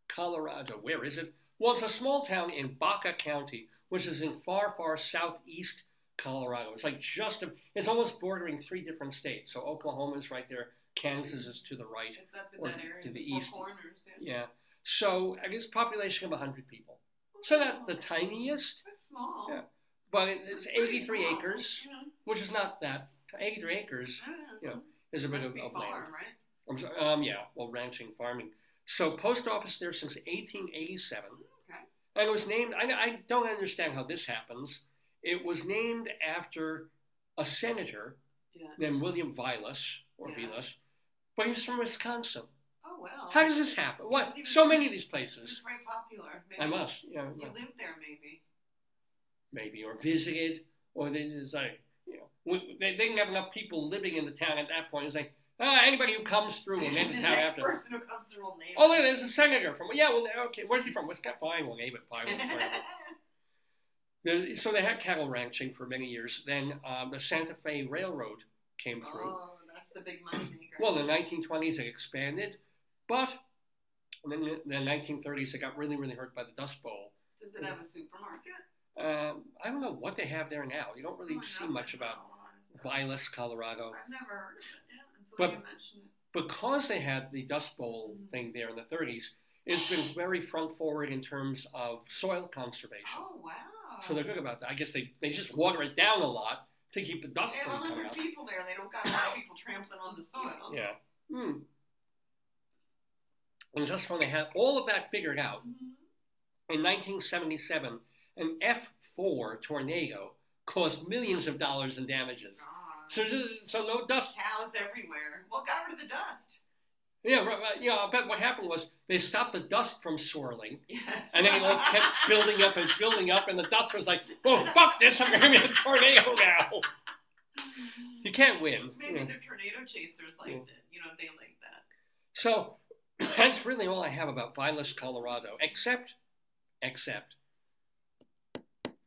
Colorado. Where is it? Well, it's a small town in Baca County, which is in far, far southeast Colorado. It's like it's almost bordering 3 different states. So Oklahoma is right there. Kansas is to the right, it's up in or that area, to the east. Corners, yeah. So I guess population of 100 people. So not the tiniest. That's small. Yeah. But it's 83 acres, which is not that. 83 acres, is a bit of farm, land. Right? I'm sorry, ranching, farming. So post office there since 1887. Okay. And it was named, I don't understand how this happens. It was named after a senator named William Vilas, or Vilas. But he was from Wisconsin. Oh, wow. How does this happen? What? So many of these places. It was very popular. Maybe. I must. Yeah. You lived there, maybe. Maybe, or visited, or they just like, they didn't have enough people living in the town at that point. It was like, anybody who comes through will name the town after. The person who comes through will name it. Oh, look, there's a senator from, where's he from? Wisconsin? Fine, we'll name it. Fine. So they had cattle ranching for many years. Then the Santa Fe Railroad came through. Oh. The big money maker. Well, in the 1920s it expanded, but then in the 1930s it got really, really hurt by the Dust Bowl. Does it have a supermarket? I don't know what they have there now. You don't really see much about Vilas, Colorado. I've never heard of it until you mentioned it. Because they had the Dust Bowl thing there in the 30s, it's been very front forward in terms of soil conservation. Oh, wow. So they're good about that. I guess they just water it down a lot to keep the dust from coming out. They have 100 people there. They don't got a lot of people trampling on the soil. Yeah. Mm. And just when they had all of that figured out, in 1977, an F4 tornado caused millions of dollars in damages. So no dust. Cows everywhere. Well, got rid of the dust. Yeah, I bet what happened was they stopped the dust from swirling, and then it all kept building up, and the dust was like, "Whoa, fuck this! I'm gonna be a tornado now." You can't win. Maybe they're tornado chasers liked it. They like that. So that's really all I have about Vilas, Colorado, except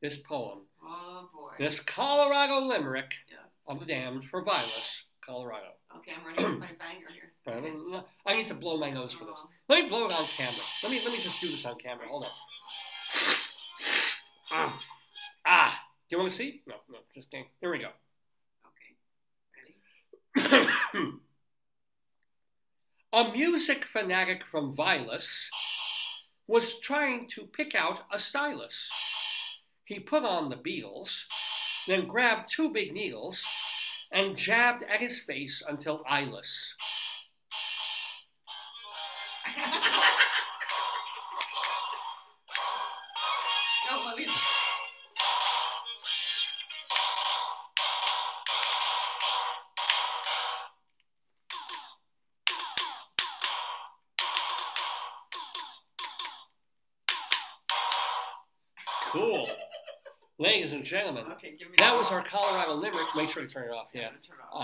this poem. Oh boy! This Colorado limerick of the damned for Vilas, Colorado. Okay, I'm ready for my banger here. Okay. I need to blow my nose for this. Let me blow it on camera. Let me just do this on camera. Hold on. Do you want to see? No, just kidding. Here we go. Okay, ready? A music fanatic from Vilas was trying to pick out a stylus. He put on the Beatles, then grabbed 2 big needles, and jabbed at his face until eyeless. Cool. Ladies and gentlemen, okay, that was our Colorado limerick. Make sure you turn it off. Yeah.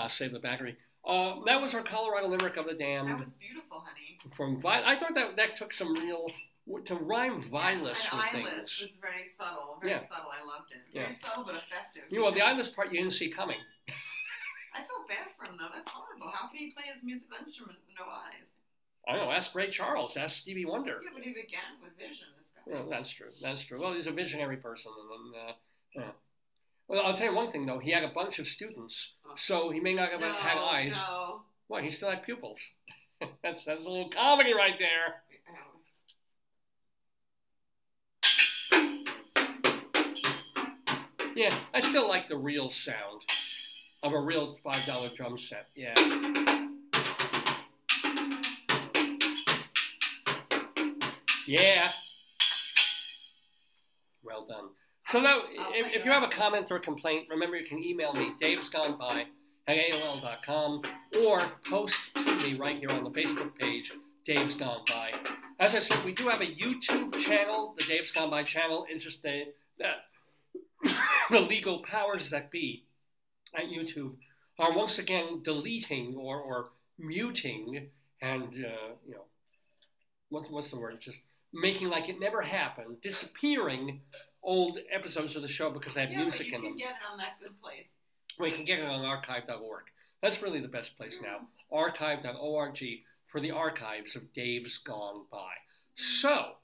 Save the battery. That was our Colorado limerick of the damned. That was beautiful, honey. I thought that took some real... To rhyme vilus with things. An eyeless was very subtle. Very subtle. I loved it. Very subtle but effective. You know, the eyeless part you didn't see coming. I felt bad for him, though. That's horrible. How can he play his musical instrument with no eyes? I don't know. Ask Ray Charles. Ask Stevie Wonder. Yeah, but he began with vision. Yeah, that's true. That's true. Well, he's a visionary person. And then, yeah. Well, I'll tell you one thing, though. He had a bunch of students, so he may not have had eyes. No. What? He still had pupils. That's a little comedy right there. Yeah, I still like the real sound of a real $5 drum set. Yeah. Yeah. Well done. So now, if you have a comment or a complaint, remember you can email me, davesgoneby@aol.com, or post to me right here on the Facebook page, Dave's Gone By. As I said, we do have a YouTube channel, the Dave's Gone By channel. It's just the legal powers that be at YouTube are once again deleting or muting and, you know, what's the word? Just making like it never happened, disappearing old episodes of the show because they have music in them. You can get it on that good place. Well, you can get it on archive.org. That's really the best place now, archive.org, for the archives of Dave's Gone By. So...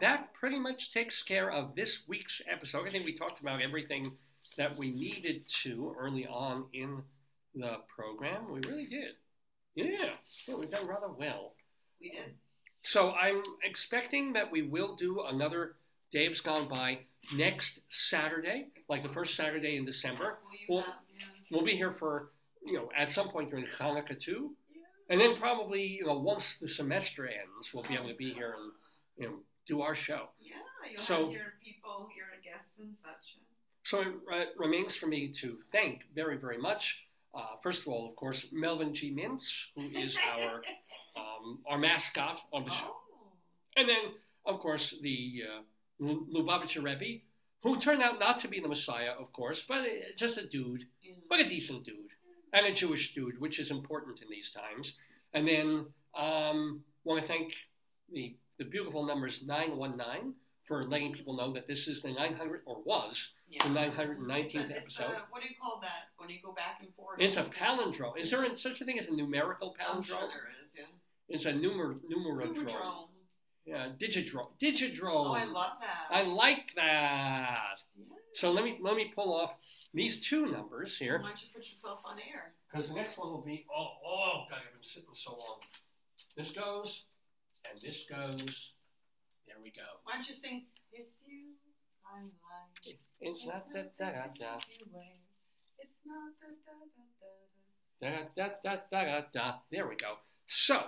that pretty much takes care of this week's episode. I think we talked about everything that we needed to early on in the program. We really did. Yeah, we've done rather well. We did. So I'm expecting that we will do another Dave's Gone By next Saturday, like the first Saturday in December. We'll be here for, you know, at some point during Hanukkah too. Yeah. And then probably, you know, once the semester ends, we'll be able to be here and, you know, do our show. Yeah, you'll have your people, your guests and such. So it remains for me to thank very, very much, first of all, of course, Melvin G. Mintz, who is our mascot on the show. And then, of course, the Lubavitcher Rebbe, who turned out not to be the Messiah, of course, but just a dude, but a decent dude, and a Jewish dude, which is important in these times. And then want to thank the beautiful numbers 919 for letting people know that this is the 900 or was the 919th episode. What do you call that when you go back and forth? It's a palindrome. Is there such a thing as a numerical palindrome? I'm sure there is. Yeah. It's a numerodrome. Yeah, digidrome. Oh, I love that. I like that. Yeah. So let me pull off these two numbers here. Why don't you put yourself on air? Because the next one will be God, I've been sitting so long. This goes. And this goes. There we go. Why don't you sing? It's you I like. It's not da da da da. It's not da da da da. Da da da da da da. There we go. So,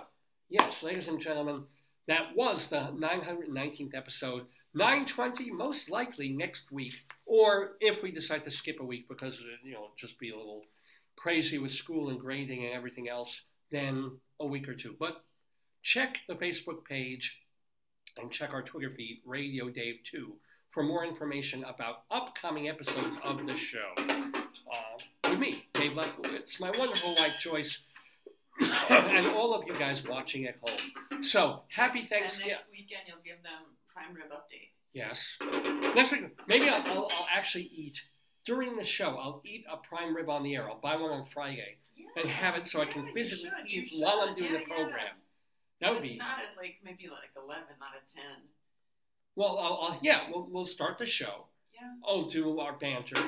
yes, ladies and gentlemen, that was the 919th episode. 920, most likely next week, or if we decide to skip a week because, you know, just be a little crazy with school and grading and everything else, then a week or two. But check the Facebook page and check our Twitter feed, Radio Dave 2, for more information about upcoming episodes of the show. With me, Dave Lefkowitz, my wonderful wife, Joyce, and all of you guys watching at home. So, happy Thanksgiving. And next weekend, you'll give them prime rib update. Yes. Next week, maybe I'll actually eat. During the show, I'll eat a prime rib on the air. I'll buy one on Friday and have it so I can physically eat while I'm doing the program. That would be not at maybe 11, not at 10. Well, we'll start the show. Yeah. Do our banter,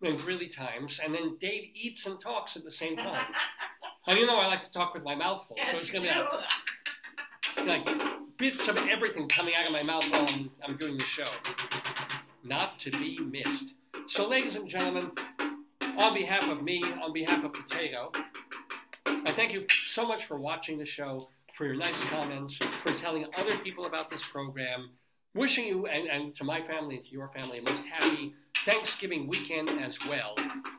then Greeley Times, and then Dave eats and talks at the same time. And you know I like to talk with my mouth full, so it's gonna be like bits of everything coming out of my mouth while I'm doing the show, not to be missed. So, ladies and gentlemen, on behalf of me, on behalf of Potato, I thank you so much for watching the show, for your nice comments, for telling other people about this program, wishing you, and to my family and to your family, a most happy Thanksgiving weekend as well.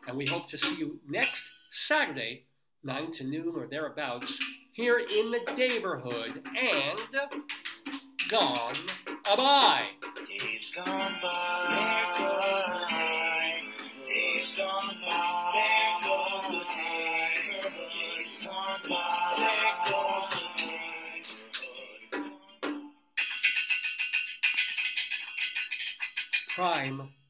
And we hope to see you next Saturday, 9 to noon or thereabouts, here in the neighborhood, and gone-a-bye. Days gone by, they're gone. Days gone by, they're gone. Days gone by, they're gone. Crime